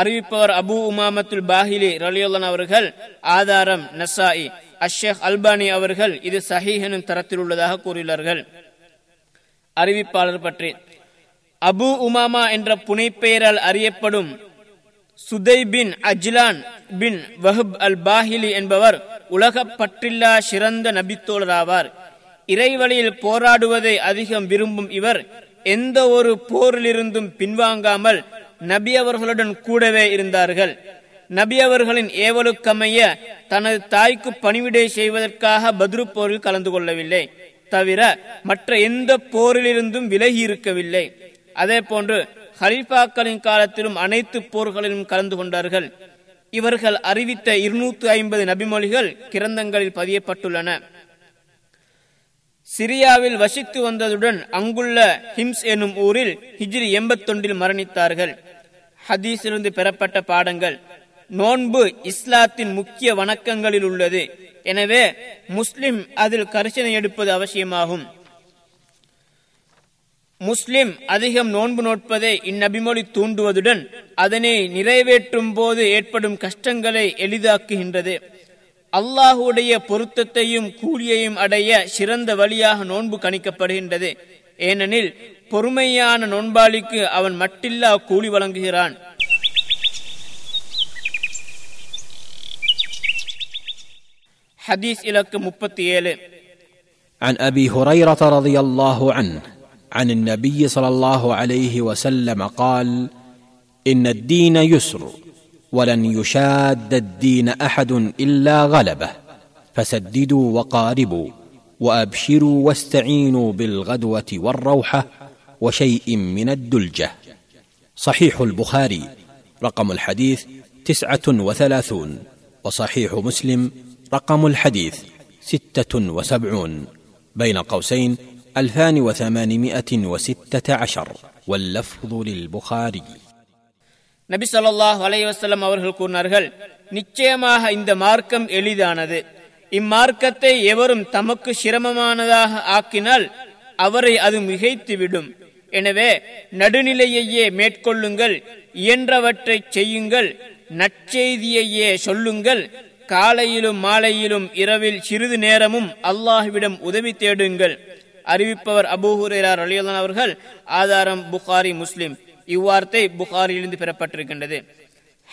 அறிவிப்பவர் அபு உமாமத்துல் பாஹிலி ரலியல்லாஹு அவர்கள். ஆதாரம் நசாயி. அஷ்ஷேக் அல்பானி அவர்கள் இது சஹீஹ் எனும் தரத்தில் உள்ளதாக கூறினார்கள். அறிவிப்பாளர் பற்றி அபு உமாமா என்ற புனைப்பெயரால் அறியப்படும் சுதை பின் அஜ்லான் பின் வஹப் அல் பாஹிலி என்பவர் உலகப் பற்றில்லா சிறந்த நபித்தோழராவார். இறைவழியில் போராடுவதை அதிகம் விரும்பும் இவர் எந்த ஒரு போரிலிருந்தும் பின்வாங்காமல் நபி அவர்களுடன் கூடவே இருந்தார்கள். நபி அவர்களின் ஏவலுக்கமைய தனது தாய்க்கு பணிவிடை செய்வதற்காக பத்ரு போரில் கலந்து கொள்ளவில்லை, தவிர மற்ற எந்த போரிலிருந்தும் விலகி இருக்கவில்லை. அதே போன்று ஹலீஃபாக்களின் காலத்திலும் அனைத்து போர்களிலும் கலந்து கொண்டார்கள். இவர்கள் அறிவித்த இருநூற்று ஐம்பது நபிமொழிகள் கிரந்தங்களில் பதியப்பட்டுள்ளன. சிரியாவில் வசித்து வந்ததுடன் அங்குள்ள ஹிம்ஸ் எனும் ஊரில் ஹிஜ்ரி எண்பத்தி ஒன்றில் மரணித்தார்கள். ஹதீஸிலிருந்து பெறப்பட்ட பாடங்கள்: நோன்பு இஸ்லாத்தின் முக்கிய வணக்கங்களில் உள்ளது, எனவே முஸ்லிம் அதில் கரிசனை எடுப்பது அவசியமாகும். முஸ்லிம் அதிகம் நோன்பு நோட்பதை இந்நபிமொழி தூண்டுவதுடன் அதனை நிறைவேற்றும் போது ஏற்படும் கஷ்டங்களை எளிதாக்குகின்றது. அல்லாஹுடைய பொருத்தத்தையும் கூலியையும் அடைய சிறந்த வழியாக நோன்பு கணிக்கப்படுகின்றது. ஏனெனில் பொறுமையான நோன்பாளிக்கு அவன் மட்டில்லா கூலி வழங்குகிறான். ஹதீஸ் இலக்கு முப்பத்தி ஏழு. عن أبي هريرة رضي الله عنه عن النبي صلى الله عليه وسلم قال: إن الدين يسر ولن يشاد الدين أحد إلا غلبه فسددوا وقاربوا وأبشروا واستعينوا بالغدوة والروحة وشيء من الدلجة. صحيح البخاري رقم الحديث تسعة وثلاثون، وصحيح مسلم رقم الحديث ستة وسبعون، بين قوسين ألفان وثمانمائة وستة عشر، واللفظ للبخاري. நபி ஸல்லல்லாஹு அலைஹி வஸல்லம் அவர்கள் கூறினார்கள்: நிச்சயமாக இந்த மார்க்கம் எளிதானது. இம்மார்க்கத்தை எவரும் தமக்கு சிரமமானதாக ஆக்கினால் அவரை அது மிகைத்துவிடும். எனவே நடுநிலையையே மேற்கொள்ளுங்கள், இயன்றவற்றை செய்யுங்கள், நற்செய்தியையே சொல்லுங்கள், காலையிலும் மாலையிலும் இரவில் சிறிது நேரமும் அல்லாஹ்விடம் உதவி தேடுங்கள். அறிவிப்பவர் அபூ ஹுரைரா ரலியல்லாஹு அன்ஹு அவர்கள். ஆதாரம் புகாரி, முஸ்லிம். இவ்வார்த்தை புகாரிலிருந்து பெறப்பட்டிருக்கின்றது.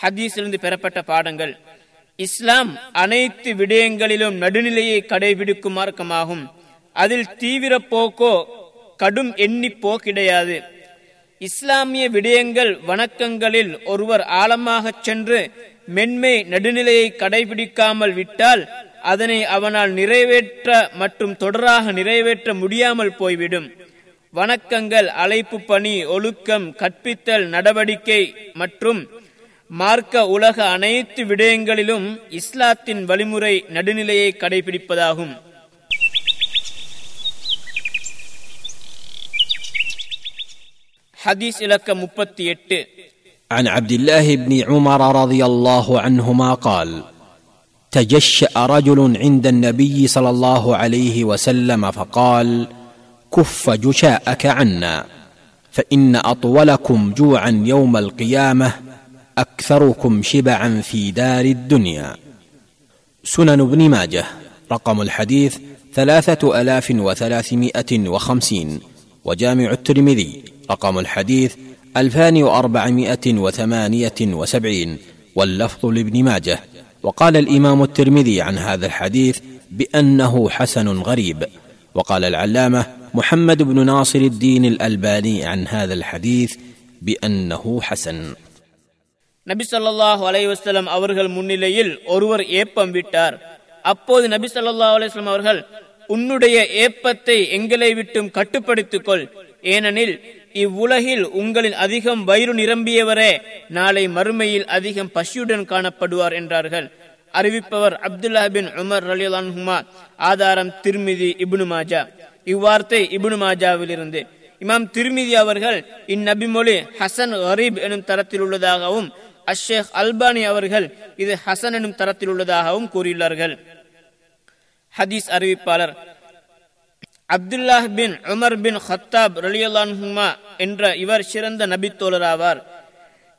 ஹதீஸிலிருந்து பெறப்பட்ட பாடங்கள்: இஸ்லாம் அனைத்து விடயங்களிலும் நடுநிலையை கடைபிடிக்கும் மார்க்கமாகும். அதில் தீவிர போக்கோ கடும் எண்ணிப்போ கிடையாது. இஸ்லாமிய விடயங்கள் வணக்கங்களில் ஒருவர் ஆழமாக சென்று மென்மை நடுநிலையை கடைபிடிக்காமல் விட்டால் அதனை அவனால் நிறைவேற்ற மற்றும் தொடராக நிறைவேற்ற முடியாமல் போய்விடும். வணக்கங்கள், அழைப்பு பணி, ஒழுக்கம், கற்பித்தல், நடவடிக்கை மற்றும் மார்க்க உலக அனைத்து விடயங்களிலும் இஸ்லாத்தின் வழிமுறை நடுநிலையை கடைபிடிப்பதாகும். ஹதீஸ் இலக்கம் முப்பத்தி எட்டு. عن عبد الله بن عمر رضي الله عنهما قال: تجشأ رجل عند النبي صلى الله عليه وسلم فقال: كف جشاءك عنا فإن أطولكم جوعا يوم القيامة أكثركم شبعا في دار الدنيا. سنن ابن ماجه رقم الحديث ثلاثة ألاف وثلاثمائة وخمسين، وجامع الترمذي رقم الحديث ألفان وأربعمائة وثمانية وسبعين، واللفظ لابن ماجه. وقال الإمام الترمذي عن هذا الحديث بأنه حسن غريب. وقال العلامة محمد بن ناصر الدين الألباني عن هذا الحديث بأنه حسن. نبي صلى الله عليه وسلم அவர்கள் முன்னிலையில் ஒருவர் ஏப்பம் விட்டார். அப்போது நபி ஸல்லல்லாஹு அலைஹி வஸல்லம் அவர்கள்: உன்னுடைய ஏப்பத்தை எங்களை விட்டும் கட்டுப்படுத்திக் கொள், ஏனெனில் இவ்வுலகில் உங்களின் அதிகம் வயிறு நிரம்பியவரே நாளை மறுமையில் அதிகம் பசியுடன் காணப்படுவார் என்றார்கள். அறிவிப்பவர் அப்துல்லா பின் உமர் ரலியல்லாஹு அன்ஹுமா. ஆதாரம் திர்மிதி, இப்னு மாஜா. இவ்வார்த்தை இப்னு மாஜாவில் இருந்து. இமாம் திர்மிதி அவர்கள் இந்நபிமொழி ஹசன் கரீப் எனும் தரத்தில் உள்ளதாகவும் அஷேக் அல்பானி அவர்கள் இது ஹசன் எனும் தரத்தில் உள்ளதாகவும் கூறியுள்ளார்கள். ஹதீஸ் அறிவிப்பாளர் அப்துல்லாஹ் பின் உமர் பின் ஹத்தாப் ரலியல்லாஹு அன்ஹுமா என்ற இவர் சிறந்த நபித்தோழராவார்.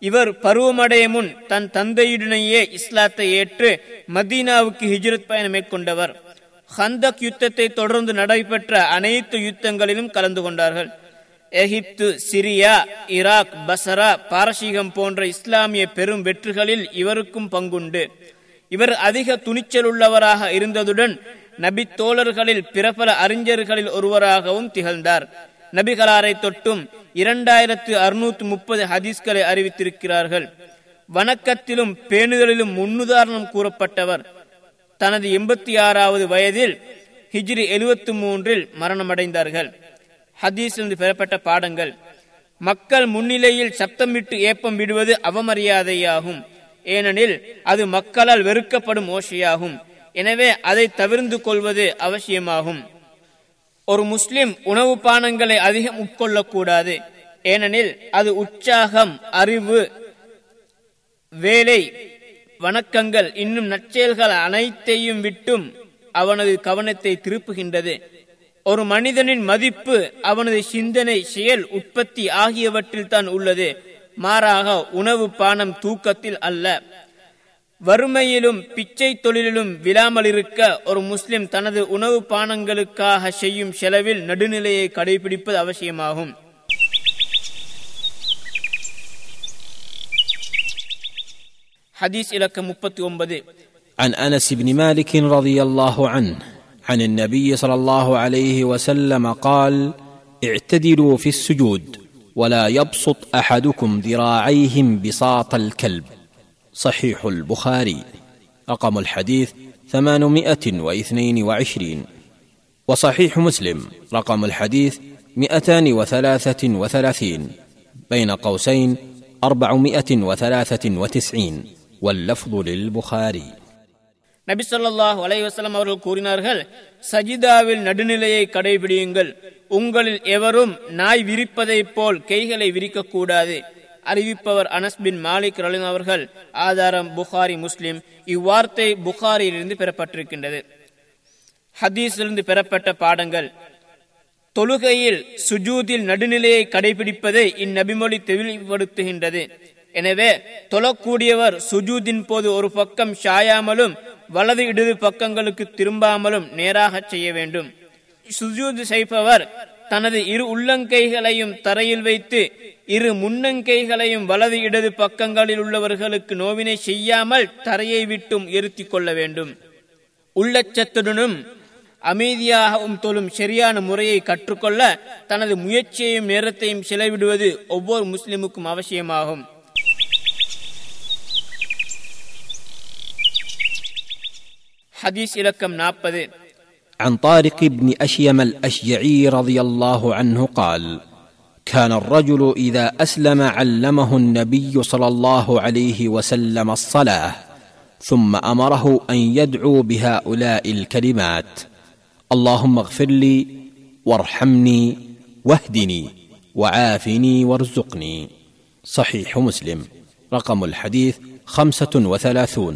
இவர் பருவமடைய முன் தன் தந்தையுடனேயே இஸ்லாத்தை ஏற்று மதீனாவுக்கு ஹிஜ்ரத் பயணம் மேற்கொண்டவர். ஹந்தக் யுத்தத்தை தொடர்ந்து நடைபெற்ற அனைத்து யுத்தங்களிலும் கலந்து கொண்டார்கள். எகிப்து, சிரியா, ஈராக், பசரா, பாரசீகம் போன்ற இஸ்லாமிய பெரும் வெற்றிகளில் இவருக்கும் பங்குண்டு. இவர் அதிக துணிச்சல் உள்ளவராக இருந்ததுடன் நபி தோழர்களில் பிரபல அறிஞர்களில் ஒருவராகவும் திகழ்ந்தார். நபிகளாரை தொட்டும் இரண்டாயிரத்து அறுநூற்று முப்பது ஹதீஸ்களை அறிவித்திருக்கிறார்கள். வணக்கத்திலும் பேணுதலிலும் முன்னுதாரணம் கூறப்பட்டவர். தனது எண்பத்தி ஆறாவது வயதில் ஹிஜ்ரி எழுபத்தி மூன்றில் மரணமடைந்தார்கள். ஹதீஸிலிருந்து பெறப்பட்ட பாடங்கள்: மக்கள் முன்னிலையில் சப்தமிட்டு ஏப்பம் விடுவது அவமரியாதையாகும். ஏனெனில் அது மக்களால் வெறுக்கப்படும் ஓசையாகும். எனவே அதை தவிர்த்து கொள்வது அவசியமாகும். ஒரு முஸ்லிம் உணவு பானங்களை அதிகம் உட்கொள்ளக்கூடாது. ஏனெனில் அது உற்சாகம், அறிவு, வேலை, வணக்கங்கள் இன்னும் நற்செயல்கள் அனைத்தையும் விட்டும் அவனது கவனத்தை திருப்புகின்றது. ஒரு மனிதனின் மதிப்பு அவனது சிந்தனை, செயல், உற்பத்தி ஆகியவற்றில் தான் உள்ளது. மாறாக உணவு பானம், தூக்கத்தில் அல்ல. வறுமையிலும் பிச்சை தொழிலும் விழாமல் இருக்க ஒரு முஸ்லிம் தனது உணவு பானங்களுக்காக செய்யும் செலவில் நடுநிலையை கடைபிடிப்பது அவசியமாகும். ஹதீஸ் இலக்கம் முப்பத்தி ஒன்பது. عن أنس بن مالك رضي الله عنه عن النبي صلى الله عليه وسلم قال: اعتدلوا في السجود ولا يبسط أحدكم ذراعيهم بساط الكلب. صحيح البخاري. رقم الحديث ثمانمائة واثنين وعشرين. وصحيح مسلم رقم الحديث مئتان وثلاثة وثلاثين، بين قوسين أربعمائة وثلاثة وتسعين. واللفظ للبخاري. நபி ஸல்லல்லாஹு அலைஹி வஸல்லம் அவர்கள் கூறினார்கள்: சஜிதாவில் நடுநிலையை கடைபிடியுங்கள். உங்களில் எவரும் நாய் விரிப்பதை போல் கைகளை விரிக்கக்கூடாது. அறிவிப்பவர் அனஸ் பின் மாலிக் ரலியல்லாஹு அவர்கள். ஆதாரம் புகாரி, முஸ்லிம். இவ்வார்த்தை புகாரியிலிருந்து பெறப்பட்டிருக்கின்றது. ஹதீஸிலிருந்து பெறப்பட்ட பாடங்கள்: தொழுகையில் சுஜூதில் நடுநிலையை கடைபிடிப்பதை இந்நபிமொழி தெளிவுபடுத்துகின்றது. எனவே தொழக்கூடியவர் சுஜூதின் போது ஒரு பக்கம் சாயாமலும் வலது இடது பக்கங்களுக்கு திரும்பாமலும் நேராக செய்ய வேண்டும். சுஜூது செய்பவர் தனது இரு உள்ளங்கைகளையும் தரையில் வைத்து இரு முன்னங்கைகளையும் வலது இடது பக்கங்களில் உள்ளவர்களுக்கு நோவினை செய்யாமல் தரையை விட்டும் எரித்தி கொள்ள வேண்டும். உள்ளச்சத்துடனும் அமைதியாகவும் தொழும் சரியான முறையை கற்றுக்கொள்ள தனது முயற்சியையும் நேரத்தையும் செலவிடுவது ஒவ்வொரு முஸ்லிமுக்கும் அவசியமாகும். ஹதீஸ் இலக்கம் நாற்பது. عن طارق بن أشيم الأشجعي رضي الله عنه قال: كان الرجل إذا أسلم علمه النبي صلى الله عليه وسلم الصلاة، ثم أمره أن يدعو بهؤلاء الكلمات: اللهم اغفر لي وارحمني واهدني وعافني وارزقني. صحيح مسلم. رقم الحديث خمسة وثلاثون،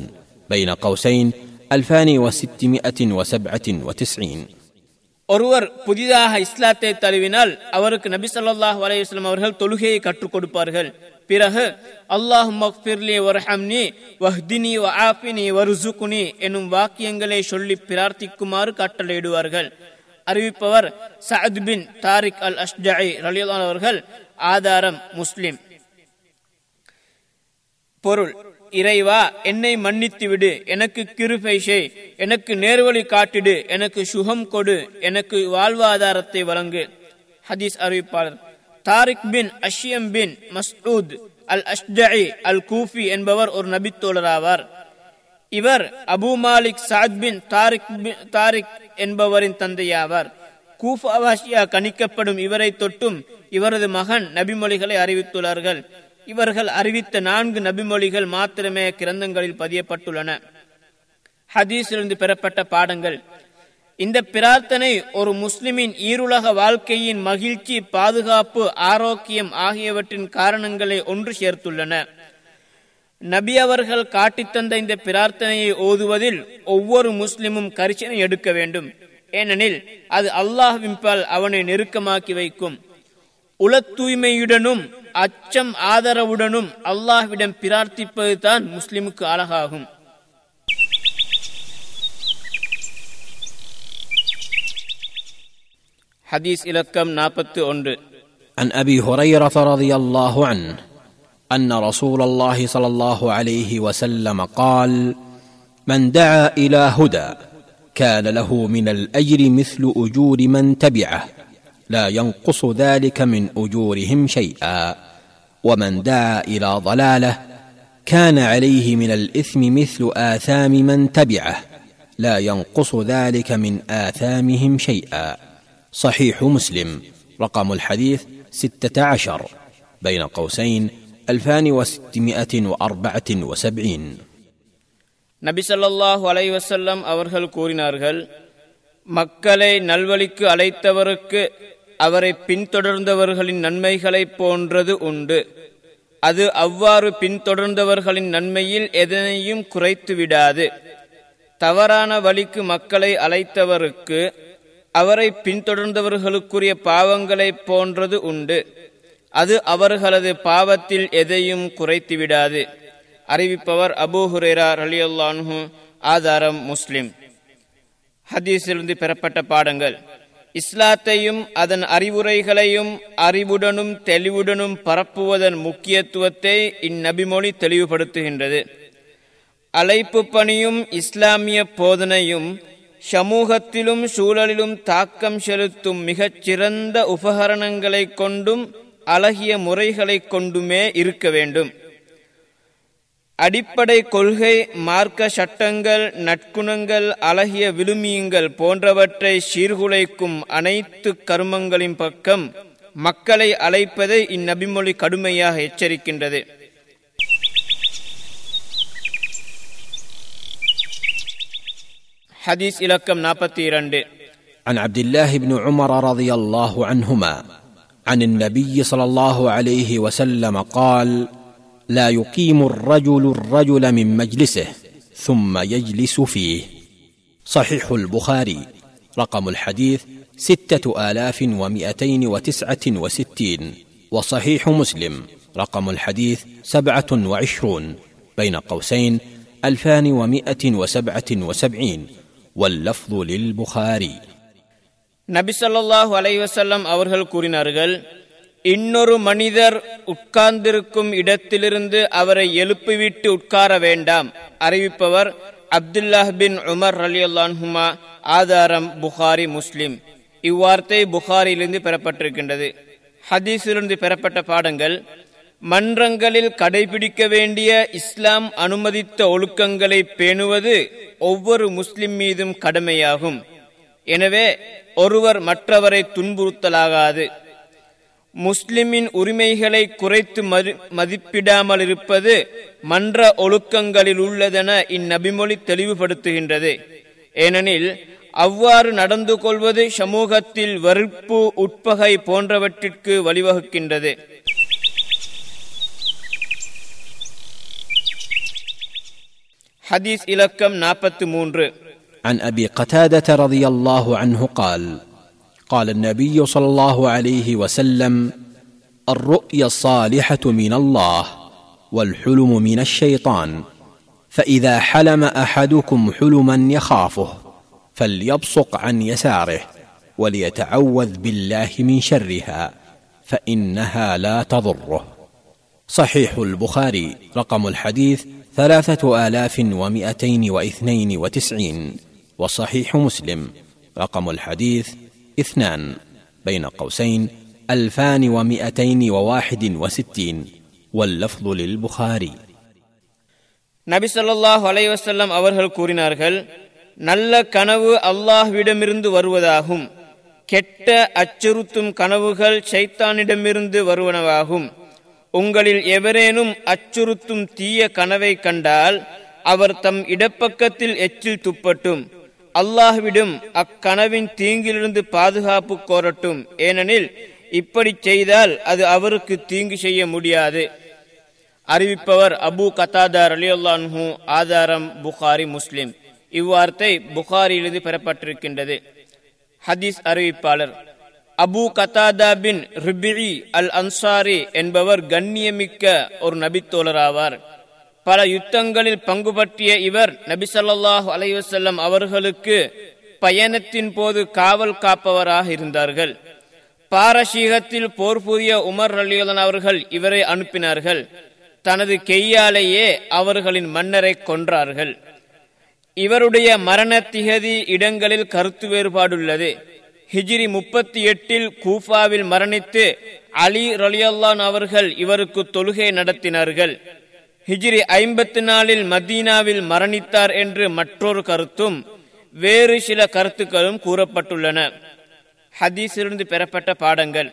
بين قوسين ألفان وستمائة وسبعة وتسعين. ஒருவர் புதிதாக இஸ்லாத்தை தழுவினால் அவருக்கு நபி ஸல்லல்லாஹு அலைஹி வஸல்லம் அவர்கள் தொழுகையை கற்றுக் கொடுப்பார்கள். பிறகு அல்லாஹும்ம ஃபிர்லி வர்ஹம்னி வஹ்தினி வஆஃபினி வர்ஸுக்னி எனும் வாக்கியங்களை சொல்லி பிரார்த்திக்குமாறு கட்டளையிடுவார்கள். அறிவிப்பவர் சஅத் பின் தாரிக் அல் அஷ்ஜஇ ரலியல்லாஹு அன்ஹு அவர்கள். ஆதாரம் முஸ்லிம். பொருள்: இறைவா, என்னை மன்னித்து விடு, எனக்கு கிருபை செய், எனக்கு நேர்வழி காட்டிடு, எனக்கு சுகம் கொடு, எனக்கு வாழ்வாதாரத்தை வழங்கு. ஹதீஸ் அறிவிப்பாளர் தாரிக் பின் அஷியம் பின் மஸ்ஊத் அல் அஷ்ஜஇ அல் கூஃபி என்பவர் ஒரு நபித்தோழராவார். இவர் அபு மாலிக் சஅத் பின் தாரிக் தாரிக் என்பவரின் தந்தையாவார். கூஃபாவாசியா கணிக்கப்படும் இவரை தொட்டும் இவரது மகன் நபிமொழிகளை அறிவித்துள்ளார்கள். இவர்கள் அறிவித்த நான்கு நபிமொழிகள் மாத்திரமே கிரந்தங்களில் பதியப்பட்டுள்ளன. ஹதீஸிலிருந்து பெறப்பட்ட பாடங்கள்: இந்த பிரார்த்தனை ஒரு முஸ்லிமின் ஈருலக வாழ்க்கையின் மகிழ்ச்சி, பாதுகாப்பு, ஆரோக்கியம் ஆகியவற்றின் காரணங்களை ஒன்று சேர்த்துள்ளன. நபி அவர்கள் காட்டித்தந்த இந்த பிரார்த்தனையை ஓதுவதில் ஒவ்வொரு முஸ்லிமும் கரிசனை எடுக்க வேண்டும். ஏனெனில் அது அல்லாஹ்வின் பால் அவனை நெருக்கமாக்கி வைக்கும். உள தூய்மையுடனும் அச்சம் ஆதரவுடனும் அல்லாஹ்விடம் பிரார்த்திப்பது தான் முஸ்லிமுக்கு அழகாகும். ஹதீஸ் இலக்கம் நாற்பத்தி ஒன்று. عن أبي هريرة رضي الله عنه أن رسول الله صلى الله عليه وسلم قال: من دعا إلى هدى كان له من الأجر مثل أجور من تبعه، لا ينقص ذلك من أجورهم شيئا، ومن دعا إلى ضلالة كان عليه من الإثم مثل آثام من تبعه، لا ينقص ذلك من آثامهم شيئا. صحيح مسلم، رقم الحديث ستة عشر بين قوسين ألفان وستمائة وأربعة وسبعين. நபி ஸல்லல்லாஹு அலைஹி வஸல்லம் அவர்கள் கூறினார்கள்: மக்களை நல்வழிக்கு அழைத்தவருக்கு அவரை பின்தொடர்ந்தவர்களின் நன்மைகளைப் போன்றது உண்டு. அது அவ்வாறு பின்தொடர்ந்தவர்களின் நன்மையில் எதனையும் குறைத்து விடாது. தவறான வழிக்கு மக்களை அழைத்தவருக்கு அவரை பின்தொடர்ந்தவர்களுக்குரிய பாவங்களைப் போன்றது உண்டு. அது அவர்களது பாவத்தில் எதையும் குறைத்து விடாது. அறிவிப்பவர் அபூ ஹுரைரா ரலியல்லாஹு அன்ஹு. ஆதாரம் முஸ்லிம். ஹதீஸிலிருந்து பெறப்பட்ட பாடங்கள்: இஸ்லாத்தையும் அதன் அறிவுரைகளையும் அறிவுடனும் தெளிவுடனும் பரப்புவதன் முக்கியத்துவத்தை இந்நபிமொழி தெளிவுபடுத்துகின்றது. அழைப்பு பணியும் இஸ்லாமிய போதனையும் சமூகத்திலும் சூழலிலும் தாக்கம் செலுத்தும் மிகச்சிறந்த உபகரணங்களை கொண்டும் அழகிய முறைகளை கொண்டுமே இருக்க வேண்டும். அடிப்படை கொள்கை, மார்க்க சட்டங்கள், நற்குணங்கள், அழகிய விழுமியங்கள் போன்றவற்றை சீர்குலைக்கும் அனைத்து கருமங்களின் பக்கம் மக்களை அழைப்பதை இந்நபிமொழி கடுமையாக எச்சரிக்கின்றது. ஹதீஸ் இலக்கம் நாற்பத்தி இரண்டு. عن عبد الله بن عمر رضي الله عنهما عن النبي صلى الله عليه وسلم قال: لا يقيم الرجل الرجل من مجلسه ثم يجلس فيه. صحيح البخاري، رقم الحديث ستة آلاف ومئتين وتسعة وستين، وصحيح مسلم، رقم الحديث سبعة وعشرون بين قوسين ألفان ومئة وسبعة وسبعين، واللفظ للبخاري. نبي صلى الله عليه وسلم أورهل كورين أرغل: இன்னொரு மனிதர் உட்கார்ந்திருக்கும் இடத்திலிருந்து அவரை எழுப்பிவிட்டு உட்கார வேண்டாம். அறிவிப்பவர் அப்துல்லாஹ் பின் உமர் ரலியல்லாஹு அன்ஹுமா. ஆதாரம் புகாரி, முஸ்லிம். இவ்வார்த்தை புகாரியிலிருந்து பெறப்பட்டிருக்கின்றது. ஹதீஸிலிருந்து பெறப்பட்ட பாடங்கள்: மன்றங்களில் கடைபிடிக்க வேண்டிய இஸ்லாம் அனுமதித்த ஒழுக்கங்களை பேணுவது ஒவ்வொரு முஸ்லிம் மீதும் கடமையாகும். எனவே ஒருவர் மற்றவரை துன்புறுத்தலாகாது. முஸ்லிமின் உரிமைகளை குறைத்து மதிப்பிடாமல் இருப்பது மன்ற ஒழுக்கங்களில் உள்ளதென இந்நபிமொழி தெளிவுபடுத்துகின்றது. ஏனெனில் அவ்வாறு நடந்து கொள்வது சமூகத்தில் வெறுப்பு, உட்பகை போன்றவற்றிற்கு வழிவகுக்கின்றது. ஹதீஸ் இலக்கம் நாற்பத்தி மூன்று. عن أبي قتادة رضي الله عنه قال: قال النبي صلى الله عليه وسلم: الرؤيا الصالحة من الله والحلم من الشيطان، فإذا حلم أحدكم حلما يخافه فليبصق عن يساره وليتعوذ بالله من شرها فإنها لا تضره. صحيح البخاري، رقم الحديث ثلاثة آلاف ومئتين واثنين وتسعين، وصحيح مسلم، رقم الحديث اثنان بين قوسين ألفان ومئتين وواحد وستين، واللفظ للبخاري. நபி ஸல்லல்லாஹு அலைஹி வஸல்லம் அவர்கள் கூறினார்கள்: நல்ல கனவு அல்லாஹ்விடமிருந்து வருவதாகும். கெட்ட அச்சுறுத்தும் கனவுகள் ஷைத்தானிடமிருந்து வருவனவாகும். உங்களில் எவரேனும் அச்சுறுத்தும் தீய கனவை கண்டால் அவர் தம் இடப்பக்கத்தில் எச்சில் துப்பட்டும். அல்லாஹ்விடும் அக்கனவின் தீங்கிலிருந்து பாதுகாப்பு கோரட்டும். ஏனெனில் இப்படி செய்தால் அது அவருக்கு தீங்கு செய்ய முடியாது. அறிவிப்பவர் அபூ கத்தாதா ரலியல்லாஹு அன்ஹு. ஆதாரம் புகாரி, முஸ்லிம். இவ்வார்த்தை புகாரியிலிருந்து பெறப்பட்டிருக்கின்றது. ஹதீஸ் அறிவிப்பாளர் அபூ கத்தாதா பின் ரிபிஇ அல் அன்சாரி என்பவர் கண்ணியமிக்க ஒரு நபித்தோழராவார். பல யுத்தங்களில் பங்கு பற்றிய இவர் நபி ஸல்லல்லாஹு அலைஹி வஸல்லம் அவர்களுக்கு பயணத்தின் போது காவல் காப்பவராக இருந்தார்கள். பாரசீகத்தில் போர் புரிய உமர் ரலியல்லாஹு அவர்கள் இவரை அனுப்பினார்கள். தனது கையாலேயே அவர்களின் மன்னரை கொன்றார்கள். இவருடைய மரண திகதி இடங்களில் கருத்து வேறுபாடுள்ளது. ஹிஜ்ரி முப்பத்தி எட்டில் கூஃபாவில் மரணித்து அலி ரலியல்லாஹு அவர்கள் இவருக்கு தொழுகை நடத்தினார்கள். ஹிஜ்ரி ஐம்பத்தி நாலில் மதீனாவில் மரணித்தார் என்று மற்றொரு கருத்தும் வேறு சில கருத்துக்களும் கூறப்பட்டுள்ளன. ஹதீஸிலிருந்து பெறப்பட்ட பாடங்கள்.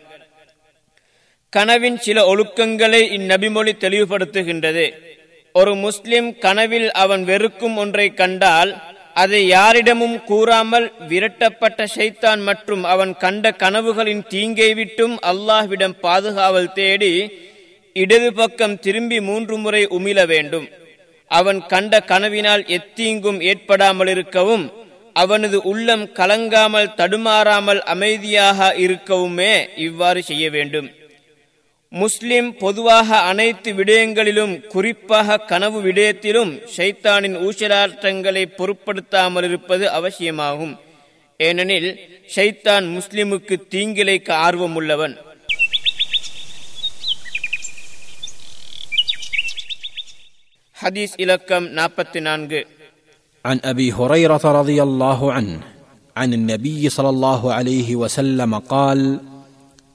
கனவின் சில ஒழுக்கங்களை இந்நபிமொழி தெளிவுபடுத்துகின்றது. ஒரு முஸ்லிம் கனவில் அவன் வெறுக்கும் ஒன்றை கண்டால் அதை யாரிடமும் கூறாமல் விரட்டப்பட்ட ஷைத்தான் மற்றும் அவன் கண்ட கனவுகளின் தீங்கை விட்டும் அல்லாஹ்விடம் பாதுகாவல் தேடி இடது பக்கம் திரும்பி மூன்று முறை உமிழ வேண்டும். அவன் கண்ட கனவினால் எத்தீங்கும் ஏற்படாமல் இருக்கவும் அவனது உள்ளம் கலங்காமல் தடுமாறாமல் அமைதியாக இருக்கவுமே இவ்வாறு செய்ய வேண்டும். முஸ்லிம் பொதுவாக அனைத்து விடயங்களிலும் குறிப்பாக கனவு விடயத்திலும் ஷைத்தானின் ஊசலாட்டங்களை பொருட்படுத்தாமல் இருப்பது அவசியமாகும். ஏனெனில் ஷைத்தான் முஸ்லிமுக்கு தீங்கிழைக்க ஆர்வம் உள்ளவன். ஹதீஸ் இலக்கம் நாற்பத்தி நான்கு. عن أبي هريرة رضي الله عنه عن النبي صلى الله عليه وسلم قال: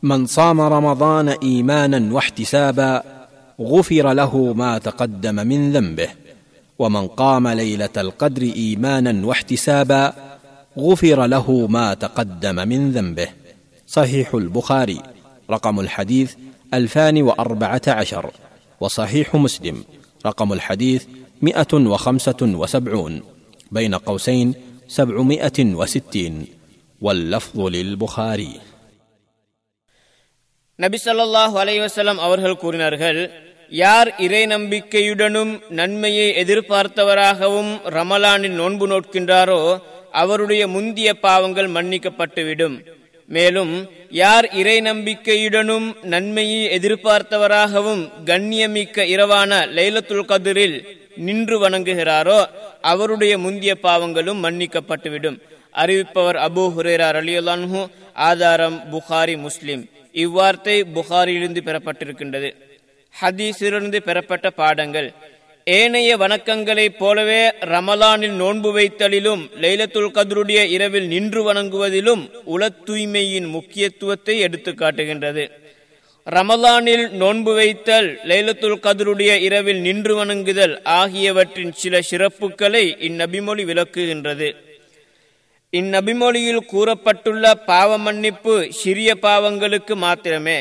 من صام رمضان إيمانا واحتسابا غفر له ما تقدم من ذنبه، ومن قام ليلة القدر إيمانا واحتسابا غفر له ما تقدم من ذنبه. صحيح البخاري، رقم الحديث ألفان وأربعة عشر، وصحيح مسلم، رقم الحديث مئة وخمسة وسبعون، بين قوسين سبعمائة وستين، واللفظ للبخاري. நபி ஸல்லல்லாஹு அலைஹி வஸல்லம் அவர்கள் கூறினார்கள்: யார் இறை நம்பிக்கையுடனும் நன்மையை எதிர்பார்த்தவராகவும் ரமலானில் நோன்பு நோட்கின்றாரோ அவருடைய முந்திய பாவங்கள் மன்னிக்கப்பட்டுவிடும். மேலும் யார் இறை நம்பிக்கையுடனும் நன்மையை எதிர்பார்த்தவராகவும் கண்ணியமிக்க இரவான லைலத்துல் கத்ரில் நின்று வணங்குகிறாரோ அவருடைய முந்திய பாவங்களும் மன்னிக்கப்பட்டுவிடும். அறிவிப்பவர் அபூ ஹுரைரா ரலியல்லாஹு அன்ஹு. ஆதாரம் புகாரி, முஸ்லிம். இவ்வார்த்தை புகாரியிலிருந்து பெறப்பட்டிருக்கின்றது. ஹதீஸிலிருந்து பெறப்பட்ட பாடங்கள். ஏனைய வணக்கங்களைப் போலவே ரமலானில் நோன்பு வைத்தலிலும் லைலத்துல் கத்ருடைய இரவில் நின்று வணங்குவதிலும் உள தூய்மையின் முக்கியத்துவத்தை எடுத்து காட்டுகின்றது. ரமலானில் நோன்பு வைத்தல், லைலத்துல் கத்ருடைய இரவில் நின்று வணங்குதல் ஆகியவற்றின் சில சிறப்புகளை இந்நபிமொழி விளக்குகின்றது. இந்நபிமொழியில் கூறப்பட்டுள்ள பாவ மன்னிப்பு சிறிய பாவங்களுக்கு மாத்திரமே.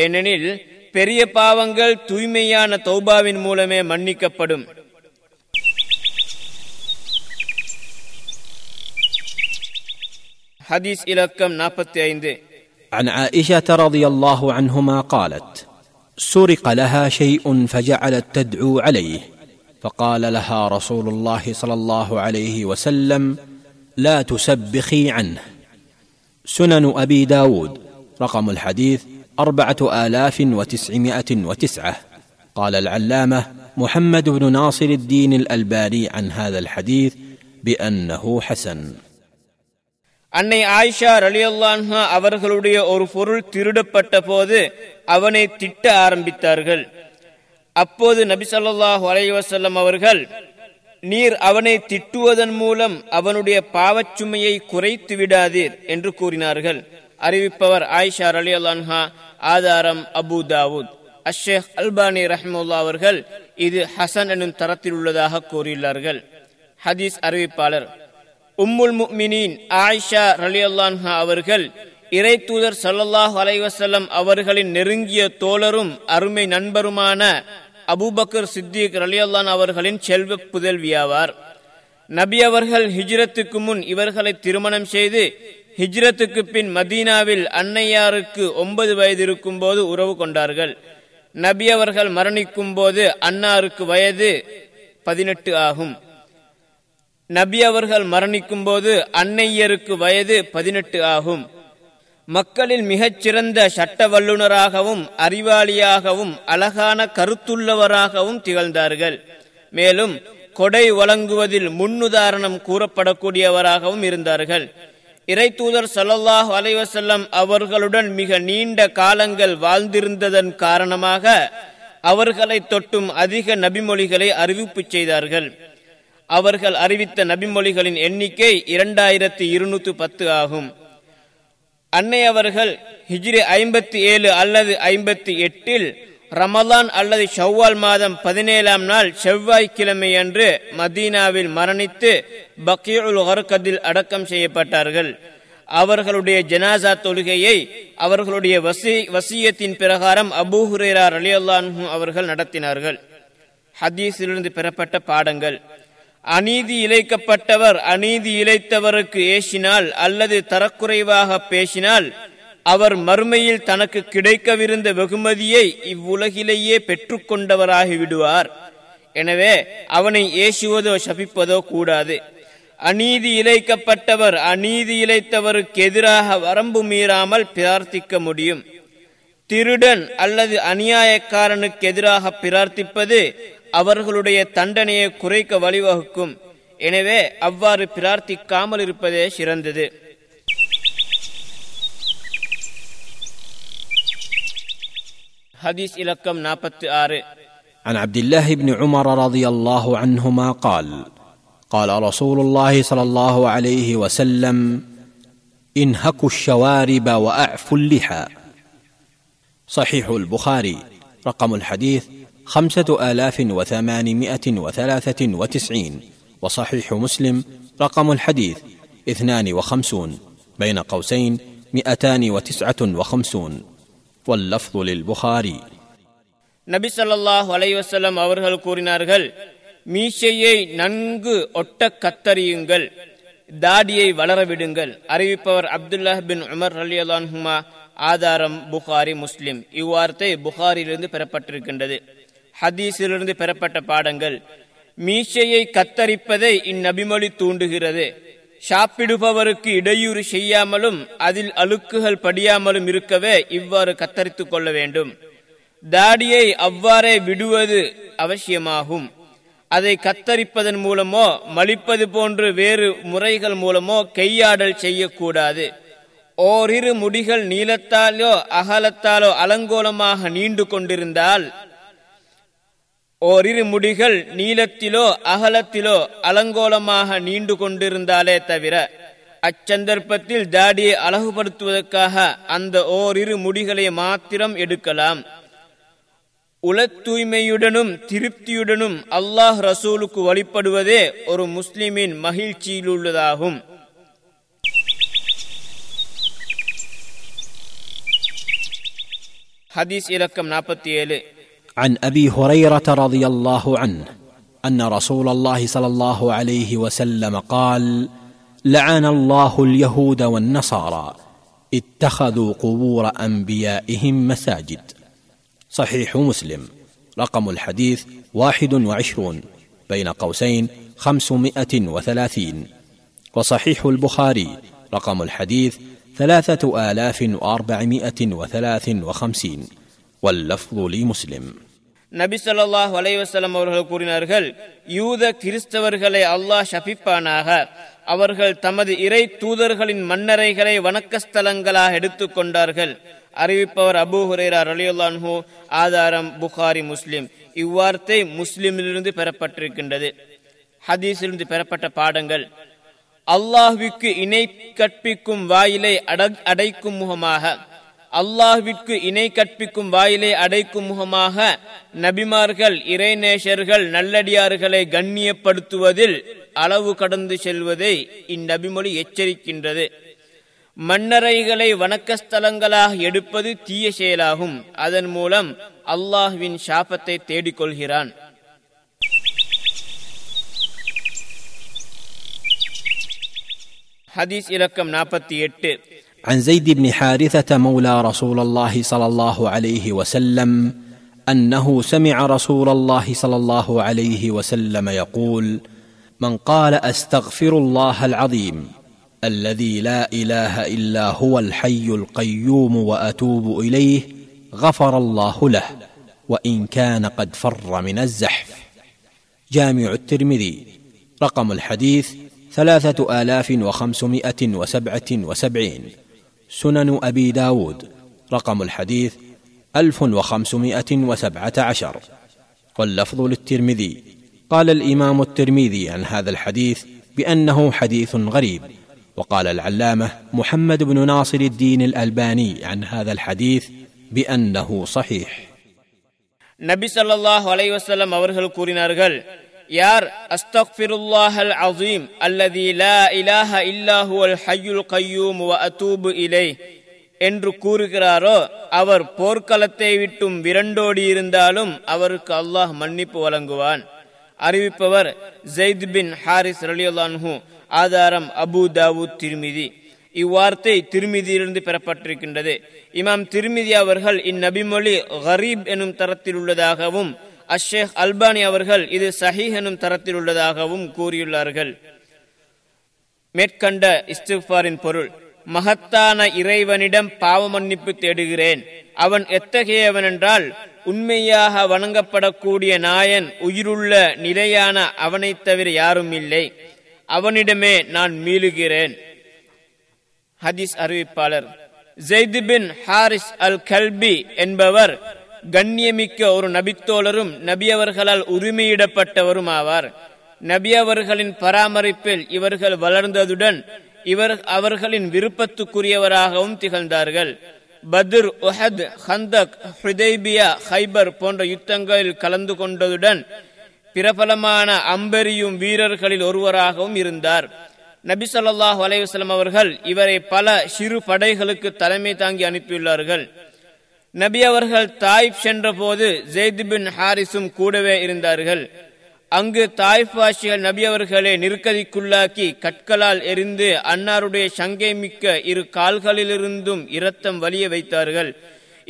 ஏனெனில் பெரிய பாவங்கள் தூய்மையான தௌபாவின் மூலமே மன்னிக்கப்படும். ஹதீஸ் இலக்கம் நாற்பத்தி ஐந்து. عن عائشة رضي الله عنهما قالت: سرق لها شيء فجعلت تدعو عليه، فقال لها رسول الله صلى الله عليه وسلم: لا تسبخي عنه. سنن أبي داود، رقم الحديث أربعة آلاف وتسعمائة وتسعة. قال العلامة محمد بن ناصر الدين الألباني عن هذا الحديث بأنه حسن. அன்னை ஆயிஷா ரலியல்லாஹு அன்ஹா அவர்களுடைய ஒரு பொருள் திருடப்பட்ட போது அவனை திட்ட ஆரம்பித்தார்கள். அப்போது நபி ஸல்லல்லாஹு அலைஹி வஸல்லம் அவர்கள், நீர் அவனை திட்டுவதன் மூலம் அவனுடைய பாவச்சுமையை குறைத்து விடாதீர் என்று கூறினார்கள். அறிவிப்பவர் ஆயிஷா ரலியல்லாஹு அன்ஹா. ஆதாரம் அபூ தாவூத். அஷ்ஷேக் அல்பானி ரஹ்மத்துல்லாஹி அவர்கள் இது ஹசன் எனும் தரத்தில் உள்ளதாக கூறியுள்ளார்கள். ஹதீஸ் அறிவிப்பாளர் உம்முல் முஃமினீன் ஆயிஷா ரலியல்லாஹு அன்ஹா அவர்கள் இறை தூதர் ஸல்லல்லாஹு அலைஹி வஸல்லம் அவர்களின் நெருங்கிய தோழரும் அருமை நண்பருமான அபூபக்கர் சித்திக் ரலியல்லாஹு அன்ஹு அவர்களின் செல்வ புதல்வியாவார். நபி அவர்கள் ஹிஜ்ரத்துக்கு முன் இவர்களை திருமணம் செய்து ஹிஜ்ரத்துக்கு பின் மதீனாவில் அன்னையாருக்கு ஒன்பது வயது இருக்கும் போது உறவு கொண்டார்கள். நபி அவர்கள் மரணிக்கும் போது அன்னாருக்கு வயது பதினெட்டு ஆகும். நபி அவர்கள் மரணிக்கும் போது அன்னையருக்கு வயது பதினெட்டு ஆகும். மக்களில் மிகச்சிறந்த சட்ட வல்லுநராகவும் அறிவாளியாகவும் அழகான கருத்துள்ளவராகவும் திகழ்ந்தார்கள். மேலும் கொடை வழங்குவதில் முன்னுதாரணம் கூறப்படக்கூடியவராகவும் இருந்தார்கள். இறை தூதர் ஸல்லல்லாஹு அலைஹி வஸல்லம் அவர்களுடன் மிக நீண்ட காலங்கள் வாழ்ந்திருந்ததன் காரணமாக அவர்களை தொட்டும் அதிக நபிமொழிகளை அறிவிப்பு செய்தார்கள். அவர்கள் அறிவித்த நபிமொழிகளின் எண்ணிக்கை இரண்டாயிரத்தி இருநூற்று பத்து ஆகும். அன்னை அவர்கள் ஹிஜ்ரி ஐம்பத்தி ஏழு அல்லது ஐம்பத்தி எட்டில் ரமலான் அல்லது ஷவ்வால் மாதம் பதினேழாம் நாள் செவ்வாய்க்கிழமையன்று மதீனாவில் மரணித்து பக்கீஉல் கர்கதில் அடக்கம் செய்யப்பட்டார்கள். அவர்களுடைய ஜனாசா தொழுகையை அவர்களுடைய வசி வசியத்தின் பிரகாரம் அபூ ஹுரைரா ரலியல்லாஹு அன்ஹு அவர்கள் நடத்தினார்கள். ஹதீஸிலிருந்து பெறப்பட்ட பாடங்கள்: அநீதி இழைக்கப்பட்டவர் அநீதி இழைத்தவருக்கு ஏசினால் அல்லது தரக்குறைவாக பேசினால் அவர் மறுமையில் தனக்கு கிடைக்கவிருந்த வெகுமதியை இவ்வுலகிலேயே பெற்றுக்கொண்டவராகி விடுவார். எனவே அவனை ஏசுவதோ சபிப்பதோ கூடாது. அநீதி இழைக்கப்பட்டவர் அநீதி இழைத்தவருக்கு எதிராக வரம்பு மீறாமல் பிரார்த்திக்க முடியும். திருடன் அல்லது அநியாயக்காரனுக்கு எதிராக பிரார்த்திப்பது அவர்களுடைய தண்டனையை குறைக்க வழிவகுக்கும். எனவே அவ்வாறு பிரார்த்திக்காமல் இருப்பதே சிறந்தது. حديث إلكم نابت آرئ عن عبد الله بن عمر رضي الله عنهما قال قال رسول الله صلى الله عليه وسلم انهكوا الشوارب وأعفوا اللحى. صحيح البخاري، رقم الحديث خمسة آلاف وثمانمائة وثلاثة وتسعين، وصحيح مسلم رقم الحديث اثنان وخمسون بين قوسين مئتان وتسعة وخمسون. واللفظ للبخاري. நபி ஸல்லல்லாஹு அலைஹி வஸல்லம் அவர்கள் கூறினார்கள்: மீசையை நன்கு ஒட்ட கத்தரியுங்கள், தாடியை வளரவிடுங்கள். அறிவிப்பவர் அப்துல்லாஹ் பின் உமர் ரலியல்லாஹு அன்ஹுமா. ஆதாரம் புகாரி, முஸ்லிம். இவ்வார்த்தை புகாரியிலிருந்து பெறப்பட்டிருக்கின்றது. ஹதீஸிலிருந்து பெறப்பட்ட பாடங்கள்: மீசையை கத்தரிப்பதை இந்நபிமொழி தூண்டுகிறது. சாப்பிடுபவருக்கு இடையூறு செய்யாமலும் அதில் அழுக்குகள் படியாமலும் இருக்கவே இவ்வாறு கத்தரித்துக் கொள்ள வேண்டும். தாடியை அவ்வாறே விடுவது அவசியமாகும். அதை கத்தரிப்பதன் மூலமோ மலிப்பது போன்று வேறு முறைகள் மூலமோ கையாடல் செய்யக்கூடாது. ஓரிரு முடிகள் நீளத்தாலோ அகலத்தாலோ அலங்கோலமாக நீண்டு கொண்டிருந்தால் ஓரிரு முடிகள் நீளத்திலோ அகலத்திலோ அலங்கோலமாக நீண்டு கொண்டிருந்தாலே தவிர அச்சந்தர்ப்பத்தில் தாடியை அழகுபடுத்துவதற்காக அந்த ஓரிரு முடிகளை மாத்திரம் எடுக்கலாம். உள தூய்மையுடனும் திருப்தியுடனும் அல்லாஹ் ரசூலுக்கு வழிபடுவதே ஒரு முஸ்லிமின் மகிழ்ச்சியிலுள்ளதாகும். ஹதீஸ் இலக்கம் நாற்பத்தி ஏழு. عن أبي هريرة رضي الله عنه أن رسول الله صلى الله عليه وسلم قال: لعن الله اليهود والنصارى اتخذوا قبور أنبيائهم مساجد. صحيح مسلم، رقم الحديث واحد وعشرون بين قوسين خمسمائة وثلاثين، وصحيح البخاري رقم الحديث ثلاثة آلاف وأربعمائة وثلاث وخمسين. நபி ஸல்லல்லாஹு அலைஹி வஸல்லம் அவர்கள் கூறினார்கள்: யூத கிறிஸ்தவர்களை அல்லாஹ் ஷபிப்பானாக. அவர்கள் தமது இறை தூதர்களின் மன்னரைகளை வணக்கஸ்தலங்களாக எடுத்துக் கொண்டார்கள். அறிவிப்பவர் அபூ ஹுரைரா ரலியல்லாஹு அன்ஹு. ஆதாரம் புகாரி, முஸ்லிம். இவ்வார்த்தை முஸ்லிமிலிருந்து பெறப்பட்டிருக்கின்றது. ஹதீஸிலிருந்து பெறப்பட்ட பாடங்கள்: அல்லாஹ்விற்கு இணை கற்பிக்கும் வாயிலை அடைக்கும் முகமாக அல்லாஹ்விற்கு இணை கற்பிக்கும் வாயிலை அடைக்கும் முகமாக நபிமார்கள், இறைநேசர்கள், நல்லடியார்களை கண்ணியப்படுத்துவதில் அளவு கடந்து செல்வதை இந்நபிமொழி எச்சரிக்கின்றது. மன்னரைகளை வணக்கஸ்தலங்களாக எடுப்பது தீய செயலாகும். அதன் மூலம் அல்லாஹ்வின் சாபத்தை தேடிக்கொள்கிறான். ஹதீஸ் இலக்கம் நாற்பத்தி எட்டு. عن زيد بن حارثة مولى رسول الله صلى الله عليه وسلم أنه سمع رسول الله صلى الله عليه وسلم يقول: من قال أستغفر الله العظيم الذي لا إله إلا هو الحي القيوم وأتوب إليه غفر الله له وإن كان قد فر من الزحف. جامع الترمذي، رقم الحديث ثلاثة آلاف وخمسمائة وسبعة وسبعين. سنن أبي داود رقم الحديث ألف وخمسمائة وسبعة عشر. واللفظ للترمذي. قال الإمام الترمذي عن هذا الحديث بأنه حديث غريب. وقال العلامة محمد بن ناصر الدين الألباني عن هذا الحديث بأنه صحيح. நபி ஸல்லல்லாஹு அலைஹி வஸல்லம் அவர்கள் கூறினார்கள், யார் அஸ்தக்ஃபிருல்லாஹல் அஸீம் அல்லதி லா இலாஹ இல்லா ஹுவல் ஹய்யுல் கய்யூம் வ அதூபு இலைஹ் என்று கூறுகிறாரோ அவர் போர்க்களத்தை விட்டும் விரண்டோடி இருந்தாலும் அவருக்கு அல்லாஹ் மன்னிப்பு வழங்குவான். அறிவிப்பவர் ஸைத் பின் ஹாரிஸ் ரலியல்லாஹு அன்ஹு. ஆதாரம் அபூ தாவூத், திர்மிதி. இவ்வார்த்தை திருமிதியிலிருந்து பெறப்பட்டிருக்கின்றது. இமாம் திருமிதி அவர்கள் இந்நபிமொழி கரீப் எனும் தரத்தில் உள்ளதாகவும் அஷேக் அல்பானி அவர்கள் இது சஹீஹ் எனும் தரத்தில் உள்ளதாகவும் கூறியுள்ளார்கள். மேற்கண்ட இஸ்திஃபாரின் பொருள், மகத்தான இறைவனிடம் பாவ மன்னிப்பு தேடுகிறேன். அவன் எத்தகையவன் என்றால் உண்மையாக வணங்கப்படக்கூடிய நாயன் உயிருள்ள நிலையான அவனை தவிர யாரும் இல்லை. அவனிடமே நான் மீளுகிறேன். ஹதீஸ் அறிவிப்பாளர் ஜெயித் பின் ஹாரிஸ் அல் கல்பி என்பவர் கண்ணியமிக்க ஒரு நபித்தோழரும் நபியவர்களால் உரிமையிடப்பட்டவரும் ஆவார். நபியவர்களின் பராமரிப்பில் இவர்கள் வளர்ந்ததுடன் இவர் அவர்களின் விருப்பத்துக்குரியவராகவும் திகழ்ந்தார்கள். Badr, Uhud, Khandaq, Hudaybiyyah, Khaybar போன்ற யுத்தங்களில் கலந்து கொண்டதுடன் பிரபலமான அம்பெரியும் வீரர்களில் ஒருவராகவும் இருந்தார். நபி ஸல்லல்லாஹு அலைஹி வஸல்லம் அவர்கள் இவரை பல சிறு படைகளுக்கு தலைமை தாங்கி அனுப்பியுள்ளார்கள். நபி அவர்கள் தாயிப் சென்ற போது ஜெயித் பின் ஹாரிஸும் கூடவே இருந்தார்கள். அங்கு தாயிப்வாசிகள் நபி அவர்களை நிர்க்கதிக்குள்ளாக்கி கற்களால் எரிந்து அன்னாருடைய சங்கை மிக்க இரு கால்களிலிருந்தும் இரத்தம் வலிய வைத்தார்கள்.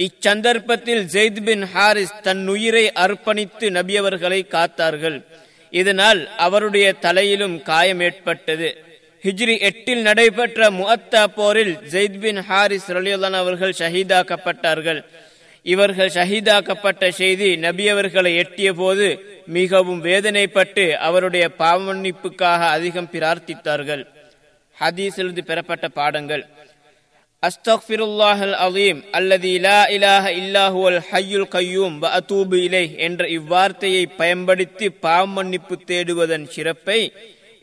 இச்சந்தர்ப்பத்தில் ஜெயித் பின் ஹாரிஸ் தன் உயிரை அர்ப்பணித்து நபி அவர்களை காத்தார்கள். இதனால் அவருடைய தலையிலும் காயம் ஏற்பட்டது. ஹிஜ்ரி எட்டில் நடைபெற்ற முஅத்தா போரில் ஜெயித் பின் ஹாரிஸ் ரலியல்லாஹு அன்ஹு அவர்கள் ஷஹீதாக்கப்பட்டார்கள். இவர்கள் ஷஹீதாக்கப்பட்ட செய்தி நபி அவர்களை எட்டிய போது மிகவும் வேதனைப்பட்டு அவருடைய பாவமன்னிப்புக்காக அதிகம் பிரார்த்தித்தார்கள். ஹதீஸிலிருந்து பெறப்பட்ட பாடங்கள், அஸ்தக்ஃபிருல்லாஹல் அஸீம் அல்லதி லா இலாஹ இல்லா ஹுவல் ஹய்யுல் கய்யூம் வ அதூபு இலைஹ் என்ற இவ்வார்த்தையை பயன்படுத்தி பாவமன்னிப்பு தேடுவதன் சிறப்பை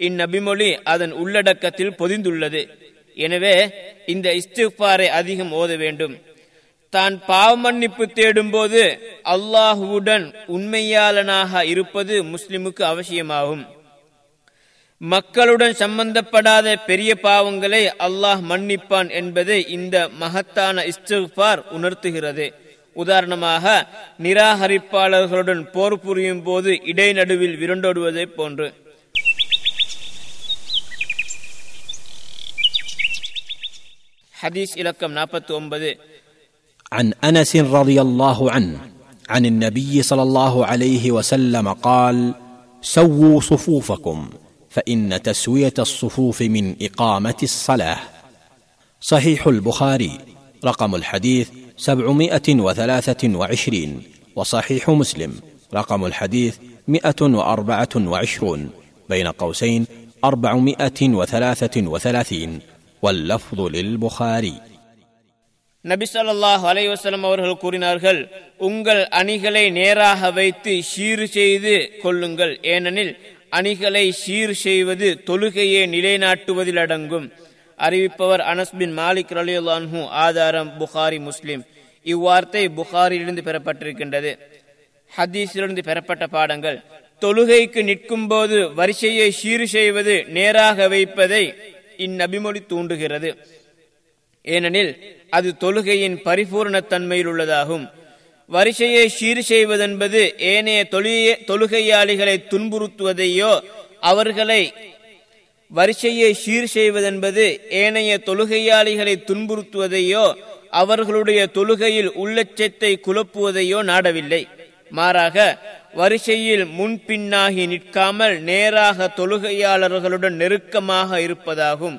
இந்நபிமொழி அதன் உள்ளடக்கத்தில் பொதிந்துள்ளது. எனவே இந்த இஸ்திஃபாரை அதிகம் ஓத வேண்டும். தான் பாவமன்னிப்பு தேடும் போது அல்லாஹுவுடன் உண்மையாளனாக இருப்பது முஸ்லிமுக்கு அவசியமாகும். மக்களுடன் சம்பந்தப்படாத பெரிய பாவங்களை அல்லாஹ் மன்னிப்பான் என்பதை இந்த மகத்தான இஸ்திஃபார் உணர்த்துகிறது. உதாரணமாக, நிராகரிப்பாளர்களுடன் போர் புரியும் போது இடைநடுவில் விரண்டோடுவதை போன்று. حديث إلكم نابت أمبذي عن أنس رضي الله عنه عن النبي صلى الله عليه وسلم قال: سووا صفوفكم فإن تسوية الصفوف من إقامة الصلاة. صحيح البخاري رقم الحديث سبعمائة وثلاثة وعشرين. وصحيح مسلم رقم الحديث مائة وأربعة وعشرون بين قوسين أربعمائة وثلاثة وثلاثين. واللفظ للبخاري. நபி ஸல்லல்லாஹு அலைஹி வஸல்லம் அவர்கள் கூறினார்கள், உங்கள் அணிகளை நேராக வைத்து சீர் செய்து கொள்ளுங்கள். ஏனெனில் அணிகளை சீர் செய்வது தொழுகையை நிலைநாட்டுவதில் அடங்கும். அறிவிப்பவர் அனஸ் பின் மாலிக் ரலியல்லாஹு அன்ஹு. ஆதாரம் புகாரி, முஸ்லிம். இவ்வார்த்தை புகாரியிலிருந்து பெறப்பட்டிருக்கின்றது. ஹதீஸிலிருந்து பெறப்பட்ட பாடங்கள், தொழுகைக்கு நிற்கும் போது வரிசையை சீர் செய்வது, நேராக வைப்பதை இந்நபிமொழி தூண்டுகிறது. ஏனெனில் அது தொழுகையின் பரிபூர்ண தன்மையில் உள்ளதாகும். வரிசையை சீர் செய்வதென்பது ஏனைய தொழுகையாளிகளை துன்புறுத்துவதையோ அவர்களை வரிசையை சீர் செய்வதென்பது ஏனைய தொழுகையாளிகளை துன்புறுத்துவதையோ அவர்களுடைய தொழுகையில் உள்ளச்சத்தை குழப்புவதையோ நாடவில்லை. மாறாக, வரிசையில் முன்பின்னாகி நிற்காமல் நேராக தொழுகையாளர்களுடன் நெருக்கமாக இருப்பதாகும்.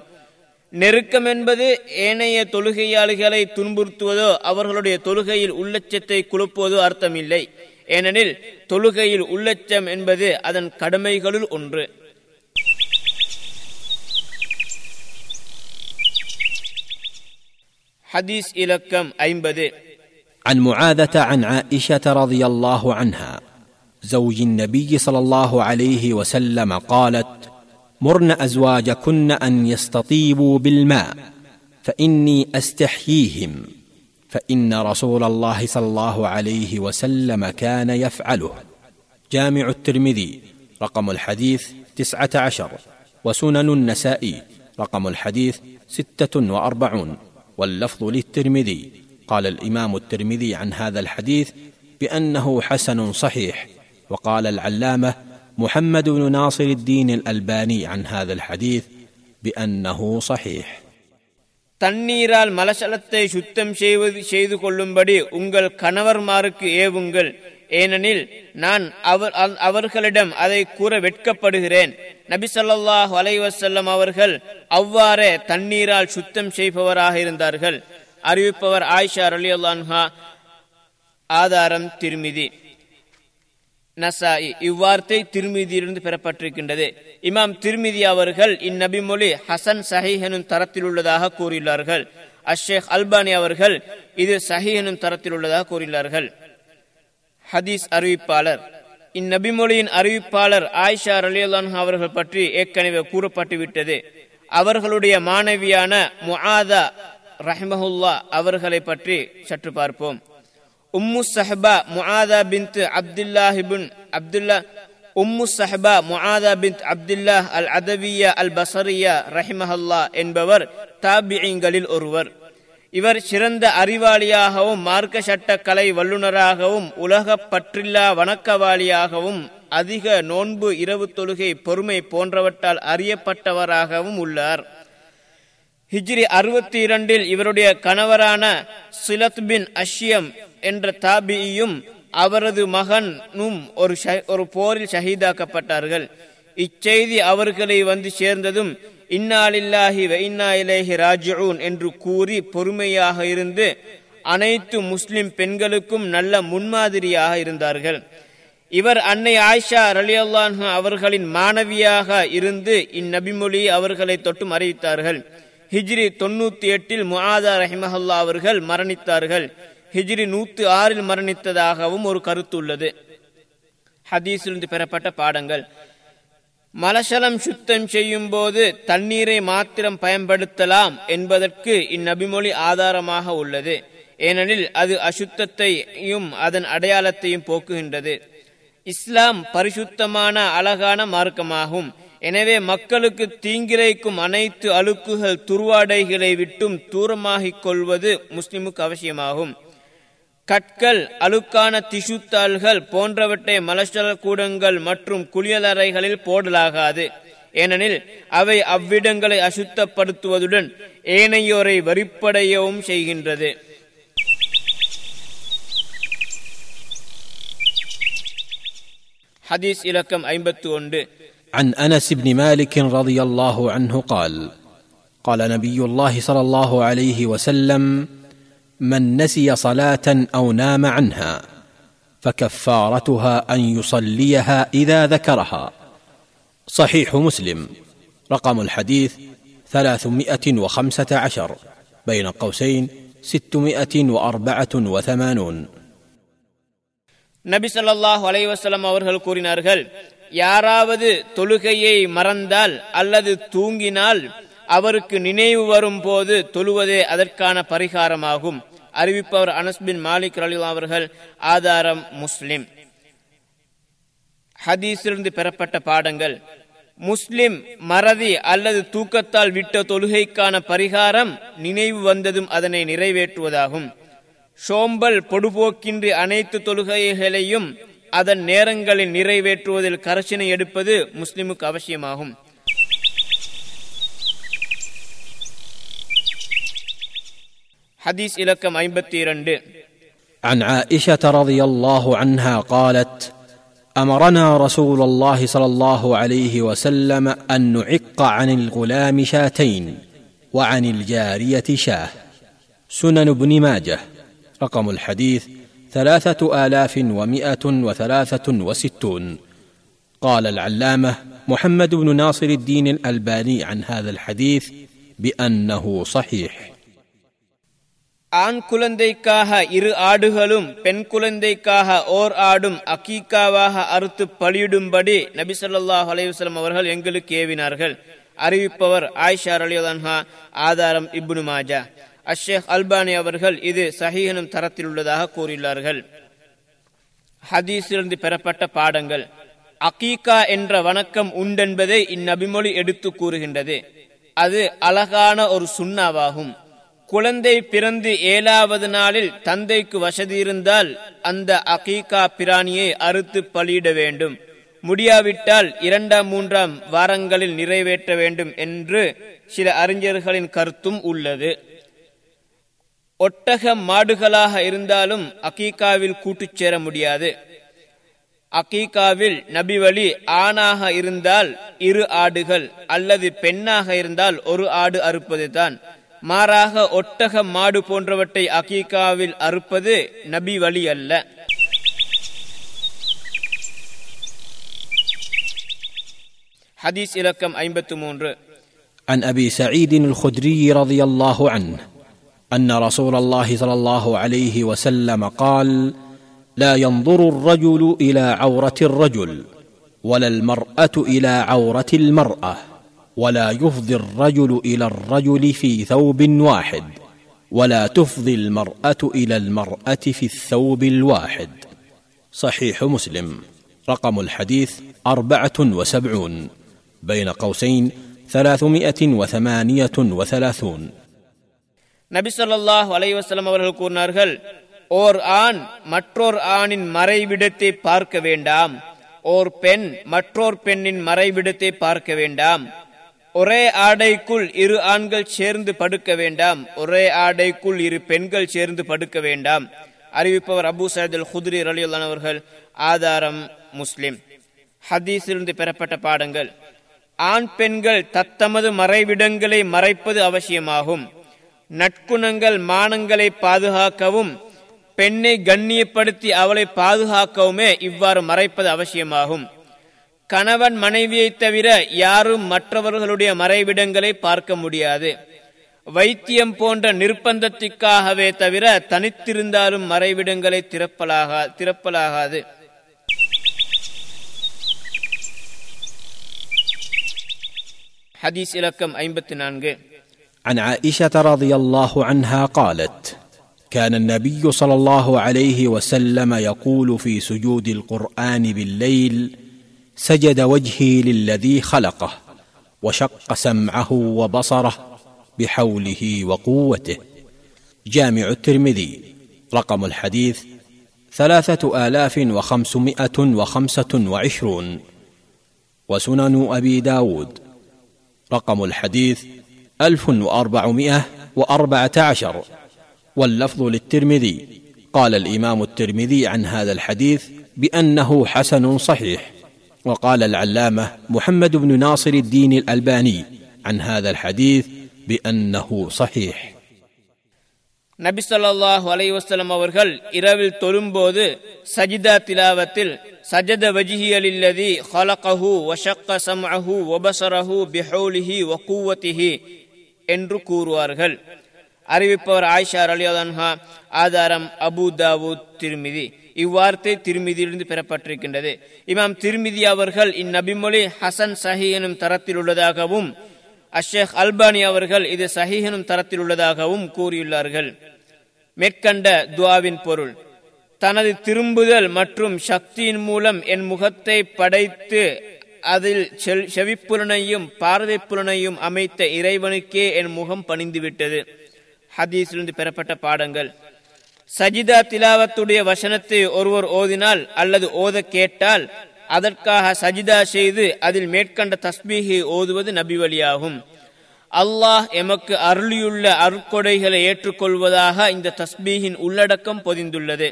நெருக்கம் என்பது ஏனைய தொழுகையாளிகளை துன்புறுத்துவதோ அவர்களுடைய தொழுகையில் உள்ளச்சத்தை குழப்புவதோ அர்த்தமில்லை. ஏனெனில் தொழுகையில் உள்ளச்சம் என்பது அதன் கடமைகளுள் ஒன்று. ஹதீஸ் இலக்கம் ஐம்பது. عن معاذة عن عائشة رضي الله عنها زوج النبي صلى الله عليه وسلم قالت: مرن أزواجكن أن يستطيبوا بالماء فإني أستحييهم، فإن رسول الله صلى الله عليه وسلم كان يفعله. جامع الترمذي رقم الحديث تسعة عشر، وسنن النسائي رقم الحديث ستة وأربعون، واللفظ للترمذي. قال الإمام الترمذي عن هذا الحديث بأنه حسن صحيح، وقال العلامة محمد بن ناصر الدين الألباني عن هذا الحديث بأنه صحيح. தண்ணீரால் மலசலத்தை சுத்தம் செய்வது செய்து கொள்ளும்படி உங்கள் கணவர்மாருக்கு ஏவுங்கள், ஏனெனில் நான் அவர் அவர்களிடம் அதை கூற வெட்கப்படுகிறேன். நபி ஸல்லல்லாஹு அலைஹி வஸல்லம் அவர்கள் அவ்வாறே தண்ணீரால் சுத்தம் செய்பவராக இருந்தார்கள். அறிவிப்பவர் ஆயிஷா ரலியல்லாஹு அன்ஹா. ஆதாரம் திருமிதி, நசாயி. இவ்வார்த்தை திருமிதியிலிருந்து பெறப்பட்டிருக்கின்றது. இமாம் திருமிதி அவர்கள் இந்நபி மொழி ஹசன் சஹீஹ் எனும் தரத்தில் உள்ளதாக கூறியுள்ளார்கள். அஷேக் அல்பானி அவர்கள் இது சஹீஹ் எனும் தரத்தில் உள்ளதாக கூறியுள்ளார்கள். ஹதீஸ் அறிவிப்பாளர். இந்நபி மொழியின் அறிவிப்பாளர் ஆயிஷா ரலியல்லாஹு அன்ஹா அவர்கள் பற்றி ஏற்கனவே கூறப்பட்டுவிட்டது. அவர்களுடைய மாணவியான முஆதா ரஹ்மஹுல்லா அவர்களை பற்றி சற்று பார்ப்போம். உம்மு சஹபா முஆதா பின்த் அப்துல்லாஹ் இப்னு அப்துல்லாஹ் உம்மு சஹபா முஆதா பின்த் அப்துல்லாஹ் அல் அதவியா அல் பஸரியா ரஹிமஹுல்லாஹ் என்பவர் தாபியீன்களில் ஒருவர். இவர் சிறந்த அறிவாளியாகவும் மார்க்க சட்ட கலை வல்லுநராகவும் உலக பற்றில்லா வணக்கவாளியாகவும் அதிக நோன்பு, இரவு தொழுகை, பொறுமை போன்றவற்றால் அறியப்பட்டவராகவும் உள்ளார். ஹிஜ்ரி அறுபத்தி இரண்டில் இவருடைய கணவரான சிலத் பின் அஷ்யம் என்ற தாபியும் அவரது மகனும் ஒரு ஒரு போரில் ஷஹீதாக்கப்பட்டார்கள். இச்செய்தி அவர்களை வந்து சேர்ந்ததும் இன்னா லில்லாஹி வ இன்னா இலைஹி ராஜிஊன் என்று கூறி பொறுமையாக இருந்து அனைத்து முஸ்லிம் பெண்களுக்கும் நல்ல முன்மாதிரியாக இருந்தார்கள். இவர் அன்னை ஆயிஷா ரலியல்லாஹு அன்ஹா அவர்களின் மாணவியாக இருந்து இந்நபிமொழி அவர்களை தொட்டும் அறிவித்தார்கள். ஹிஜ்ரி தொன்னூத்தி எட்டில் முஆதா ரஹிமஹுல்லா அவர்கள் மரணித்தார்கள். ஹிஜ்ரி நூத்தி ஆறில் மரணித்ததாகவும் ஒரு கருத்து உள்ளது. ஹதீஸிலிருந்து பெறப்பட்ட பாடங்கள். மலசலம் சுத்தம் செய்யும் போது தண்ணீரை மாத்திரம் பயன்படுத்தலாம் என்பதற்கு இந்நபிமொழி ஆதாரமாக உள்ளது. ஏனெனில் அது அசுத்தத்தையும் அதன் அடையாளத்தையும் போக்குகின்றது. இஸ்லாம் பரிசுத்தமான அழகான மார்க்கமாகும். எனவே மக்களுக்கு தீங்கிழைக்கும் அனைத்து அழுக்குகள் துருவாடைகளை விட்டும் தூரமாகிக் கொள்வது முஸ்லிமுக்கு அவசியமாகும். கற்கள், அழுக்கான திசுத்தாள்கள் போன்றவற்றை மலசல கூடங்கள் மற்றும் குளியலறைகளில் போடலாகாது. ஏனெனில் அவை அவ்விடங்களை அசுத்தப்படுத்துவதுடன் ஏனையோரை வெறுப்படையவும் செய்கின்றது. ஹதீஸ் இலக்கம் ஐம்பத்தி ஒன்று. عن أنس بن مالك رضي الله عنه قال: قال نبي الله صلى الله عليه وسلم: من نسي صلاة أو نام عنها فكفارتها أن يصليها إذا ذكرها. صحيح مسلم رقم الحديث ثلاثمائة وخمسة عشر بين قوسين ستمائة وأربعة وثمانون. نبي صلى الله عليه وسلم அவர்கள் கூறினார்கள்: யாராவது தொழுகையை மறந்தால் அல்லது தூங்கினால் அவருக்கு நினைவு வரும் போது தொழுவதே அதற்கான பரிகாரமாகும். அறிவிப்பவர் அனஸ் பின் மாலிக் ரலியல்லாஹு அவர்கள். ஆதாரம் முஸ்லிம். ஹதீஸிலிருந்து பெறப்பட்ட பாடங்கள். முஸ்லிம் மறதி அல்லது தூக்கத்தால் விட்ட தொழுகைக்கான பரிகாரம் நினைவு வந்ததும் அதனை நிறைவேற்றுவதாகும். சோம்பல், பொடுபோக்கின்றி அனைத்து தொழுகைகளையும் அதன் நேரங்களில் நிறைவேற்றுவதில் கரிசனை எடுப்பது முஸ்லிமுக்கு அவசியமாகும். ஹதீஸ் இலக்கம் ஐம்பத்தி இரண்டு. عن عائشة رضي الله عنها قالت: أمرنا رسول الله صلى الله عليه وسلم أن نعق عن الغلام شاتين وعن الجارية شاه. سنن ابن ماجه رقم الحديث ثلاثة آلاف ومئة وثلاثة وستون. قال العلامة محمد بن ناصر الدين الألباني عن هذا الحديث بأنه صحيح. ஆண் குழந்தைக்காக இரு ஆடுகளும் பெண் குழந்தைக்காக ஓர் ஆடும் அகீக்காவாக அறுத்து பலியிடும்படி நபி ஸல்லல்லாஹு அலைஹி வஸல்லம் அவர்கள் எங்களுக்கு ஏவினார்கள். அறிவிப்பவர் ஆயிஷா ரலியல்லாஹு அன்ஹா. ஆதாரம் இப்னு மாஜா. அஷேக் அல்பானி அவர்கள் இது சஹீஹ் எனும் தரத்தில் உள்ளதாக கூறியுள்ளார்கள். ஹதீஸிலிருந்து பெறப்பட்ட பாடங்கள். அகீகா என்ற வணக்கம் உண்டென்பதை இந்நபிமொழி எடுத்து கூறுகின்றது. அது அழகான ஒரு சுன்னாவாகும். குழந்தை பிறந்து ஏழாவது நாளில் தந்தைக்கு வசதி இருந்தால் அந்த அகீகா பிராணியை அறுத்து பலியிட வேண்டும். முடியாவிட்டால் இரண்டாம் மூன்றாம் வாரங்களில் நிறைவேற்ற வேண்டும் என்று சில அறிஞர்களின் கருத்தும் உள்ளது. ஒட்டக மாடுகளாக இருந்தாலும் அகீகாவில் கூட்டுச்சேர முடியாது. அகீகாவில் நபி வழி ஆணாக இருந்தால் இரு ஆடுகள் அல்லது பெண்ணாக இருந்தால் ஒரு ஆடு அறுப்பது தான். மாறாக ஒட்டக மாடு போன்றவற்றை அகீகாவில் அறுப்பது நபி வழி அல்ல. ஹதீஸ் இலக்கம் ஐம்பத்து மூன்று. عن أبي سعيد الخدري رضي الله عنه أن رسول الله صلى الله عليه وسلم قال: لا ينظر الرجل إلى عورة الرجل ولا المرأة إلى عورة المرأة ولا يفضي الرجل إلى الرجل في ثوب واحد ولا تفضي المرأة إلى المرأة في الثوب الواحد. صحيح مسلم. رقم الحديث أربعة وسبعون بين قوسين ثلاثمائة وثمانية وثلاثون. نبي صلى الله عليه وسلم அவர்கள் கூறினார்கள்: ஓர் ஆண் மற்றோர் ஆணின் மறைவிடத்தை பார்க்க வேண்டாம். ஓர் பெண் மற்றோர் பெண்ணின் மறைவிடத்தை பார்க்க வேண்டாம். ஒரே ஆடைக்குள் இரு ஆண்கள் சேர்ந்து படுக்க வேண்டாம். ஒரே ஆடைக்குள் இரு பெண்கள் சேர்ந்து படுக்க வேண்டாம். அறிவிப்பவர் அபூ சயீத் அல் குத்ரி ரலியல்லாஹு அன்ஹு அவர்கள். ஆதாரம் முஸ்லிம். ஹதீஸிலிருந்து பெறப்பட்ட பாடங்கள். ஆண் பெண்கள் தத்தமது மறைவிடங்களை மறைப்பது அவசியமாகும். நற்குணங்கள் மானங்களை பாதுகாக்கவும் பெண்ணை கண்ணியப்படுத்தி அவளை பாதுகாக்கவுமே இவ்வாறு மறைப்பது அவசியமாகும். கணவன் மனைவியை தவிர யாரும் மற்றவர்களுடைய மறைவிடங்களை பார்க்க முடியாது. வைத்தியம் போன்ற நிர்பந்தத்திற்காகவே தவிர தனித்திருந்தாலும் மறைவிடங்களை திறப்பலாக திறப்பலாகாது. ஹதீஸ் இலக்கம் ஐம்பத்து நான்கு. عن عائشة رضي الله عنها قالت: كان النبي صلى الله عليه وسلم يقول في سجود القرآن بالليل: سجد وجهي للذي خلقه وشق سمعه وبصره بحوله وقوته. جامع الترمذي. رقم الحديث ثلاثة آلاف وخمسمائة وخمسة وعشرون وسنن أبي داود. رقم الحديث ألف وأربعمائة وأربعة عشر واللفظ للترمذي. قال الإمام الترمذي عن هذا الحديث بأنه حسن صحيح. وقال العلامة محمد بن ناصر الدين الألباني عن هذا الحديث بأنه صحيح. நபி ஸல்லல்லாஹு அலைஹி வஸல்லம் அவர்கள் இரவில் தொழும்போது சஜிதா திலாவத்தில் சஜத வஜ்ஹிய லில்லதி ஹலகஹு வஷக்க சம்அஹு வபஸரஹு பிஹௌலிஹி வகுவதிஹி என்று கூறுவார்கள். அறிவிப்பவர் ஆயிஷா ரலியல்லாஹு அன்ஹா. ஆதாரம் அபூ தாவூத், திர்மிதி. இவ்வார்த்தை திருமிதியிலிருந்து பெறப்பட்டிருக்கின்றது. இமாம் திருமிதி அவர்கள் இந்நபிமொழி ஹசன் சஹீஹ் எனும் தரத்தில் உள்ளதாகவும் அஷேக் அல்பானி அவர்கள் இது சஹீஹ் எனும் தரத்தில் உள்ளதாகவும் கூறியுள்ளார்கள். மேற்கண்ட துஆவின் பொருள்: தனது திரும்புதல் மற்றும் சக்தியின் மூலம் என் முகத்தை படைத்து அதில் செவிப்புலனையும் பார்வை புலனையும் அமைத்த இறைவனுக்கே என் முகம் பணிந்துவிட்டது. ஹதீஸிலிருந்து பெறப்பட்ட பாடங்கள். சஜிதா திலாவத்துடைய வசனத்தை ஒருவர் ஓதினால் அல்லது ஓத கேட்டால் அதற்காக சஜிதா செய்து அதில் மேற்கண்ட தஸ்பீஹை ஓதுவது நபி வழியாகும். அல்லாஹ் எமக்கு அருளியுள்ள அருட்கொடைகளை ஏற்றுக்கொள்வதாக இந்த தஸ்பீஹின் உள்ளடக்கம் பொதிந்துள்ளது.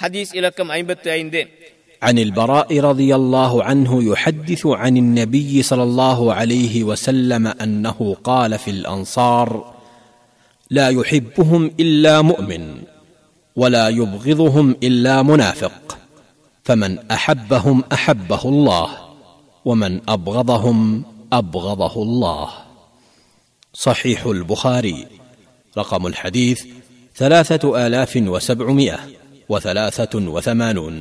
ஹதீஸ் இலக்கம் ஐம்பத்து ஐந்து. عن البراء رضي الله عنه يحدث عن النبي صلى الله عليه وسلم أنه قال في الأنصار: لا يحبهم إلا مؤمن ولا يبغضهم إلا منافق فمن أحبهم أحبه الله ومن أبغضهم أبغضه الله. صحيح البخاري، رقم الحديث ثلاثة آلاف وسبعمائة وثلاثة وثمانون،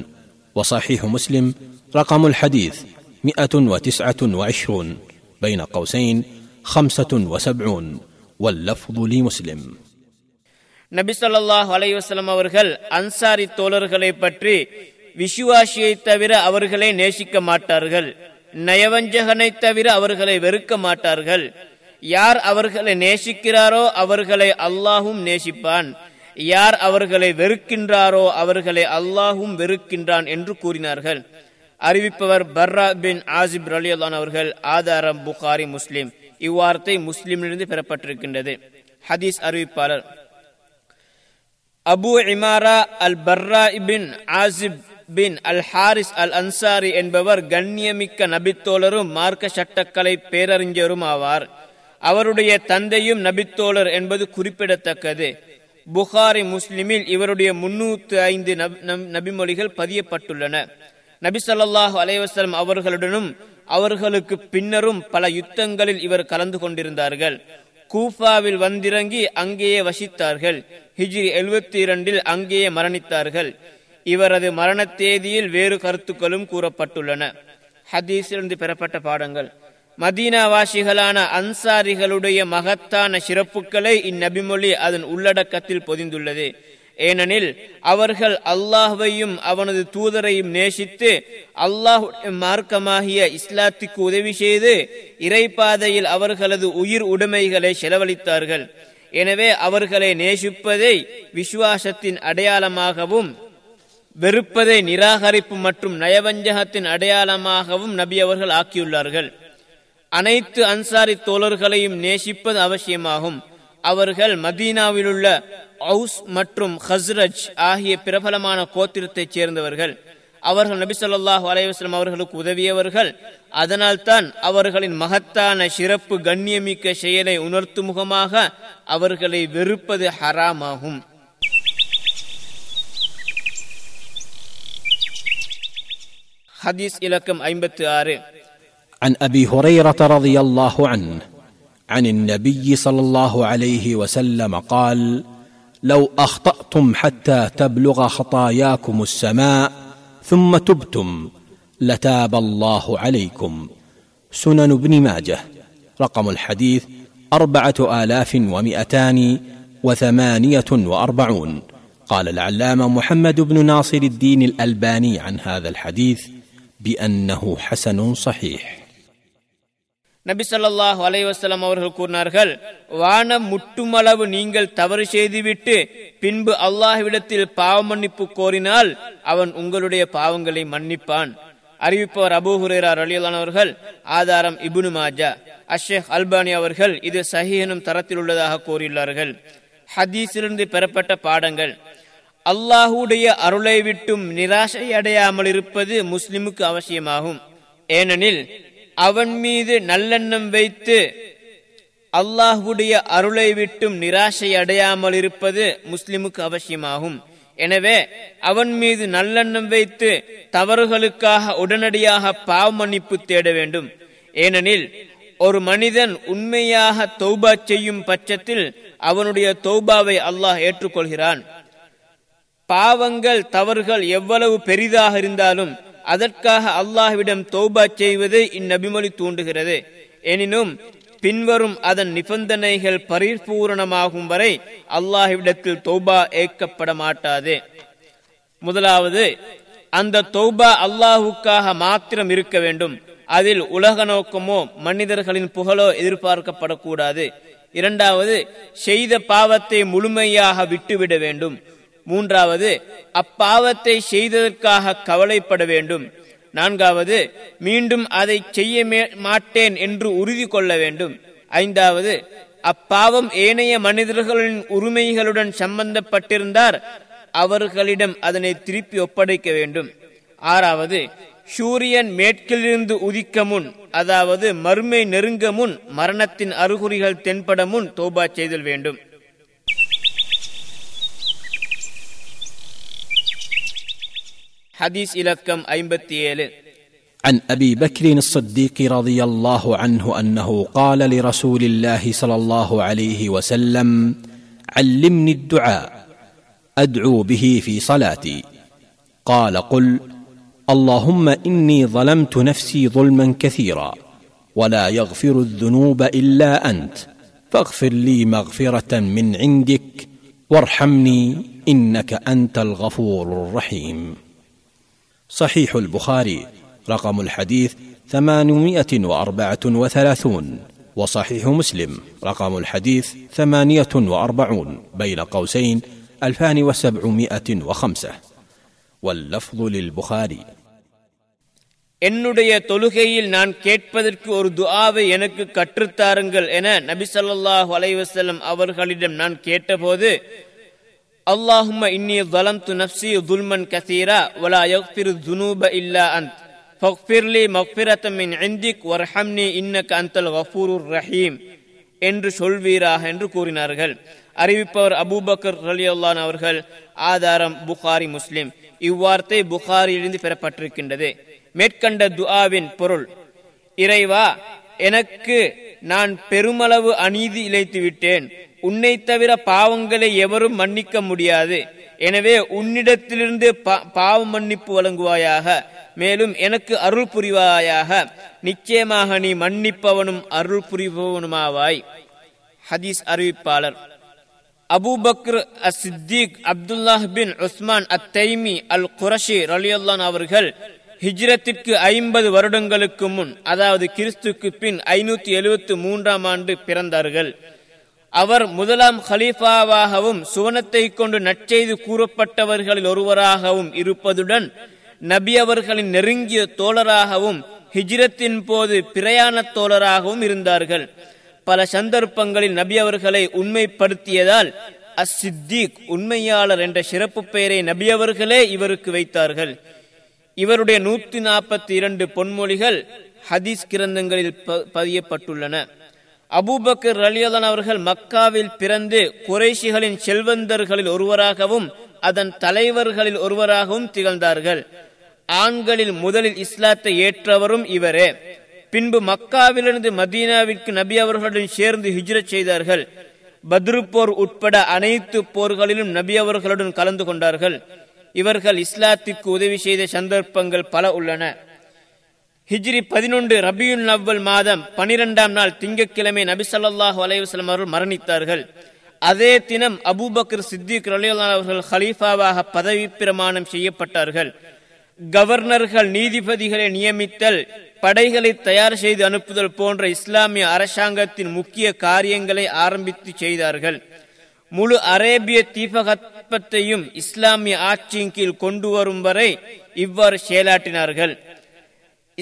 وصحيح مسلم رقم الحديث مئة وتسعة وعشرون بين قوسين خمسة وسبعون، واللفظ لمسلم. நபி ஸல்லல்லாஹு அலைஹி வஸல்லம் அவர்கள் அன்சாரி தோழர்களை பற்றி விசுவாசியை தவிர அவர்களை நேசிக்க மாட்டார்கள், நயவஞ்சகனை தவிர அவர்களை வெறுக்க மாட்டார்கள். யார் அவர்களை நேசிக்கிறாரோ அவர்களை அல்லாஹும் நேசிப்பான், யார் அவர்களை வெறுக்கின்றாரோ அவர்களை அல்லாஹும் வெறுக்கின்றான் என்று கூறினார்கள். அறிவிப்பவர் பர்ரா பின் ஆசிப் ரலியல்லாஹு அவர்கள். ஆதாரம் புகாரி, முஸ்லிம். இவ்வார்த்தை முஸ்லிமிலிருந்து பெறப்பட்டிருக்கின்றது. ஹதீஸ் அறிவிப்பாளர் அபு இமாரா அல் பர்ரா பின் ஆசிப் பின் அல் ஹாரிஸ் அல் அன்சாரி என்பவர் கண்ணியமிக்க நபித்தோழரும் மார்க்க சட்டக்கலை பேரறிஞரும் ஆவார். அவருடைய தந்தையும் நபித்தோழர் என்பது குறிப்பிடத்தக்கது. புகாரி, முஸ்லிமில் இவருடைய முன்னூற்று ஐந்து நபிமொழிகள் பதியப்பட்டுள்ளன. நபி ஸல்லல்லாஹு அலைஹி வஸல்லம் அவர்களுடனும் அவர்களுக்கு பின்னரும் பல யுத்தங்களில் இவர் கலந்து கொண்டிருந்தார்கள். கூஃபாவில் வந்திறங்கி அங்கேயே வசித்தார்கள். ஹிஜ்ரி எழுபத்தி இரண்டில் அங்கேயே மரணித்தார்கள். இவரது மரண தேதியில் வேறு கருத்துக்களும் கூறப்பட்டுள்ளன. ஹதீஸிலிருந்து பெறப்பட்ட பாடங்கள். மதீனாவாசிகளான அன்சாரிகளுடைய மகத்தான சிறப்புகளை இந்நபிமொழி அதன் உள்ளடக்கத்தில் பொதிந்துள்ளது. ஏனெனில் அவர்கள் அல்லாஹ்வையும் அவனது தூதரையும் நேசித்து அல்லாஹ்வுடைய மார்க்கமாகிய இஸ்லாத்துக்கு உதவி செய்து இறைப்பாதையில் அவர்களது உயிர் உடைமைகளை செலவழித்தார்கள். எனவே அவர்களை நேசிப்பதை விசுவாசத்தின் அடையாளமாகவும் வெறுப்பதை நிராகரிப்பு மற்றும் நயவஞ்சகத்தின் அடையாளமாகவும் நபி அவர்கள் ஆக்கியுள்ளார்கள். அனைத்து அன்சாரி தோழர்களையும் நேசிப்பது அவசியமாகும். அவர்கள் மதீனாவிலுள்ள அவுஸ் மற்றும் ஹஸ்ரஜ் ஆகிய பிரபலமான கோத்திரத்தைச் சேர்ந்தவர்கள். அவர்கள் நபி ஸல்லல்லாஹு அலைஹி வஸல்லம் அவர்களுக்கு உதவியவர்கள். அதனால்தான் அவர்களின் மகத்தான சிறப்பு கண்ணியமிக்க செயலை உணர்த்தும் முகமாக அவர்களை வெறுப்பது ஹராமாகும். ஹதீஸ் இலக்கம் ஐம்பத்தி ஆறு. عن أبي هريرة رضي الله عنه عن النبي صلى الله عليه وسلم قال: لو أخطأتم حتى تبلغ خطاياكم السماء ثم تبتم لتاب الله عليكم. سنن ابن ماجه. رقم الحديث أربعة آلاف ومئتان وثمانية وأربعون. قال العلامة محمد بن ناصر الدين الألباني عن هذا الحديث بأنه حسن صحيح. நபி ஸல்லல்லாஹு அலைஹி வஸல்லம் அவர்கள் கூறினார்கள்: வானம் முட்டுமளவு நீங்கள் தவறு செய்துவிட்டு பின்பு அல்லாஹ்விடத்தில் பாவ மன்னிப்பு கோரினால் அவன் உங்களுடைய பாவங்களை மன்னிப்பான். அறிவிப்பவர் அபூ ஹுரைரா ரலியல்லாஹு அவர்கள். ஆதாரம் இப்னு மாஜா. அஷேக் அல்பானி அவர்கள் இது சஹீஹ் எனும் தரத்தில் உள்ளதாக கூறியுள்ளார்கள். ஹதீஸிலிருந்து பெறப்பட்ட பாடங்கள். அல்லாஹ்வுடைய அருளை விட்டும் நிராசை அடையாமல் இருப்பது முஸ்லிமுக்கு அவசியமாகும். ஏனெனில் அவன் மீது நல்லெண்ணம் வைத்து அல்லாஹ்வுடைய அருளை விட்டும் நிராசை அடையாமல் இருப்பது முஸ்லிமுக்கு அவசியமாகும். எனவே அவன் மீது நல்லெண்ணம் வைத்து தவறுகளுக்காக உடனடியாக பாவ மன்னிப்பு தேட வேண்டும். ஏனெனில் ஒரு மனிதன் உண்மையாக தௌபா செய்யும் பட்சத்தில் அவனுடைய தௌபாவை அல்லாஹ் ஏற்றுக்கொள்கிறான். பாவங்கள் தவறுகள் எவ்வளவு பெரிதாக இருந்தாலும் அதற்காக அல்லாஹ்விடம் தௌபா செய்வதை இந்நபிமொழி தூண்டுகிறது. எனினும் பின்வரும் அதன் நிபந்தனைகள் பரிபூரணமாகும் வரை அல்லாஹ்விடத்தில் தௌபா ஏற்கப்பட மாட்டாது. முதலாவது, அந்த தௌபா அல்லாஹுக்காக மாத்திரம் இருக்க வேண்டும். அதில் உலக நோக்கமோ மனிதர்களின் புகழோ எதிர்பார்க்கப்படக்கூடாது. இரண்டாவது, செய்த பாவத்தை முழுமையாக விட்டுவிட வேண்டும். மூன்றாவது, அப்பாவத்தை செய்ததற்காக கவலைப்பட வேண்டும். நான்காவது, மீண்டும் அதை செய்ய மாட்டேன் என்று உறுதி கொள்ள வேண்டும். ஐந்தாவது, அப்பாவம் ஏனைய மனிதர்களின் உரிமைகளுடன் சம்பந்தப்பட்டிருந்தார் அவர்களிடம் அதனை திருப்பி ஒப்படைக்க வேண்டும். ஆறாவது, சூரியன் மேற்கிலிருந்து உதிக்க முன், அதாவது மறுமை நெருங்க முன், மரணத்தின் அறிகுறிகள் தென்பட முன் தௌபா செய்தல் வேண்டும். حديث إلكم أيمبتيال. عن أبي بكر الصديق رضي الله عنه أنه قال لرسول الله صلى الله عليه وسلم: علمني الدعاء أدعو به في صلاتي. قال: قل اللهم إني ظلمت نفسي ظلما كثيرا ولا يغفر الذنوب إلا أنت فاغفر لي مغفرة من عندك وارحمني إنك أنت الغفور الرحيم. صحيح البخاري رقم الحديث ثمانمائة وأربعة وثلاثون، وصحيح مسلم رقم الحديث ثمانية وأربعون بين قوسين ألفان وسبعمائة وخمسة. واللفظ للبخاري. என்னுடைய தொழுகையில் நான் கேட்பதற்கு ஒரு துஆவை எனக்கு கற்றுத்தாருங்கள் என நபி ஸல்லல்லாஹு அலைஹி வஸல்லம் அவர்களிடம் நான் கேட்டபோது, அல்லாஹும்ம இன்னி ஸலம்து நஃப்ஸி ஸுல்மன் கஸீரா வலா யக்ஃபிரு ஸுனூப இல்லா அன்த் ஃபக்ஃபிர்லி மக்ஃபிரத்தன் மின் இன்திக் வர்ஹம்னி இன்னக அன்தல் கஃபூருர் ரஹீம் என்று சொல்வீராக என்று கூறினார்கள். அறிவிப்பவர் அபூபக்கர் ரலியல்லாஹு அன்ஹு அவர்கள். ஆதாரம் புகாரி, முஸ்லிம். இவ்வார்த்தை புகாரியிலிருந்து பெறப்பட்டிருக்கின்றது. மேற்கண்ட துஆவின் பொருள்: இறைவா, எனக்கு நான் பெருமளவு அநீதி இழைத்து விட்டேன். உன்னை தவிர பாவங்களை எவரும் மன்னிக்க முடியாது. எனவே உன்னிடத்திலிருந்து பாவ மன்னிப்பு வழங்குவாயாக. மேலும் எனக்கு அருள் புரிவாயாக. நிச்சயமாக நீ மன்னிப்பவனும் அருள் புரிபவனுமாவாய். ஹதீஸ் அறிவிப்பாளர் அபூபக்ர் அஸ்ஸித்தீக் அப்துல்லாஹ் பின் உஸ்மான் அத்தைமி அல் குரஷி ரலியல்லாஹு அன்ஹு அவர்கள் ஹிஜ்ரத்திற்கு ஐம்பது வருடங்களுக்கு முன், அதாவது கிறிஸ்துக்கு பின் ஐநூத்தி எழுபத்தி மூன்றாம் ஆண்டு பிறந்தார்கள். அவர் முதலாம் ஹலீஃபாவாகவும் சுவனத்தை கொண்டு நற்செய்து கூறப்பட்டவர்களில் ஒருவராகவும் இருப்பதுடன் நபி அவர்களின் நெருங்கிய தோழராகவும் ஹிஜ்ரத்தின் போது பிரயாண தோழராகவும் இருந்தார்கள். பல சந்தர்ப்பங்களில் நபி அவர்களை உண்மைப்படுத்தியதால் அஸ்ஸித்தீக், உண்மையாளர் என்ற சிறப்பு பெயரை நபி அவர்களே இவருக்கு வைத்தார்கள். இவருடைய நூற்றி நாற்பத்தி இரண்டு பொன்மொழிகள் ஹதீஸ் கிரந்தங்களில் பதியப்பட்டுள்ளன. அபூபக்கர் ரலியல்லாஹு அன்ஹு அவர்கள் மக்காவில் பிறந்து குறைஷிகளின் செல்வந்தர்களில் ஒருவராகவும் அதன் தலைவர்களில் ஒருவராகவும் திகழ்ந்தார்கள். ஆண்களில் முதலில் இஸ்லாத்தை ஏற்றவரும் இவரே. பின்பு மக்காவிலிருந்து மதீனாவிற்கு நபி அவர்களுடன் சேர்ந்து ஹிஜ்ரத் செய்தார்கள். பத்ரு போர் உட்பட அனைத்து போர்களிலும் நபி அவர்களுடன் கலந்து கொண்டார்கள். இவர்கள் இஸ்லாத்திற்கு உதவி செய்த சந்தர்ப்பங்கள் பல உள்ளன. ஹிஜ்ரி பதினொன்று ரபியுல் அவ்வல் மாதம் பனிரெண்டாம் நாள் திங்கட்கிழமை நபி ஸல்லல்லாஹு அலைஹி வஸல்லம் அவர்கள் மரணித்தார்கள். அதே தினம் அபூபக்கர் சித்திக் ரலியல்லாஹு அன்ஹு அவர்கள் ஹலீஃபாவாக பதவி பிரமாணம் செய்யப்பட்டார்கள். கவர்னர்கள், நீதிபதிகளை நியமித்தல், படைகளை தயார் செய்து அனுப்புதல் போன்ற இஸ்லாமிய அரசாங்கத்தின் முக்கிய காரியங்களை ஆரம்பித்து செய்தார்கள். முழு அரேபிய தீபகற்பத்தையும் இஸ்லாமிய ஆட்சியின் கீழ் கொண்டு வரும் வரை இவ்வாறு செயலாற்றினார்கள்.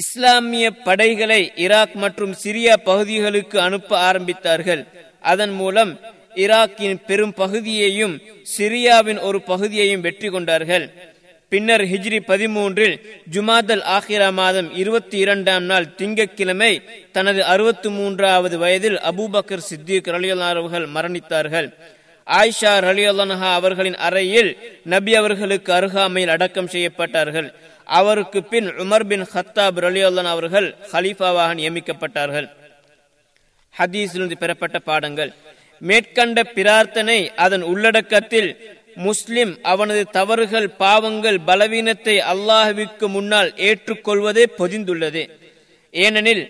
இஸ்லாமிய படைகளை ஈராக் மற்றும் சிரியா பகுதிகளுக்கு அனுப்ப ஆரம்பித்தார்கள். அதன் மூலம் ஈராக்கின் பெரும் பகுதியையும் சிரியாவின் ஒரு பகுதியையும் வெற்றி கொண்டார்கள். பின்னர் ஹிஜ்ரி பதிமூன்றில் ஜுமாதல் ஆகிரா மாதம் இருபத்தி இரண்டாம் நாள் திங்கட்கிழமை தனது அறுபத்தி மூன்றாவது வயதில் அபூபக்கர் சித்திக் ரலியல்லாஹு அன்ஹு அவர்கள் மரணித்தார்கள். ஆயிஷா ரலியல்லாஹு அன்ஹா அவர்களின் அறையில் நபி அவர்களுக்கு அருகாமையில் அடக்கம் செய்யப்பட்டார்கள். அவருக்கு பின் உமர் பின் ஹத்தாப் ரலியல்லாஹு அன்ஹு அவர்கள் ஹலீஃபாவாக நியமிக்கப்பட்டார்கள். ஹதீஸிலிருந்து பெறப்பட்ட பாடங்கள். மேற்கண்ட பிரார்த்தனை அதன் உள்ளடக்கத்தில் முஸ்லிம் அவனது தவறுகள், பாவங்கள், பலவீனத்தை அல்லாஹ்விற்கு முன்னால் ஏற்றுக்கொள்வதே பொதிந்துள்ளது. ஏனெனில்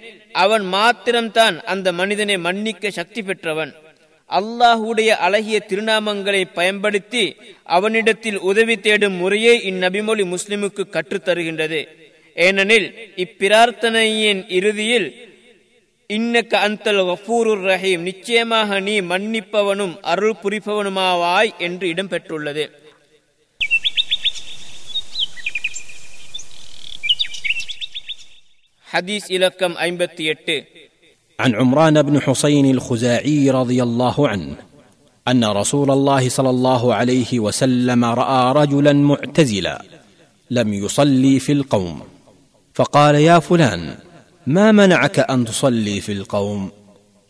அவன் மாத்திரம்தான் அந்த மனிதனை மன்னிக்க சக்தி பெற்றவன். அல்லாஹுடைய அழகிய திருநாமங்களை பயன்படுத்தி அவனிடத்தில் உதவி தேடும் முறையை இந்நபிமொழி முஸ்லிமுக்கு கற்றுத்தருகின்றது. ஏனெனில் இப்பிரார்த்தனையின் இறுதியில் இன்னக அன்தல் கஃபூருர் ரஹீம், நிச்சயமாக நீ மன்னிப்பவனும் அருள் புரிப்பவனுமாவாய் என்று இடம்பெற்றுள்ளது. ஹதீஸ் இலக்கம் ஐம்பத்தி எட்டு. عن عمران بن حسين الخزاعي رضي الله عنه أن رسول الله صلى الله عليه وسلم رأى رجلا معتزلا لم يصلي في القوم فقال: يا فلان ما منعك أن تصلي في القوم؟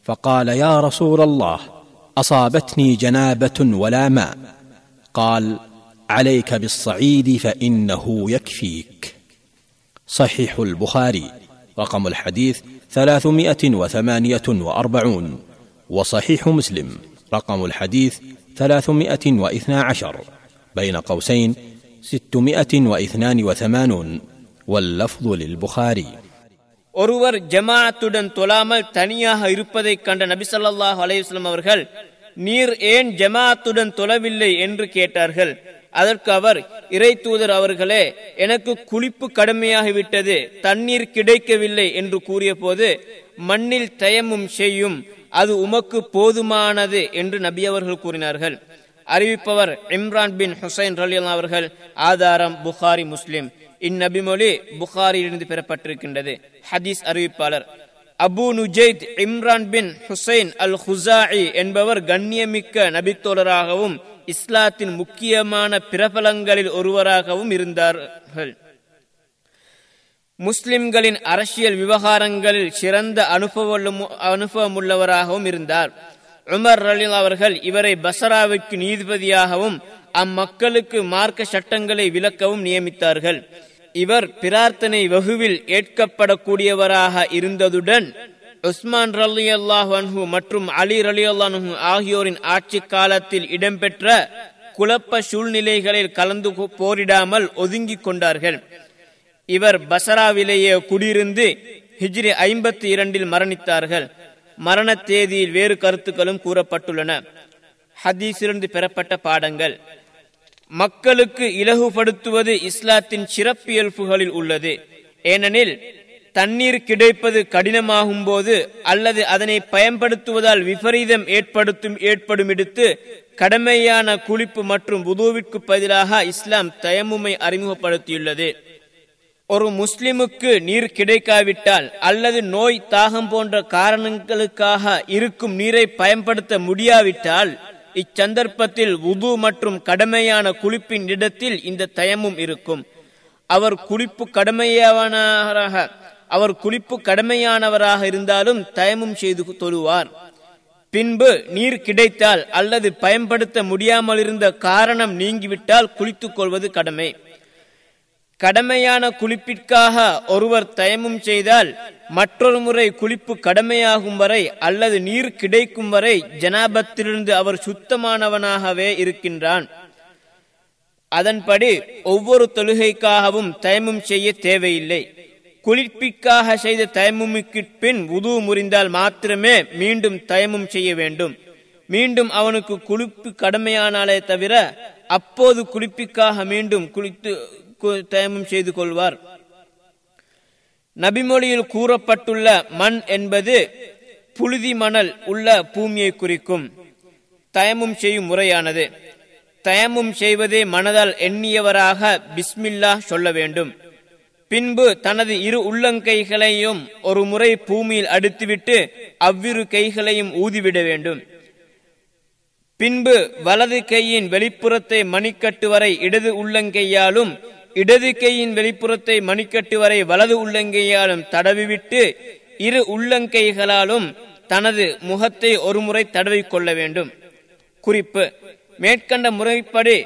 فقال: يا رسول الله أصابتني جنابة ولا ماء. قال: عليك بالصعيد فإنه يكفيك. صحيح البخاري رقم الحديث ثلاثمائة وثمانية وأربعون، وصحيح مسلم رقم الحديث ثلاثمائة واثنى عشر بين قوسين ستمائة واثنان وثمانون، واللفظ للبخاري. ஒருவர் ஜமாஅத்துடன் தொழாமல் தனியாக இருப்பதைக் கண்ட நபி ஸல்லல்லாஹு அலைஹி வஸல்லம் அவர்கள், நீர் ஏன் ஜமாஅத்துடன் தொழவில்லை என்று கேட்டார்கள். அதற்கு அவர், இறை தூதர் அவர்களே, எனக்கு குளிப்பு கடுமையாகிவிட்டது, தண்ணீர் கிடைக்கவில்லை என்று கூறிய போது, மண்ணில் தயமும் செய்யும், அது உமக்கு போதுமானது என்று நபி அவர்கள் கூறினார்கள். அறிவிப்பவர் இம்ரான் பின் ஹுசைன் ரலியல்லாஹு அவர்கள். ஆதாரம் புகாரி, முஸ்லிம். இந்நபி மொழி புகாரியிலிருந்து பெறப்பட்டிருக்கின்றது. ஹதீஸ் அறிவிப்பாளர் அபு நுஜைத் இம்ரான் பின் ஹுசைன் அல் ஹுசாயி என்பவர் கண்ணியமிக்க நபித்தோழராகவும் இஸ்லாத்தின் முக்கியமான பிரபலங்களில் ஒருவராகவும் இருந்தார்கள். முஸ்லிம்களின் அரசியல் விவகாரங்களில் சிறந்த அனுபவம் அனுபவமுள்ளவராகவும் இருந்தார். உமர் ரலில் அவர்கள் இவரை பசராவிற்கு நீதிபதியாகவும் அம்மக்களுக்கு மார்க்க சட்டங்களை விளக்கவும் நியமித்தார்கள். இவர் பிரார்த்தனை வகுவில் ஏற்கப்படக்கூடியவராக இருந்ததுடன் உஸ்மான் ரலியல்லாஹு அன்ஹு மற்றும் அலி ரலியல்லாஹு அன்ஹு ஆகியோரின் ஆட்சி காலத்தில் இடம்பெற்ற குழப்ப சூழ்நிலைகளில் கலந்து போரிடாமல் ஒதுங்கிக் கொண்டார்கள். இவர் பசராவிலேயே குடியிருந்து ஹிஜ்ரி ஐம்பத்தி இரண்டில் மரணித்தார்கள். மரண தேதியில் வேறு கருத்துக்களும் கூறப்பட்டுள்ளன. ஹதீஸிலிருந்து பெறப்பட்ட பாடங்கள். மக்களுக்கு இலகுபடுத்துவது இஸ்லாத்தின் சிறப்பியல்புகளில் உள்ளது. ஏனெனில் தண்ணீர் கிடைப்பது கடினமாகும் போது அல்லது அதனை பயன்படுத்துவதால் விபரீதம் ஏற்படுத்தும் ஏற்படும் இடத்து கடமையான குளிப்பு மற்றும் வுதுவிற்கு பதிலாக இஸ்லாம் தயமுமை அறிமுகப்படுத்தியுள்ளது. ஒரு முஸ்லிமுக்கு நீர் கிடைக்காவிட்டால் அல்லது நோய், தாகம் போன்ற காரணங்களுக்காக இருக்கும் நீரை பயன்படுத்த முடியாவிட்டால் இச்சந்தர்ப்பத்தில் வுது மற்றும் கடமையான குளிப்பின் இடத்தில் இந்த தயமும் இருக்கும். அவர் குளிப்பு கடமையானவராக அவர் குளிப்பு கடமையானவராக இருந்தாலும் தயமும் செய்து தொழுவார். பின்பு நீர் கிடைத்தால் அல்லது பயன்படுத்த முடியாமல் இருந்த காரணம் நீங்கிவிட்டால் குளித்துக் கொள்வது கடமை. கடமையான குளிப்பிற்காக ஒருவர் தயமும் செய்தால் மற்றொரு முறை குளிப்பு கடமையாகும் வரை அல்லது நீர் கிடைக்கும் வரை ஜனாபத்திலிருந்து அவர் சுத்தமானவனாகவே இருக்கின்றான். அதன்படி ஒவ்வொரு தொழுகைக்காகவும் தயமும் செய்ய தேவையில்லை. குளிப்பிற்காக செய்த தயமுமுக்கு பின் வுது முறிந்தால் மாத்திரமே மீண்டும் தயமும் செய்ய வேண்டும். மீண்டும் அவனுக்கு குளிப்பு கடமையானாலே தவிர அப்போது குளிப்பிற்காக மீண்டும் குளித்து தயமும் செய்து கொள்வார். நபிமொழியில் கூறப்பட்டுள்ள மண் என்பது புழுதி மணல் உள்ள பூமியை குறிக்கும். தயமும் செய்யும் முறையானது, தயமும் செய்வதை மனதால் எண்ணியவராக பிஸ்மில்லா சொல்ல வேண்டும். பின்பு தனது இரு உள்ளங்கைகளையும் ஒரு முறை பூமியில் அடித்துவிட்டு அவ்விரு கைகளையும் ஊதிவிட வேண்டும். பின்பு வலது கையின் வெளிப்புறத்தை மணிக்கட்டு வரை இடது உள்ளங்கையாலும் இடது கையின் வெளிப்புறத்தை மணிக்கட்டு வரை வலது உள்ளங்கையாலும் தடவிவிட்டு இரு உள்ளங்கைகளாலும் தனது முகத்தை ஒருமுறை தடவிக்கொள்ள வேண்டும். குறிப்பு: மேற்கண்ட முறைப்படி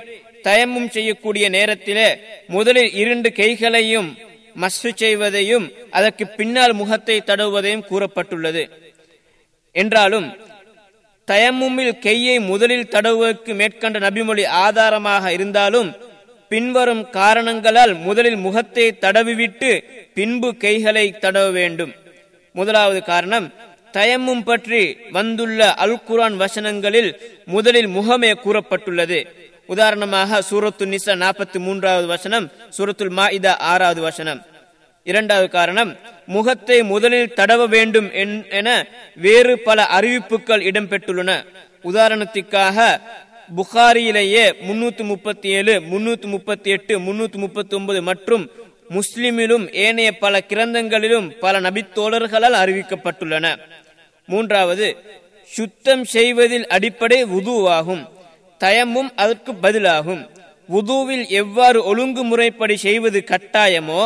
தயமும் செய்யக்கூடிய நேரத்திலே முதலில் இரண்டு கைகளையும் மஸ்ஸு செய்வதையும் அதற்கு பின்னால் முகத்தை தடவுவதையும் கூறப்பட்டுள்ளது. என்றாலும் தயமுமில் கையை முதலில் தடவுவதற்கு மேற்கண்ட நபிமொழி ஆதாரமாக இருந்தாலும் பின்வரும் காரணங்களால் முதலில் முகத்தை தடவிவிட்டு பின்பு கைகளை தடவ வேண்டும். முதலாவது காரணம், தயமும் பற்றி வந்துள்ள அல் குர்ஆன் வசனங்களில் முதலில் முகமே கூறப்பட்டுள்ளது. உதாரணமாக சூரத்து நிசா நாற்பத்தி மூன்றாவது வசனம், சூரத்துல் மாஇதா ஆறாவது வசனம். இரண்டாவது காரணம், முகத்தை முதலில் தடவ வேண்டும் என வேறு பல அறிவிப்புகள் இடம்பெற்றுள்ளன. உதாரணத்திற்காக புகாரியிலேயே முன்னூத்தி முப்பத்தி ஏழு முன்னூத்தி முப்பத்தி எட்டு முன்னூத்தி முப்பத்தி ஒன்பது மற்றும் முஸ்லிமிலும் ஏனைய பல கிரந்தங்களிலும் பல நபித்தோழர்களால் அறிவிக்கப்பட்டுள்ளன. மூன்றாவது, சுத்தம் செய்வதில் அடிப்படை வுதுவாகும், தயமும் அதற்கு பதிலாகும். வுதுவில் எவ்வாறு ஒழுங்குமுறைப்படி செய்வது கட்டாயமோ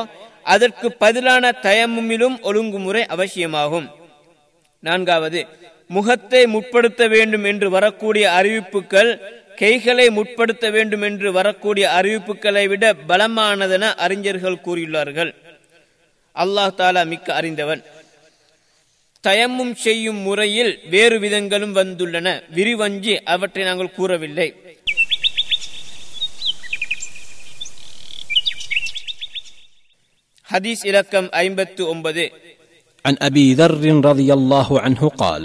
அதற்கு பதிலான தயமுமிலும் ஒழுங்குமுறை அவசியமாகும். நான்காவது, முகத்தை முற்படுத்த வேண்டும் என்று வரக்கூடிய அறிவிப்புகள் கைகளை முற்படுத்த வேண்டும் என்று வரக்கூடிய அறிவிப்புகளை விட பலமானதென அறிஞர்கள் கூறியுள்ளார்கள். அல்லாஹ் தாலா மிக்க அறிந்தவன். தயமும் செய்யும் முறையில் வேறு விதங்களும் வந்துள்ளன, விரிவஞ்சி அவற்றை நாங்கள் கூறவில்லை. ஹதீஸ் இலக்கம் ஐம்பத்து ஒன்பது. عن أبي ذر رضي الله عنه قال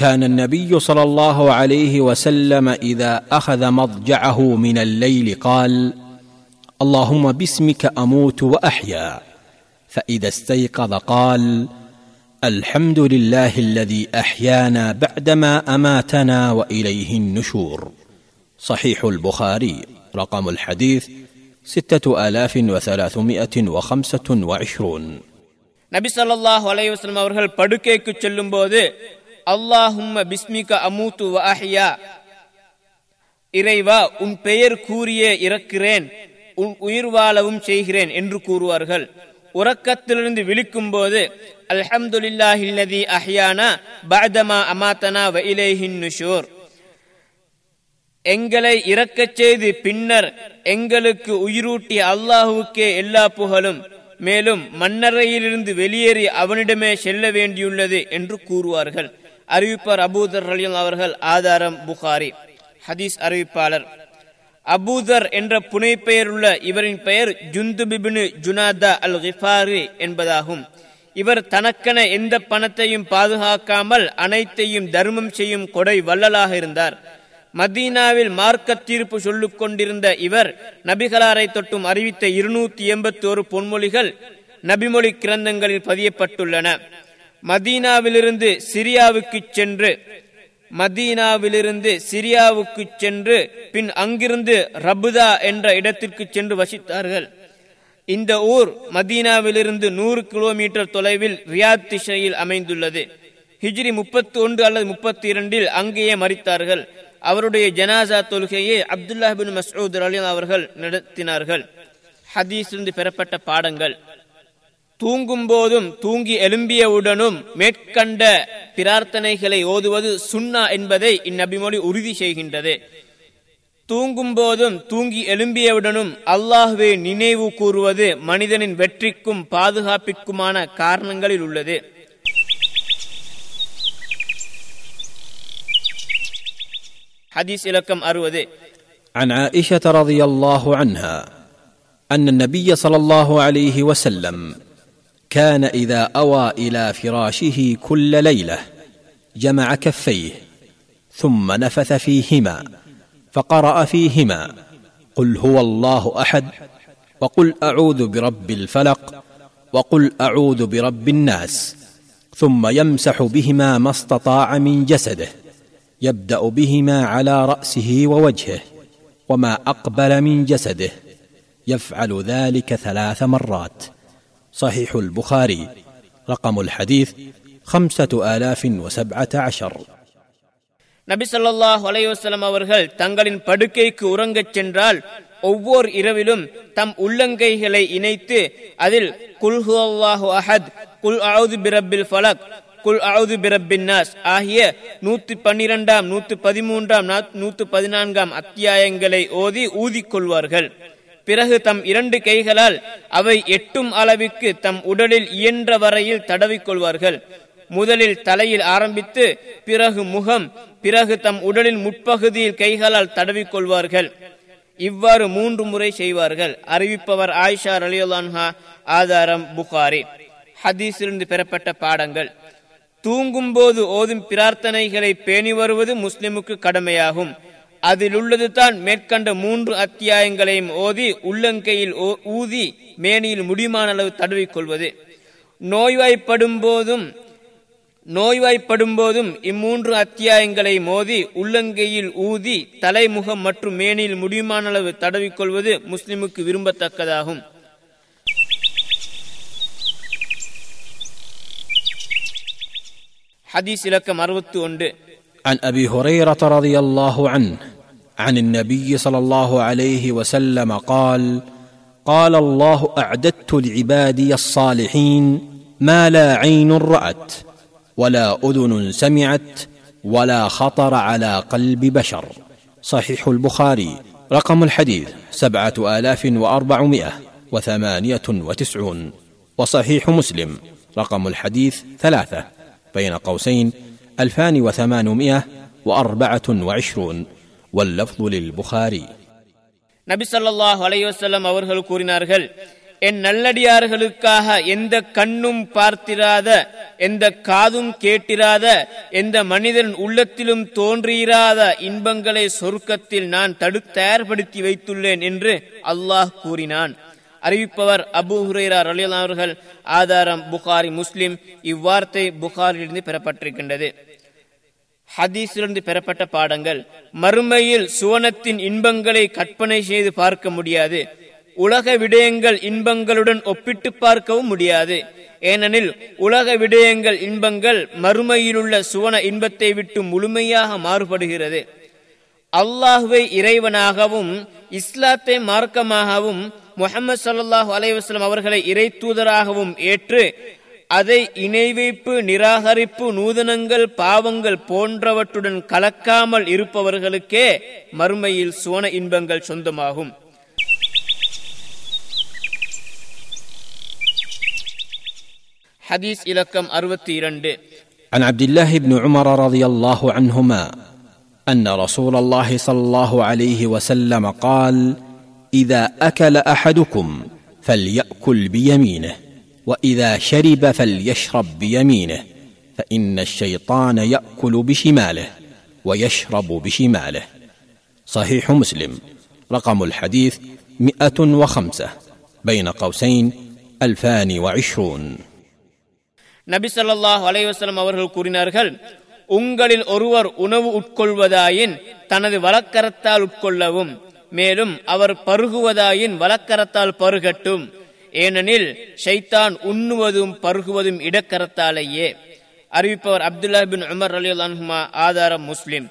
كان النبي صلى الله عليه وسلم إذا أخذ مضجعه من الليل قال اللهم باسمك أموت وأحيا فإذا استيقظ قال الحمد لله الذي أحيانا بعدما أماتنا وإليه النشور. صحيح البخاري. رقم الحديث சித்தத்து அலாஃபின் வசலாத்து மிஅத்தின் வஹம்சத்துன் வஇஷ்ரூன். நபி ஸல்லல்லாஹு அலைஹி வஸல்லம் அவர்கள் படுக்கைக்கு செல்லும் போது அல்லாஹும்ம பிஸ்மிக அமூது வ அஹ்யா, இறைவா உன் பெயர் கூறியே இறக்கிறேன், உன் உயிர் வாழவும் செய்கிறேன் என்று கூறுவார்கள். உறக்கத்திலிருந்து விழிக்கும் போது அல்ஹம்துலில்லாஹில்லதி அஹ்யானா பஅதமா அமாதனா வ இலைஹின் நுஷூர், எங்களை இறக்கச் செய்து பின்னர் எங்களுக்கு உயிரூட்டிய அல்லாஹுவுக்கே எல்லா புகழும், மேலும் மண்ணறையிலிருந்து வெளியேறி அவனிடமே செல்ல வேண்டியுள்ளது என்று கூறுவார்கள். அறிவிப்பார் அபூதர் ரலியல்லாஹு அவர்கள். ஆதாரம் புகாரி. ஹதீஸ் அறிவிப்பாளர் அபூதர் என்ற புனை பெயருள்ள இவரின் பெயர் ஜுந்துப் இப்னு ஜுனாதா அல் கிஃபாரி என்பதாகும். இவர் தனக்கென எந்த பணத்தையும் பாதுகாக்காமல் அனைத்தையும் தர்மம் செய்யும் கொடை வள்ளலாக இருந்தார். மதீனாவில் மார்க்க தீர்ப்பு சொல்லிக் கொண்டிருந்த இவர் நபிகளாரை தொட்டும் அறிவித்த இருநூத்தி எண்பத்தி ஒரு பொன்மொழிகள் நபிமொழி கிரந்தங்களில் பதியப்பட்டுள்ளன. மதீனாவிலிருந்து சிரியாவுக்கு சென்று மதீனாவிலிருந்து சிரியாவுக்கு சென்று பின் அங்கிருந்து ரபுதா என்ற இடத்திற்கு சென்று வசித்தார்கள். இந்த ஊர் மதீனாவிலிருந்து நூறு கிலோமீட்டர் தொலைவில் ரியாத் திசையில் அமைந்துள்ளது. ஹிஜ்ரி முப்பத்தி ஒன்று அல்லது முப்பத்தி இரண்டில் அங்கேயே மறித்தார்கள். அவருடைய ஜனாசா தொழுகையை அப்துல்லா பின் மஸ்ஊத் ரலியல்லாஹு அவர்கள் நடத்தினார்கள். ஹதீஸிலிருந்து பெறப்பட்ட பாடங்கள்: தூங்கும் போதும் தூங்கி எழும்பியவுடனும் மேற்கண்ட பிரார்த்தனைகளை ஓதுவது சுன்னா என்பதை இந்நபிமொழி உறுதி செய்கின்றது. தூங்கும் போதும் தூங்கி எழும்பியவுடனும் அல்லாஹ்வை நினைவு கூறுவது மனிதனின் வெற்றிக்கும் பாதுகாப்பிற்குமான காரணங்களில் உள்ளது. حديث لكم أروذي عن عائشة رضي الله عنها أن النبي صلى الله عليه وسلم كان إذا أوى إلى فراشه كل ليلة جمع كفيه ثم نفث فيهما فقرأ فيهما قل هو الله أحد وقل أعوذ برب الفلق وقل أعوذ برب الناس ثم يمسح بهما ما استطاع من جسده يبدأ بهما على رأسه ووجهه وما أقبل من جسده يفعل ذلك ثلاث مرات. صحيح البخاري. رقم الحديث خمسة آلاف وسبعة عشر. நபி ஸல்லல்லாஹு அலைஹி வஸல்லம் அவர்கள் தங்களின் படுக்கைக்கு உறங்கச் சென்றால் ஒவ்வொரு இரவிலும் தம் உள்ளங்கைகளை இணைத்து அதில் குல் ஹுவல்லாஹு அஹத், குல் அஊது பிரப்பில் ஃபலக், குல் அஊது பிரப்பின் நாஸ் ஆகிய நூத்தி பன்னிரண்டாம் நூத்தி பதிமூன்றாம் நூத்தி பதினான்காம் அத்தியாயங்களை ஓதி ஊதிக்கொள்வார்கள். பிறகு தம் இரண்டு கைகளால் அவை எட்டும் அளவிற்கு தம் உடலில் இயன்ற வரையில் தடவிக்கொள்வார்கள். முதலில் தலையில் ஆரம்பித்து பிறகு முகம், பிறகு தம் உடலின் முற்பகுதியில் கைகளால் தடவிக்கொள்வார்கள். இவ்வாறு மூன்று முறை செய்வார்கள். அறிவிப்பவர் ஆயிஷா ரலியல்லாஹு அன்ஹா. ஆதாரம் புகாரி. ஹதீஸிலிருந்து பெறப்பட்ட பாடங்கள்: தூங்கும் போது ஓதும் பிரார்த்தனைகளை பேணி வருவது முஸ்லிமுக்கு கடமையாகும். அதில் உள்ளதுதான் மேற்கண்ட மூன்று அத்தியாயங்களையும் ஓதி உள்ளங்கையில் ஊதி மேனியில் முடியுமான அளவு தடவிக்கொள்வது. நோய்வாய்ப்படும் போதும் நோய்வாய்ப்படும் போதும் இம்மூன்று அத்தியாயங்களை ஓதி உள்ளங்கையில் ஊதி தலைமுகம் மற்றும் மேனியில் முடியுமான அளவு தடவிக்கொள்வது முஸ்லிமுக்கு விரும்பத்தக்கதாகும். حديث لكم أروت عن أبي هريرة رضي الله عنه عن النبي صلى الله عليه وسلم قال قال الله أعددت لعبادي الصالحين ما لا عين رأت ولا أذن سمعت ولا خطر على قلب بشر. صحيح البخاري. رقم الحديث سبعة آلاف وأربعمائة وثمانية وتسعون. وصحيح مسلم رقم الحديث ثلاثة بين قوسين ألفان وثمانمائة وأربعة وعشرون واللفظ للبخاري. நபி ஸல்லல்லாஹு அலைஹி வஸல்லம் அவர்கள் கூறினார்கள், என் நல்லடியார்களுக்காக எந்த கண்ணும் பார்த்திராத, எந்த காதும் கேட்டிராத, எந்த மனிதன் உள்ளத்திலும் தோன்றியிராத இன்பங்களை சொர்க்கத்தில் நான் தடு தயார்படுத்தி வைத்துள்ளேன் என்று அல்லாஹ் கூறினான். அறிவிப்பவர் அபூ ஹுரைரா ரலியல்லாஹு அவர்கள். ஆதாரம் புகாரி, முஸ்லிம். இவ்வார்த்தை புகாரிலிருந்து பெறப்பட்டிருக்கின்றது. ஹதீஸிலிருந்து பெறப்பட்ட பாடங்கள்: மறுமையில் சுவனத்தின் இன்பங்களை கற்பனை செய்து பார்க்க முடியாது. உலக விடயங்கள் இன்பங்களுடன் ஒப்பிட்டு பார்க்கவும் முடியாது. ஏனெனில் உலக விடயங்கள் இன்பங்கள் மறுமையிலுள்ள சுவன இன்பத்தை விட்டு முழுமையாக மாறுபடுகிறது. அல்லாஹுவை இறைவனாகவும் இஸ்லாத்தை மார்க்கமாகவும் முஹம்மது ஸல்லல்லாஹு அலைஹி வஸல்லம் அவர்களை இறை தூதராகவும் ஏற்று அதை இணைவைப்பு, நிராகரிப்பு, நூதனங்கள், பாவங்கள் போன்றவற்றுடன் கலக்காமல் இருப்பவர்களுக்கே மறுமையில் சுவன இன்பங்கள் சொந்தமாகும். ஹதீஸ் இலக்கம் அறுபத்தி இரண்டு. عن عبد الله بن عمر رضي الله عنهما أن رسول الله صلى الله عليه وسلم قال: إذا أكل أحدكم فليأكل بيمينه وإذا شرب فليشرب بيمينه فإن الشيطان يأكل بشماله ويشرب بشماله. صحيح مسلم رقم الحديث مئة وخمسة بين قوسين ألفان وعشرون. نبي صلى الله عليه وسلم அவர்கள் கூறினார்கள், உங்களில் ஒருவர் உணவு உட்கொள்வதாயின் தனது வலக்கரத்தால் உட்கொள்ளவும், மேலும் அவர் பருகுவதாயின் வலக்கரத்தால் பருகட்டும். ஏனெனில் ஷைத்தான் உண்ணுவதும் பருகுவதும் இடக்கரத்தாலேயே. அறிவிப்பவர் அப்துல்லா பின் உமர் ரலியல்லாஹு அன்ஹுமா. ஆதாரம் முஸ்லிம்.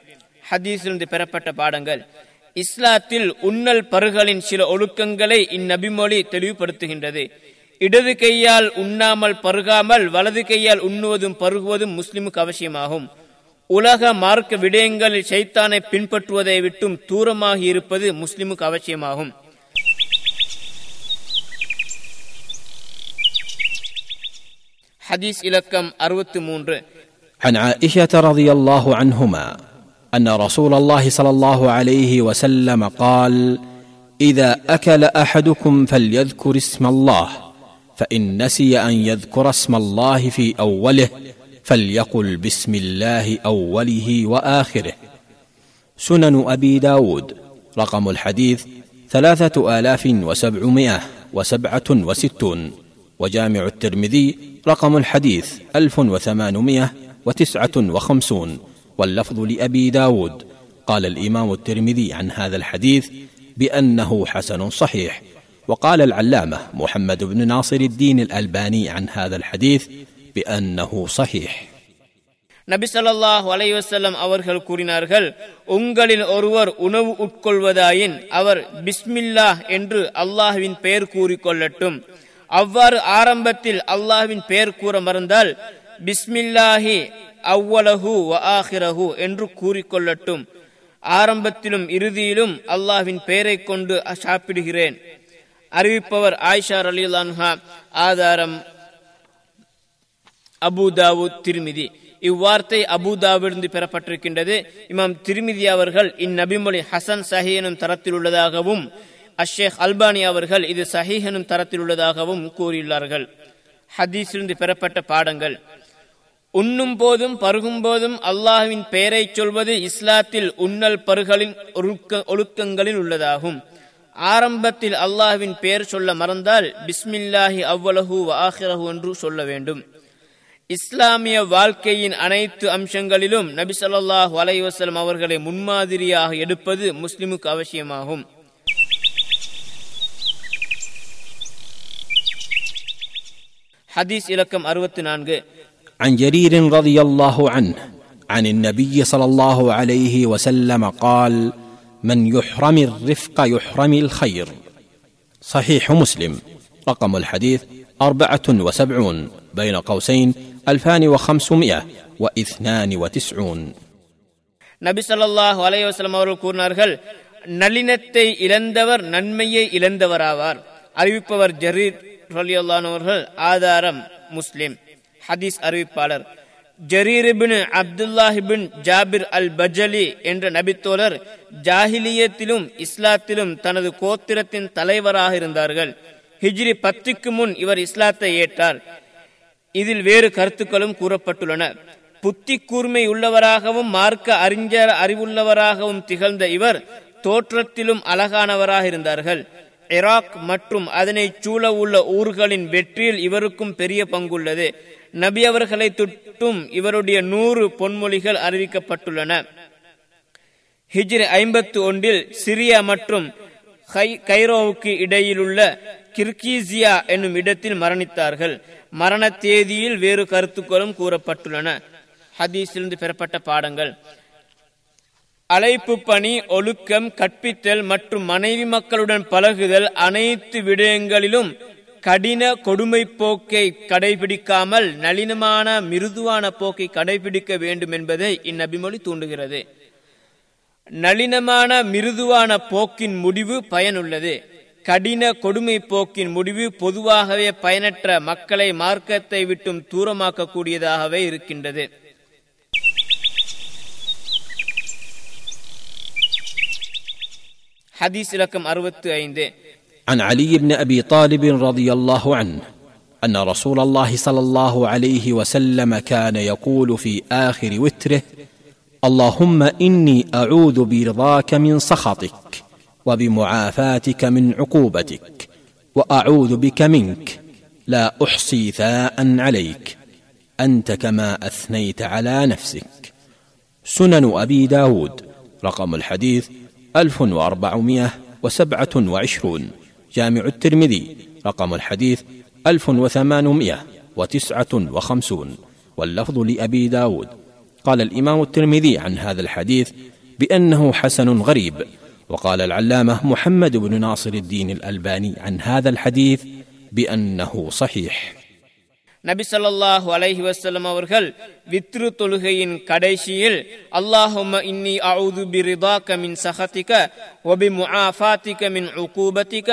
ஹதீஸிலிருந்து பெறப்பட்ட பாடங்கள்: இஸ்லாத்தில் உண்ணல் பருகலின் சில ஒழுக்கங்களை இந்நபிமொழி தெளிவுபடுத்துகின்றது. இடது கையால் உண்ணாமல் பருகாமல் வலது கையால் உண்ணுவதும் பருகுவதும் முஸ்லிமுக்கு அவசியமாகும். உலக மார்க்க விடயங்களில் ஷைத்தானை பின்பற்றுவதை விட்டும் தூரமாகி இருப்பது முஸ்லிமுக்கு அவசியமாகும். حديث إلكم أروت مونر. عن عائشة رضي الله عنهما أن رسول الله صلى الله عليه وسلم قال: إذا أكل أحدكم فليذكر اسم الله فإن نسي أن يذكر اسم الله في أوله فليقل بسم الله أوله وآخره. سنن أبي داود رقم الحديث ثلاثة آلاف وسبعمائة وسبعة وستون وجامع الترمذي رقم الحديث ألف وثمانمائة وتسعة وخمسون واللفظ لأبي داود. قال الإمام الترمذي عن هذا الحديث بأنه حسن صحيح. وقال العلامة محمد بن ناصر الدين الألباني عن هذا الحديث بأنه صحيح. நபி ஸல்லல்லாஹு அலைஹி வஸல்லம் அவர்கள் கூறினார்கள், உங்களில் ஒருவர் உணவு உட்கொள்வதாயின் அவர் பிஸ்மில்லாஹ் என்று அல்லாஹ்வின் பெயர் கூறிக்கொள்ளட்டும். அவ்வாறு ஆரம்பத்தில் அல்லாஹ்வின் பெயர் கூற மறந்தால் பிஸ்மில்லாஹி அவ்வலஹு வ ஆஹிரஹு என்று கூறிக்கொள்ளட்டும். ஆரம்பத்திலும் இறுதியிலும் அல்லாஹ்வின் பெயரை கொண்டு சாப்பிடுகிறேன். அறிவிப்பவர் ஆயிஷா ரலியல்லாஹு அன்ஹா. ஆதாரம் அபூதாவூத், திர்மிதி. இவ்வார்த்தை அபூதாவிலிருந்து பெறப்பட்டிருக்கின்றது. இமாம் திர்மிதி அவர்கள் இந்நபிமொழி ஹசன் சஹீஹ் எனும் தரத்தில் உள்ளதாகவும் அஷேக் அல்பானி அவர்கள் இது சஹீஹ் எனும் தரத்தில் உள்ளதாகவும் கூறியுள்ளார்கள். ஹதீஸிலிருந்து பெறப்பட்ட பாடங்கள்: உண்ணும் போதும் பருகும் போதும் அல்லாஹ்வின் பெயரை சொல்வது இஸ்லாத்தில் உண்ணல் பருகலின் ஒழுக்கங்களில் உள்ளதாகும். ஆரம்பத்தில் அல்லாஹ்வின் பெயர் சொல்ல மறந்தால் பிஸ்மில்லாஹி அவ்வலஹு வ ஆஹிரஹு என்று சொல்ல வேண்டும். இஸ்லாமிய வாழ்க்கையின் அனைத்து அம்சங்களிலும் நபி ஸல்லல்லாஹு அலைஹி வஸல்லம் அவர்களை முன்மாதிரியாக எடுப்பது முஸ்லிமுக்கு அவசியமாகும். حديث إلكم أروت نانجي. عن جرير رضي الله عنه عن النبي صلى الله عليه وسلم قال: من يحرم الرفق يحرم الخير. صحيح مسلم رقم الحديث أربعة وسبعون بين قوسين ألفان وخمسمائة واثنان وتسعون. نبي صلى الله عليه وسلم أوركون أرهل نلنتي إلندور ننمي إلندور آوار. أريبور جرير ரலியல்லாஹுவர்கள் ஆதாரம் முஸ்லிம். ஹதீஸ் அறிவிப்பாளர் ஜரீர் இப்னு அப்துல்லாஹ் இப்னு ஜாபிர் அல் பஜலி என்ற நபித்தோழர் ஜாஹிலியத்திலும் இஸ்லாத்திலும் தனது கோத்திரத்தின் தலைவராக இருந்தார்கள். ஹிஜ்ரி பத்துக்கு முன் இவர் இஸ்லாத்தை ஏற்றார். இதில் வேறு கருத்துக்களும் கூறப்பட்டுள்ளன. புத்தி கூர்மை உள்ளவராகவும் மார்க்க அறிஞர் அறிவுள்ளவராகவும் திகழ்ந்த இவர் தோற்றத்திலும் அழகானவராக இருந்தார்கள். இராக் மற்றும் அதனை சூழ உள்ள ஊர்களின் வெற்றியில் இவருக்கும் பெரிய பங்குள்ளது. நபி அவர்களை தொட்டும் இவருடைய நூறு பொன்மொழிகள் அறிவிக்கப்பட்டுள்ளன. ஹிஜ்ரி ஐம்பத்தி ஒன்றில் சிரியா மற்றும் கைரோவுக்கு இடையிலுள்ள கிர்கிசியா என்னும் இடத்தில் மரணித்தார்கள். மரண தேதியில் வேறு கருத்துக்களும் கூறப்பட்டுள்ளன. ஹதீஸிலிருந்து பெறப்பட்ட பாடங்கள்: அழைப்பு பணி, ஒழுக்கம், கற்பித்தல் மற்றும் மனைவி மக்களுடன் பழகுதல் அனைத்து விடயங்களிலும் கடின கொடுமை போக்கை கடைபிடிக்காமல் நளினமான மிருதுவான போக்கை கடைபிடிக்க வேண்டும் என்பதை இந்நபிமொழி தூண்டுகிறது. நளினமான மிருதுவான போக்கின் முடிவு பயனுள்ளது. கடின கொடுமை போக்கின் முடிவு பொதுவாகவே பயனற்ற மக்களை மார்க்கத்தை விட்டும் தூரமாக்கக்கூடியதாகவே இருக்கின்றது. حديث لكم أروت عندي عن علي بن أبي طالب رضي الله عنه أن رسول الله صلى الله عليه وسلم كان يقول في آخر وتره: اللهم إني أعوذ برضاك من سخطك وبمعافاتك من عقوبتك وأعوذ بك منك، لا أحصي ثناء عليك، أنت كما أثنيت على نفسك. سنن أبي داود، رقم الحديث ألف وأربعمائة وسبعة وعشرون، جامع الترمذي رقم الحديث ألف وثمانمائة وتسعة وخمسون، واللفظ لأبي داود. قال الإمام الترمذي عن هذا الحديث بأنه حسن غريب. وقال العلامة محمد بن ناصر الدين الألباني عن هذا الحديث بأنه صحيح. நபி ஸல்லல்லாஹு அலைஹி வஸல்லம் அவர்கள் வித்ரு தொழுகையின் கடைசியில் அல்லாஹும்ம இன்னி அஊது பிரிதாக மின் சஹதிக வபிமுஆஃபாதிக மின் உகூபதிக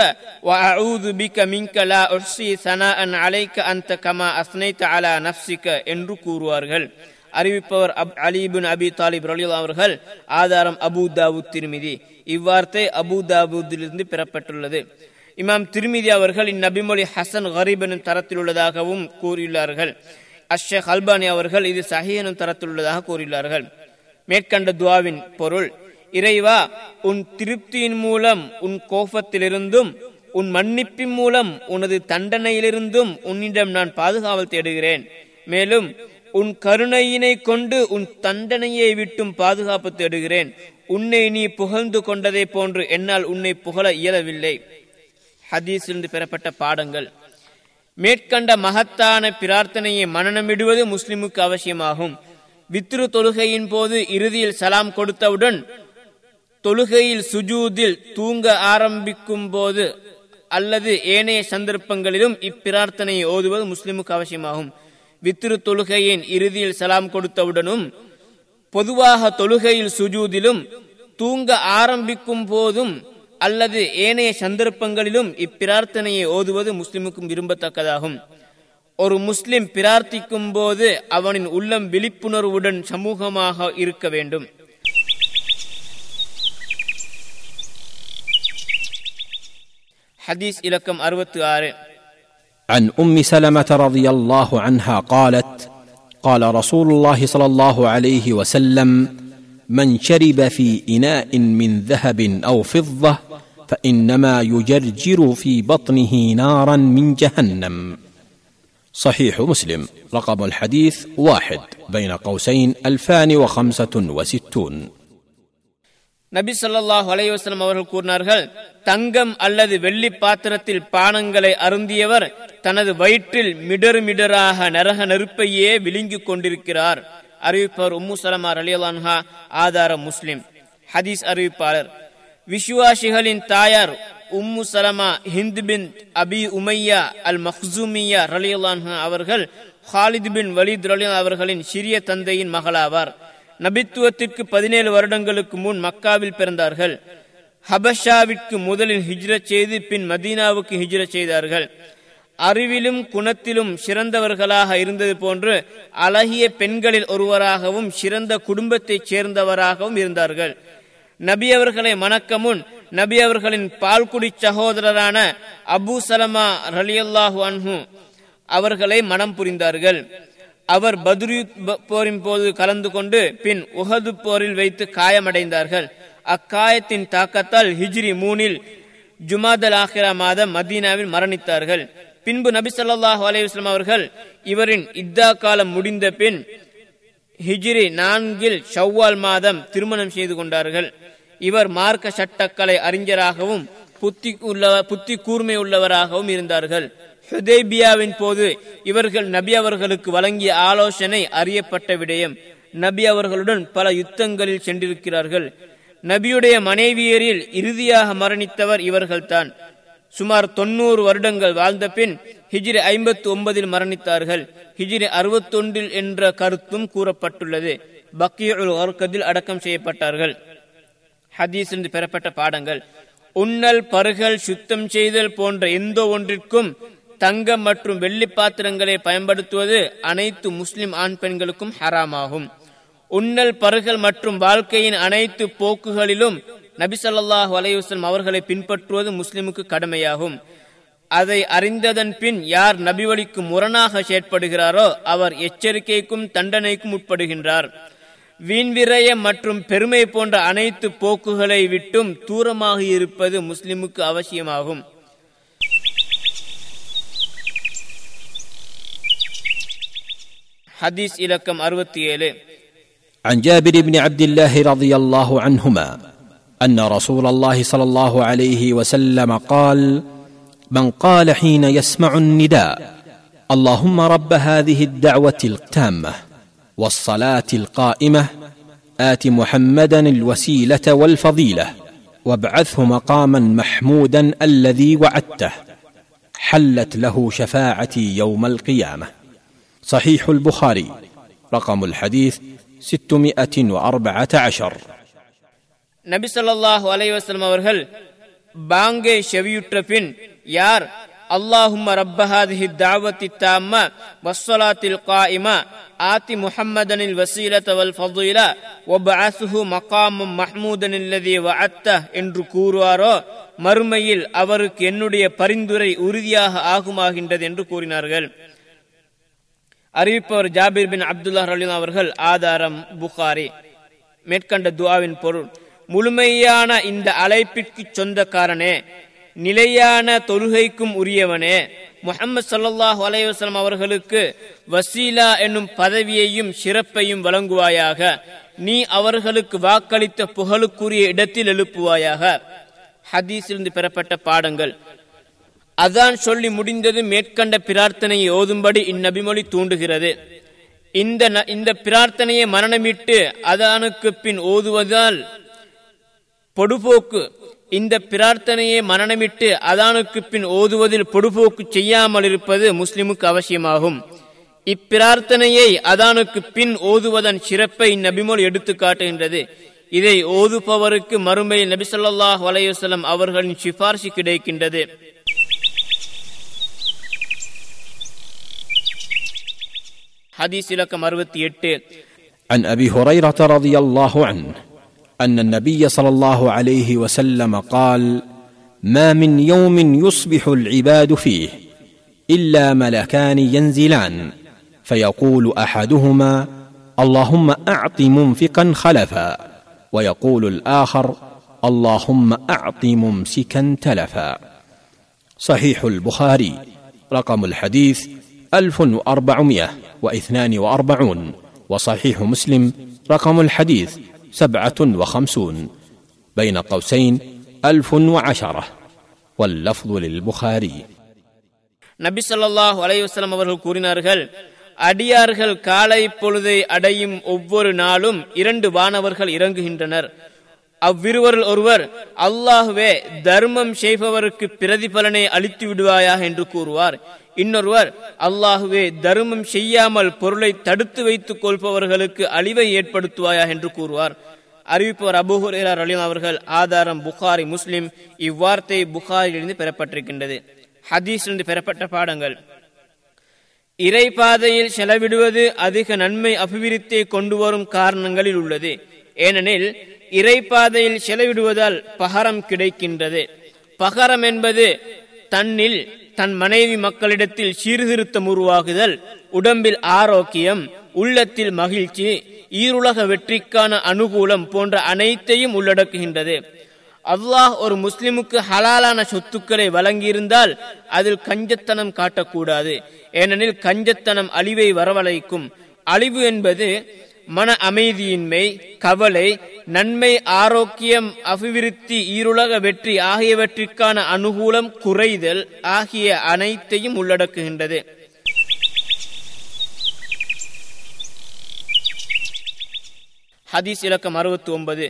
வஅஊது பிக மின்க லா உஹ்ஸீ ஸனாஅன் அலைக அன்த கமா அஸ்னைத அலா நஃப்ஸிக என்று கூறுவார்கள். அறிவிப்பவர் அலி இப்னு அபி தாலிப் ரலியல்லாஹு அவர்கள். ஆதாரம் அபூ தாவூத், திர்மிதி. இவ்வார்த்தை அபூ தாவூதிலிருந்து பெறப்பட்டுள்ளது. இமாம் திருமிதி அவர்கள் இந்நபிமொழி ஹசன் கரீப் எனும் தரத்தில் உள்ளதாகவும் கூறியுள்ளார்கள். அஷ்ஷேக் அல்பானி அவர்கள் இது சஹீஹ் எனும் தரத்தில் உள்ளதாக கூறியுள்ளார்கள். மேற்கண்ட துஆவின் பொருள்: இறைவா, உன் திருப்தியின் மூலம் உன் கோபத்திலிருந்தும் உன் மன்னிப்பின் மூலம் உனது தண்டனையிலிருந்தும் உன்னிடம் நான் பாதுகாவல் தேடுகிறேன். மேலும் உன் கருணையினை கொண்டு உன் தண்டனையை விட்டும் பாதுகாப்பு தேடுகிறேன். உன்னை நீ புகழ்ந்து கொண்டதை போன்று என்னால் உன்னை புகழ இயலவில்லை. ஹதீஸிலிருந்து பெறப்பட்ட பாடங்கள்: மேற்கண்ட மகத்தான பிரார்த்தனையை மனனமிடுவது முஸ்லிமுக்கு அவசியமாகும். வித்ரு தொழுகையின் போது இறுதியில் சலாம் கொடுத்தவுடன் தொழுகையில் சுஜூதில் தூங்க ஆரம்பிக்கும் போது அல்லது ஏனைய சந்தர்ப்பங்களிலும் இப்பிரார்த்தனையை ஓதுவது முஸ்லிமுக்கு அவசியமாகும். வித்ரு தொழுகையின் இறுதியில் சலாம் கொடுத்தவுடனும் பொதுவாக தொழுகையில் சுஜூதிலும் தூங்க ஆரம்பிக்கும் போதும் அல்லது ஏனைய சந்தர்ப்பங்களிலும் இப்பிரார்த்தனையை ஓதுவது முஸ்லிமுக்கும் விரும்பத்தக்கதாகும். ஒரு முஸ்லிம் பிரார்த்திக்கும் போது அவனின் உள்ளம் விழிப்புணர்வுடன் சமூகமாக இருக்க வேண்டும். ஹதீஸ் இலக்கம் அறுபத்தி ஆறு. عن أم سلمة رضي الله عنها قالت: قال رسول الله صلى الله عليه وسلم: من شرب في إناء من ذهب أو فضة فإنما يجرجر في بطنه نارا من جهنم. صحيح مسلم، رقم الحديث واحد بين قوسين ألفان وخمسة وستون. நபி ஸல்லல்லாஹு அலைஹி வஸல்லம் அவர்கள் கூறினார்கள்: தங்கம் அல்லது வெள்ளி பாத்திரத்தில் பானங்களை அருந்தியவர் தனது வயிற்றில் மிடர் மிடராக நரக நெருப்பையே விழுங்கிக் கொண்டிருக்கிறார். அறிவிப்பவர் உம்மு சலமா ரலியல்லாஹு அன்ஹா. ஆதாரம் முஸ்லிம். ஹதீஸ் அறிவிப்பாளர் விசுவாசிகளின் தாயார் உம்மு சலமா ஹிந்த் பின் அபி உமையா அல் மக்ஸூமியா ரலியல்லாஹு அன்ஹா அவர்கள் ஹாலித் பின் வலித் ரலியல்லாஹு அவர்களின் சிறிய தந்தையின் மகளாவார். நபித்துவத்திற்கு பதினேழு வருடங்களுக்கு முன் மக்காவில் பிறந்தார்கள். ஹபஷாவிற்கு முதலில் ஹிஜ்ரத் செய்து பின் மதீனாவுக்கு ஹிஜ்ரத் செய்தார்கள். அறிவிலும் குணத்திலும் சிறந்தவர்களாக இருந்தது போன்று அழகிய பெண்களில் ஒருவராகவும் சிறந்த குடும்பத்தைச் சேர்ந்தவராகவும் இருந்தார்கள். நபி அவர்களை மணக்க முன் நபி அவர்களின் பால்குடி சகோதரரான அபூ சலமா ரலியல்லாஹு அன்ஹு அவர்களை மனம் புரிந்தார்கள். அவர் பத்ரு போரின் போது கலந்து கொண்டு பின் உஹது போரில் வைத்து காயமடைந்தார்கள். அக்காயத்தின் தாக்கத்தால் ஹிஜ்ரி மூணில் ஜுமாதல் ஆஹிரா மாதம் மதீனாவில் மரணித்தார்கள். பின்பு நபி ஸல்லல்லாஹு அலைஹி வஸல்லம் அவர்கள் இவரின் இத்தா காலம் முடிந்த பின் ஹிஜ்ரி நான்கில் ஷவ்வால் மாதம் திருமணம் செய்து கொண்டார்கள். இவர் மார்க்க சட்டக்கலை அறிஞராகவும் புத்தி புத்தி கூர்மை உள்ளவராகவும் இருந்தார்கள். ஹுதைபியாவின் போது இவர்கள் நபி அவர்களுக்கு வழங்கிய ஆலோசனை அறியப்பட்ட விடயம். நபி அவர்களுடன் பல யுத்தங்களில் சென்றிருக்கிறார்கள். நபியுடைய மனைவியரில் இறுதியாக மரணித்தவர் இவர்கள் தான். சுமார் தொன்னூறு வருடங்கள் வாழ்ந்த பின் ஹிஜ்ரி ஐம்பத்தி ஒன்பதில் மரணித்தார்கள். ஹிஜ்ரி அறுபத்தி ஒன்றில் என்ற கருத்தும் கூறப்பட்டுள்ளது. பக்கீஉல் கர்கதில் அடக்கம் செய்யப்பட்டார்கள். ஹதீஸ் என்று பெறப்பட்ட பாடங்கள்: உண்ணல், பருகல், சுத்தம் செய்தல் போன்ற எந்த ஒன்றிற்கும் தங்கம் மற்றும் வெள்ளி பாத்திரங்களை பயன்படுத்துவது அனைத்து முஸ்லிம் ஆண் பெண்களுக்கும் ஹராமாகும். உண்ணல், பருகல் மற்றும் வாழ்க்கையின் அனைத்து போக்குகளிலும் நபி ஸல்லல்லாஹு அலைஹி வஸல்லம் அவர்களை பின்பற்றுவது முஸ்லிமுக்கு கடமையாகும். அதை அறிந்ததன் பின் யார் நபி வழிக்கு முரணாக செயற்படுகிறாரோ அவர் எச்சரிக்கைக்கும் தண்டனைக்கும் உட்படுகின்றார். வீண்விரயம் மற்றும் பெருமை போன்ற அனைத்து போக்குகளை விட்டும் தூரமாக இருப்பது முஸ்லிமுக்கு அவசியமாகும். ஹதீஸ் இலக்கம் அறுபத்தி ஏழு. عن جابر بن عبد الله رضي الله عنهما أن رسول الله صلى الله عليه وسلم قال: من قال حين يسمع النداء اللهم رب هذه الدعوة التامة والصلاة القائمة آت محمدا الوسيلة والفضيلة وابعثه مقاما محمودا الذي وعدته حلت له شفاعتي يوم القيامة. صحيح البخاري. رقم الحديث ستமئة وأربعة عشر. நபி ஸல்லல்லாஹு அலைஹி வஸல்லம் அவர்கள் பாங்கை செவியுற்ற பின் யார் அல்லாஹும்ம ரப்ப ஹாதிஹி தாவத்தி தாம்ம வஸ்ஸலாத்தில் காயிமா ஆதி முஹம்மதனில் வஸீலத வல் ஃபதீலா வபஅஸ்ஹு மகாமம் மஹ்மூதனில்லதி வஅத்த என்று கூறுவாரோ மறுமையில் அவருக்கு என்னுடைய பரிந்துரை உறுதியாக ஆகுமாகின்றது என்று கூறினார்கள். அறிவிப்பவர் ஜாபிர் பின் அப்துல்லாஹ் ரலியல்லாஹு அவர்கள். ஆதாரம் புகாரி. மேற்கண்ட துஆவின் பொருள்: முழுமையான இந்த அழைப்பிற்கு சொந்தக்காரனே, நிலையான தொழுகைக்கும் உரியவனே, முஹம்மது ஸல்லல்லாஹு அலைஹி வஸல்லம் அவர்களுக்கு வசீலா என்னும் பதவியையும் சிறப்பையும் வழங்குவாயாக. நீ அவர்களுக்கு வாக்களித்த புகழுக்குரிய இடத்தில் எழுப்புவாயாக. ஹதீஸிலிருந்து பெறப்பட்ட பாடங்கள்: அதான் சொல்லி முடிந்தது மேற்கண்ட பிரார்த்தனையை ஓதும்படி இந்நபிமொழி தூண்டுகிறது. இந்த இந்த பிரார்த்தனையை மரணமிட்டு அதானுக்கு பின் ஓதுவதால் பொடுபோக்கு இந்த பிரார்த்தனையை மரணமிட்டு அதானுக்கு பின் ஓதுவதில் பொடுபோக்கு செய்யாமல் இருப்பது முஸ்லிமுக்கு அவசியமாகும். இப்பிரார்த்தனையை அதானுக்கு பின் ஓதுவதன் சிறப்பை இந்நபிமொழி எடுத்து காட்டுகின்றது. இதை ஓதுபவருக்கு மறுமையில் நபி ஸல்லல்லாஹு அலைஹி வஸல்லம் அவர்களின் சிபாரிசு கிடைக்கின்றது. حديث لكم أربعة وستين. عن أبي هريرة رضي الله عنه أن النبي صلى الله عليه وسلم قال: ما من يوم يصبح العباد فيه إلا ملكان ينزلان فيقول أحدهما اللهم أعط منفقا خلفا ويقول الآخر اللهم أعط ممسكا تلفا. صحيح البخاري. رقم الحديث ألف وأربعمئة واثنان وأربعون. وصحيح مسلم. رقم الحديث سبعة وخمسون بين قوسين ألف وعشرة. واللفظ للبخاري. நபி ஸல்லல்லாஹு அலைஹி வஸல்லம் அவர்கள் கூறினார்கள்: அடியார்கள் காலை பொழுதை அடையும் ஒவ்வொரு நாளும் இரண்டு வானவர்கள் இறங்குகின்றனர். அவ்விருவரில் ஒருவர் அல்லாஹ்வே தர்மம் செய்பவருக்கு பிரதிபலனை அளித்து விடுவாயாக என்று கூறுவார். இன்னொருவர் அல்லாஹ்வே தர்மம் செய்யாமல் பொருளை தடுத்து வைத்துக் கொள்பவர்களுக்கு அழிவை ஏற்படுத்துவாயா என்று கூறுவார். அறிவிப்பவர் அபூ ஹுரைரா ரலியல்லாஹு அவர்கள். ஆதாரம் புகாரி, முஸ்லிம். இவ்வார்த்தை புகாரிலிருந்து பெறப்பட்டிருக்கின்றது. ஹதீஸிலிருந்து பெறப்பட்ட பாடங்கள். இறை பாதையில் செலவிடுவது அதிக நன்மை அபிவிருத்தியை கொண்டு வரும் காரணங்களில் உள்ளது. ஏனெனில் இறை பாதையில் செலவிடுவதால் பகரம் கிடைக்கின்றது. பகரம் என்பது தன்னில் தன் மனைவி மக்களிடத்தில் சீர்திருத்தம் உருவாகுதல், உடம்பில் ஆரோக்கியம், உள்ளத்தில் மகிழ்ச்சி, ஈருலக வெற்றிக்கான அனுகூலம் போன்ற அனைத்தையும் உள்ளடக்குகின்றது. அல்லாஹ் ஒரு முஸ்லிமுக்கு ஹலாலான சொத்துக்களை வழங்கியிருந்தால் அதில் கஞ்சத்தனம் காட்டக்கூடாது. ஏனெனில் கஞ்சத்தனம் அழிவை வரவழைக்கும். அழிவு என்பது மன அமைதியின்மை, கவலை, நன்மை, ஆரோக்கியம், அபிவிருத்தி, ஈருலக வெற்றி ஆகியவற்றிற்கான அனுகூலம் குறைதல் ஆகிய அனைத்தையும் உள்ளடக்குகின்றது. ஹதீஸ் இலக்கம் அறுபத்தி ஒன்பது.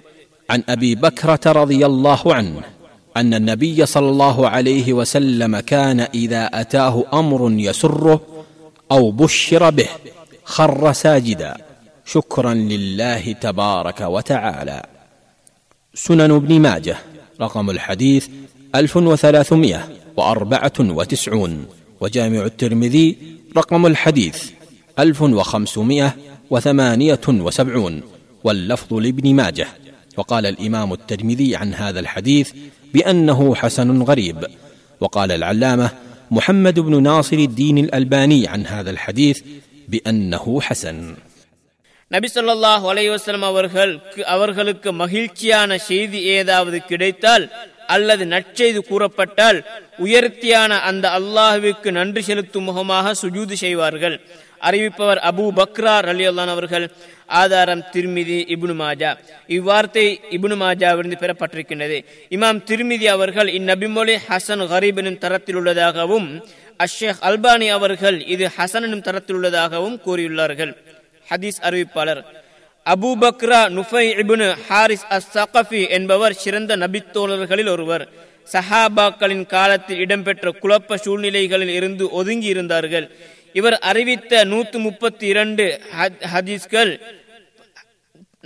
عن أبي بكرة رضي الله عنه أن النبي صلى الله عليه وسلم كان إذا أتاه أمر يسره أو بشر به خر ساجدا شكرا لله تبارك وتعالى. سنن ابن ماجه، رقم الحديث ألف وثلاثمائة وأربعة وتسعين، وجامع الترمذي رقم الحديث ألف وخمسمائة وثمانية وسبعين، واللفظ لابن ماجه. وقال الإمام الترمذي عن هذا الحديث بأنه حسن غريب. وقال العلامة محمد بن ناصر الدين الألباني عن هذا الحديث بأنه حسن. நபி ஸல்லல்லாஹு அலைஹி வஸல்லம் அவர்கள் அவர்களுக்கு மகிழ்ச்சியான செய்தி ஏதாவது கிடைத்தால் அல்லது நற்செய்து கூறப்பட்டால் உயர்த்தியான அந்த அல்லாஹ்வுக்கு நன்றி செலுத்தும் முகமாக சுஜூது செய்வார்கள். அறிவிப்பவர் அபூ பக்ரா ரலியல்லாஹு அன்ஹு அவர்கள். ஆதாரம் திர்மிதி, இப்னு மாஜா. இவ்வார்த்தை இப்னு மாஜாவிலிருந்து பெறப்பட்டிருக்கின்றது. இமாம் திர்மிதி அவர்கள் இந்நபிமொழி ஹசன் கரீப் எனும் தரத்தில் உள்ளதாகவும் அஷேக் அல்பானி அவர்கள் இது ஹசன் எனும் தரத்தில் உள்ளதாகவும் கூறியுள்ளார்கள். ஹதீஸ் அறிவிப்பாளர் Abu Bakrah Nufay ibn Harith Al Thaqafi என்பவர் சிறந்த நபித்தோழர்களில் ஒருவர். சஹாபாக்களின் காலத்தில் இடம்பெற்ற குழப்ப சூழ்நிலைகளில் இருந்து ஒதுங்கி இருந்தார்கள். இவர் அறிவித்த நூற்று முப்பத்தி இரண்டு ஹதீஸ்கள்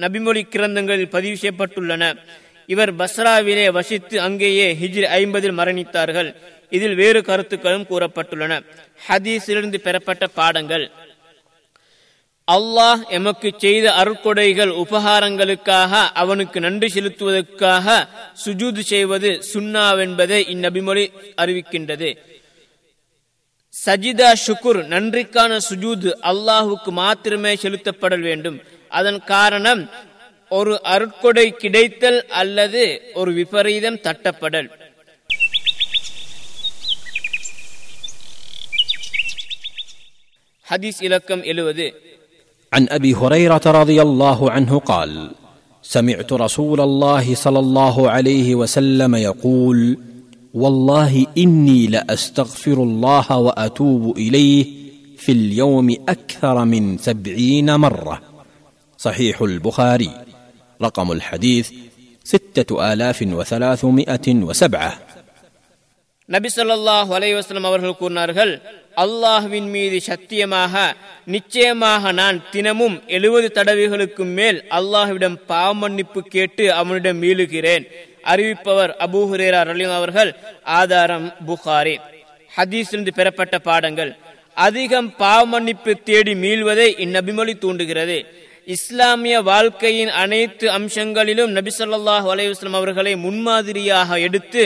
நபிமொழி கிரந்தங்களில் பதிவு செய்யப்பட்டுள்ளன. இவர் பஸ்ராவிலே வசித்து அங்கேயே ஹிஜ்ரி ஐம்பதில் மரணித்தார்கள். இதில் வேறு கருத்துக்களும் கூறப்பட்டுள்ளன. ஹதீஸிலிருந்து பெறப்பட்ட பாடங்கள். அல்லாஹ் எமக்கு செய்த அருட்கொடைகள் உபகாரங்களுக்காக அவனுக்கு நன்றி செலுத்துவதற்காக சுஜூது செய்வது சுன்னாவென்பதை இந்நபிமொழி அறிவிக்கின்றது. சஜிதா ஷுக்குர், நன்றிக்கான சுஜூது அல்லாஹுக்கு மாத்திரமே செலுத்தப்பட வேண்டும். அதன் காரணம் ஒரு அருட்கொடை கிடைத்தல் அல்லது ஒரு விபரீதம் தட்டப்படல். ஹதீஸ் இலக்கம் எழுபது. عن أبي هريرة رضي الله عنه قال سمعت رسول الله صلى الله عليه وسلم يقول والله إني لأستغفر الله وأتوب إليه في اليوم أكثر من سبعين مرة. صحيح البخاري، رقم الحديث ستة آلاف وثلاثمائة وسبعة. நபி ஸல்லல்லாஹு அலைஹி வஸல்லம் அவர்கள் கூறினார்கள், அல்லாஹ்வின் மீது சத்தியமாக நிச்சயமாக நான் தினமும் எழுபது தடவைகளுக்கு மேல் அல்லாஹ்விடம் பாவ மன்னிப்பு கேட்டு அவனிடம் மீளுகிறேன். அறிவிப்பவர் அபூ ஹுரைரா ரலியல்லாஹு அவர்கள். ஆதாரம் புகாரி. ஹதீஸிலிருந்து பெறப்பட்ட பாடங்கள். அதிகம் பாவ மன்னிப்பு தேடி மீள்வதை இந்நபிமொழி தூண்டுகிறது. இஸ்லாமிய வாழ்க்கையின் அனைத்து அம்சங்களிலும் நபி ஸல்லல்லாஹு அலைஹி வஸல்லம் அவர்களை முன்மாதிரியாக எடுத்து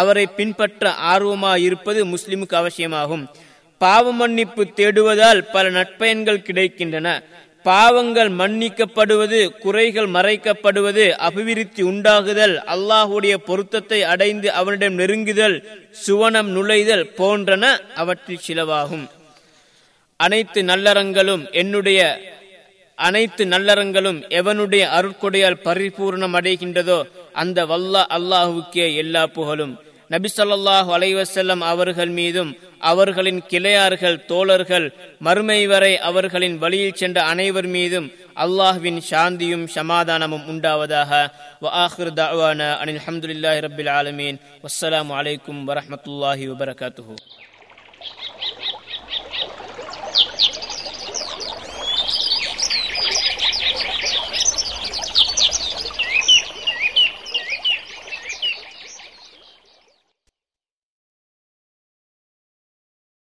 அவரை பின்பற்ற ஆர்வமாயிருப்பது முஸ்லிமுக்கு அவசியமாகும். பாவ மன்னிப்பு தேடுவதால் பல நற்பயன்கள் கிடைக்கின்றன. பாவங்கள் மன்னிக்கப்படுவது, குறைகள் மறைக்கப்படுவது, அபிவிருத்தி உண்டாகுதல், அல்லாஹுடைய பொருத்தத்தை அடைந்து அவனிடம் நெருங்குதல், சுவனம் நுழைதல் போன்றன அவற்றில் சிலவாகும். அனைத்து நல்லறங்களும் என்னுடைய அனைத்து நல்லறங்களும் எவனுடைய அருட்கொடையால் பரிபூர்ணம் அடைகின்றதோ அந்த வல்லா அல்லாஹுக்கே எல்லா புகழும். நபி ஸல்லல்லாஹு அலைஹி வஸல்லம் அவர்கள் மீதும் அவர்களின் கிளையார்கள், தோழர்கள், மறுமை வரை அவர்களின் வழியில் சென்ற அனைவர் மீதும் அல்லாஹ்வின் சாந்தியும் சமாதானமும் உண்டாவதாக. வ ஆகிர் தஅவானா அனில் ஹம்துலில்லாஹி ரப்பில் ஆலமீன். வஸ்ஸலாமு அலைக்கும் வரஹ்மத்துல்லாஹி வபரகாத்துஹு.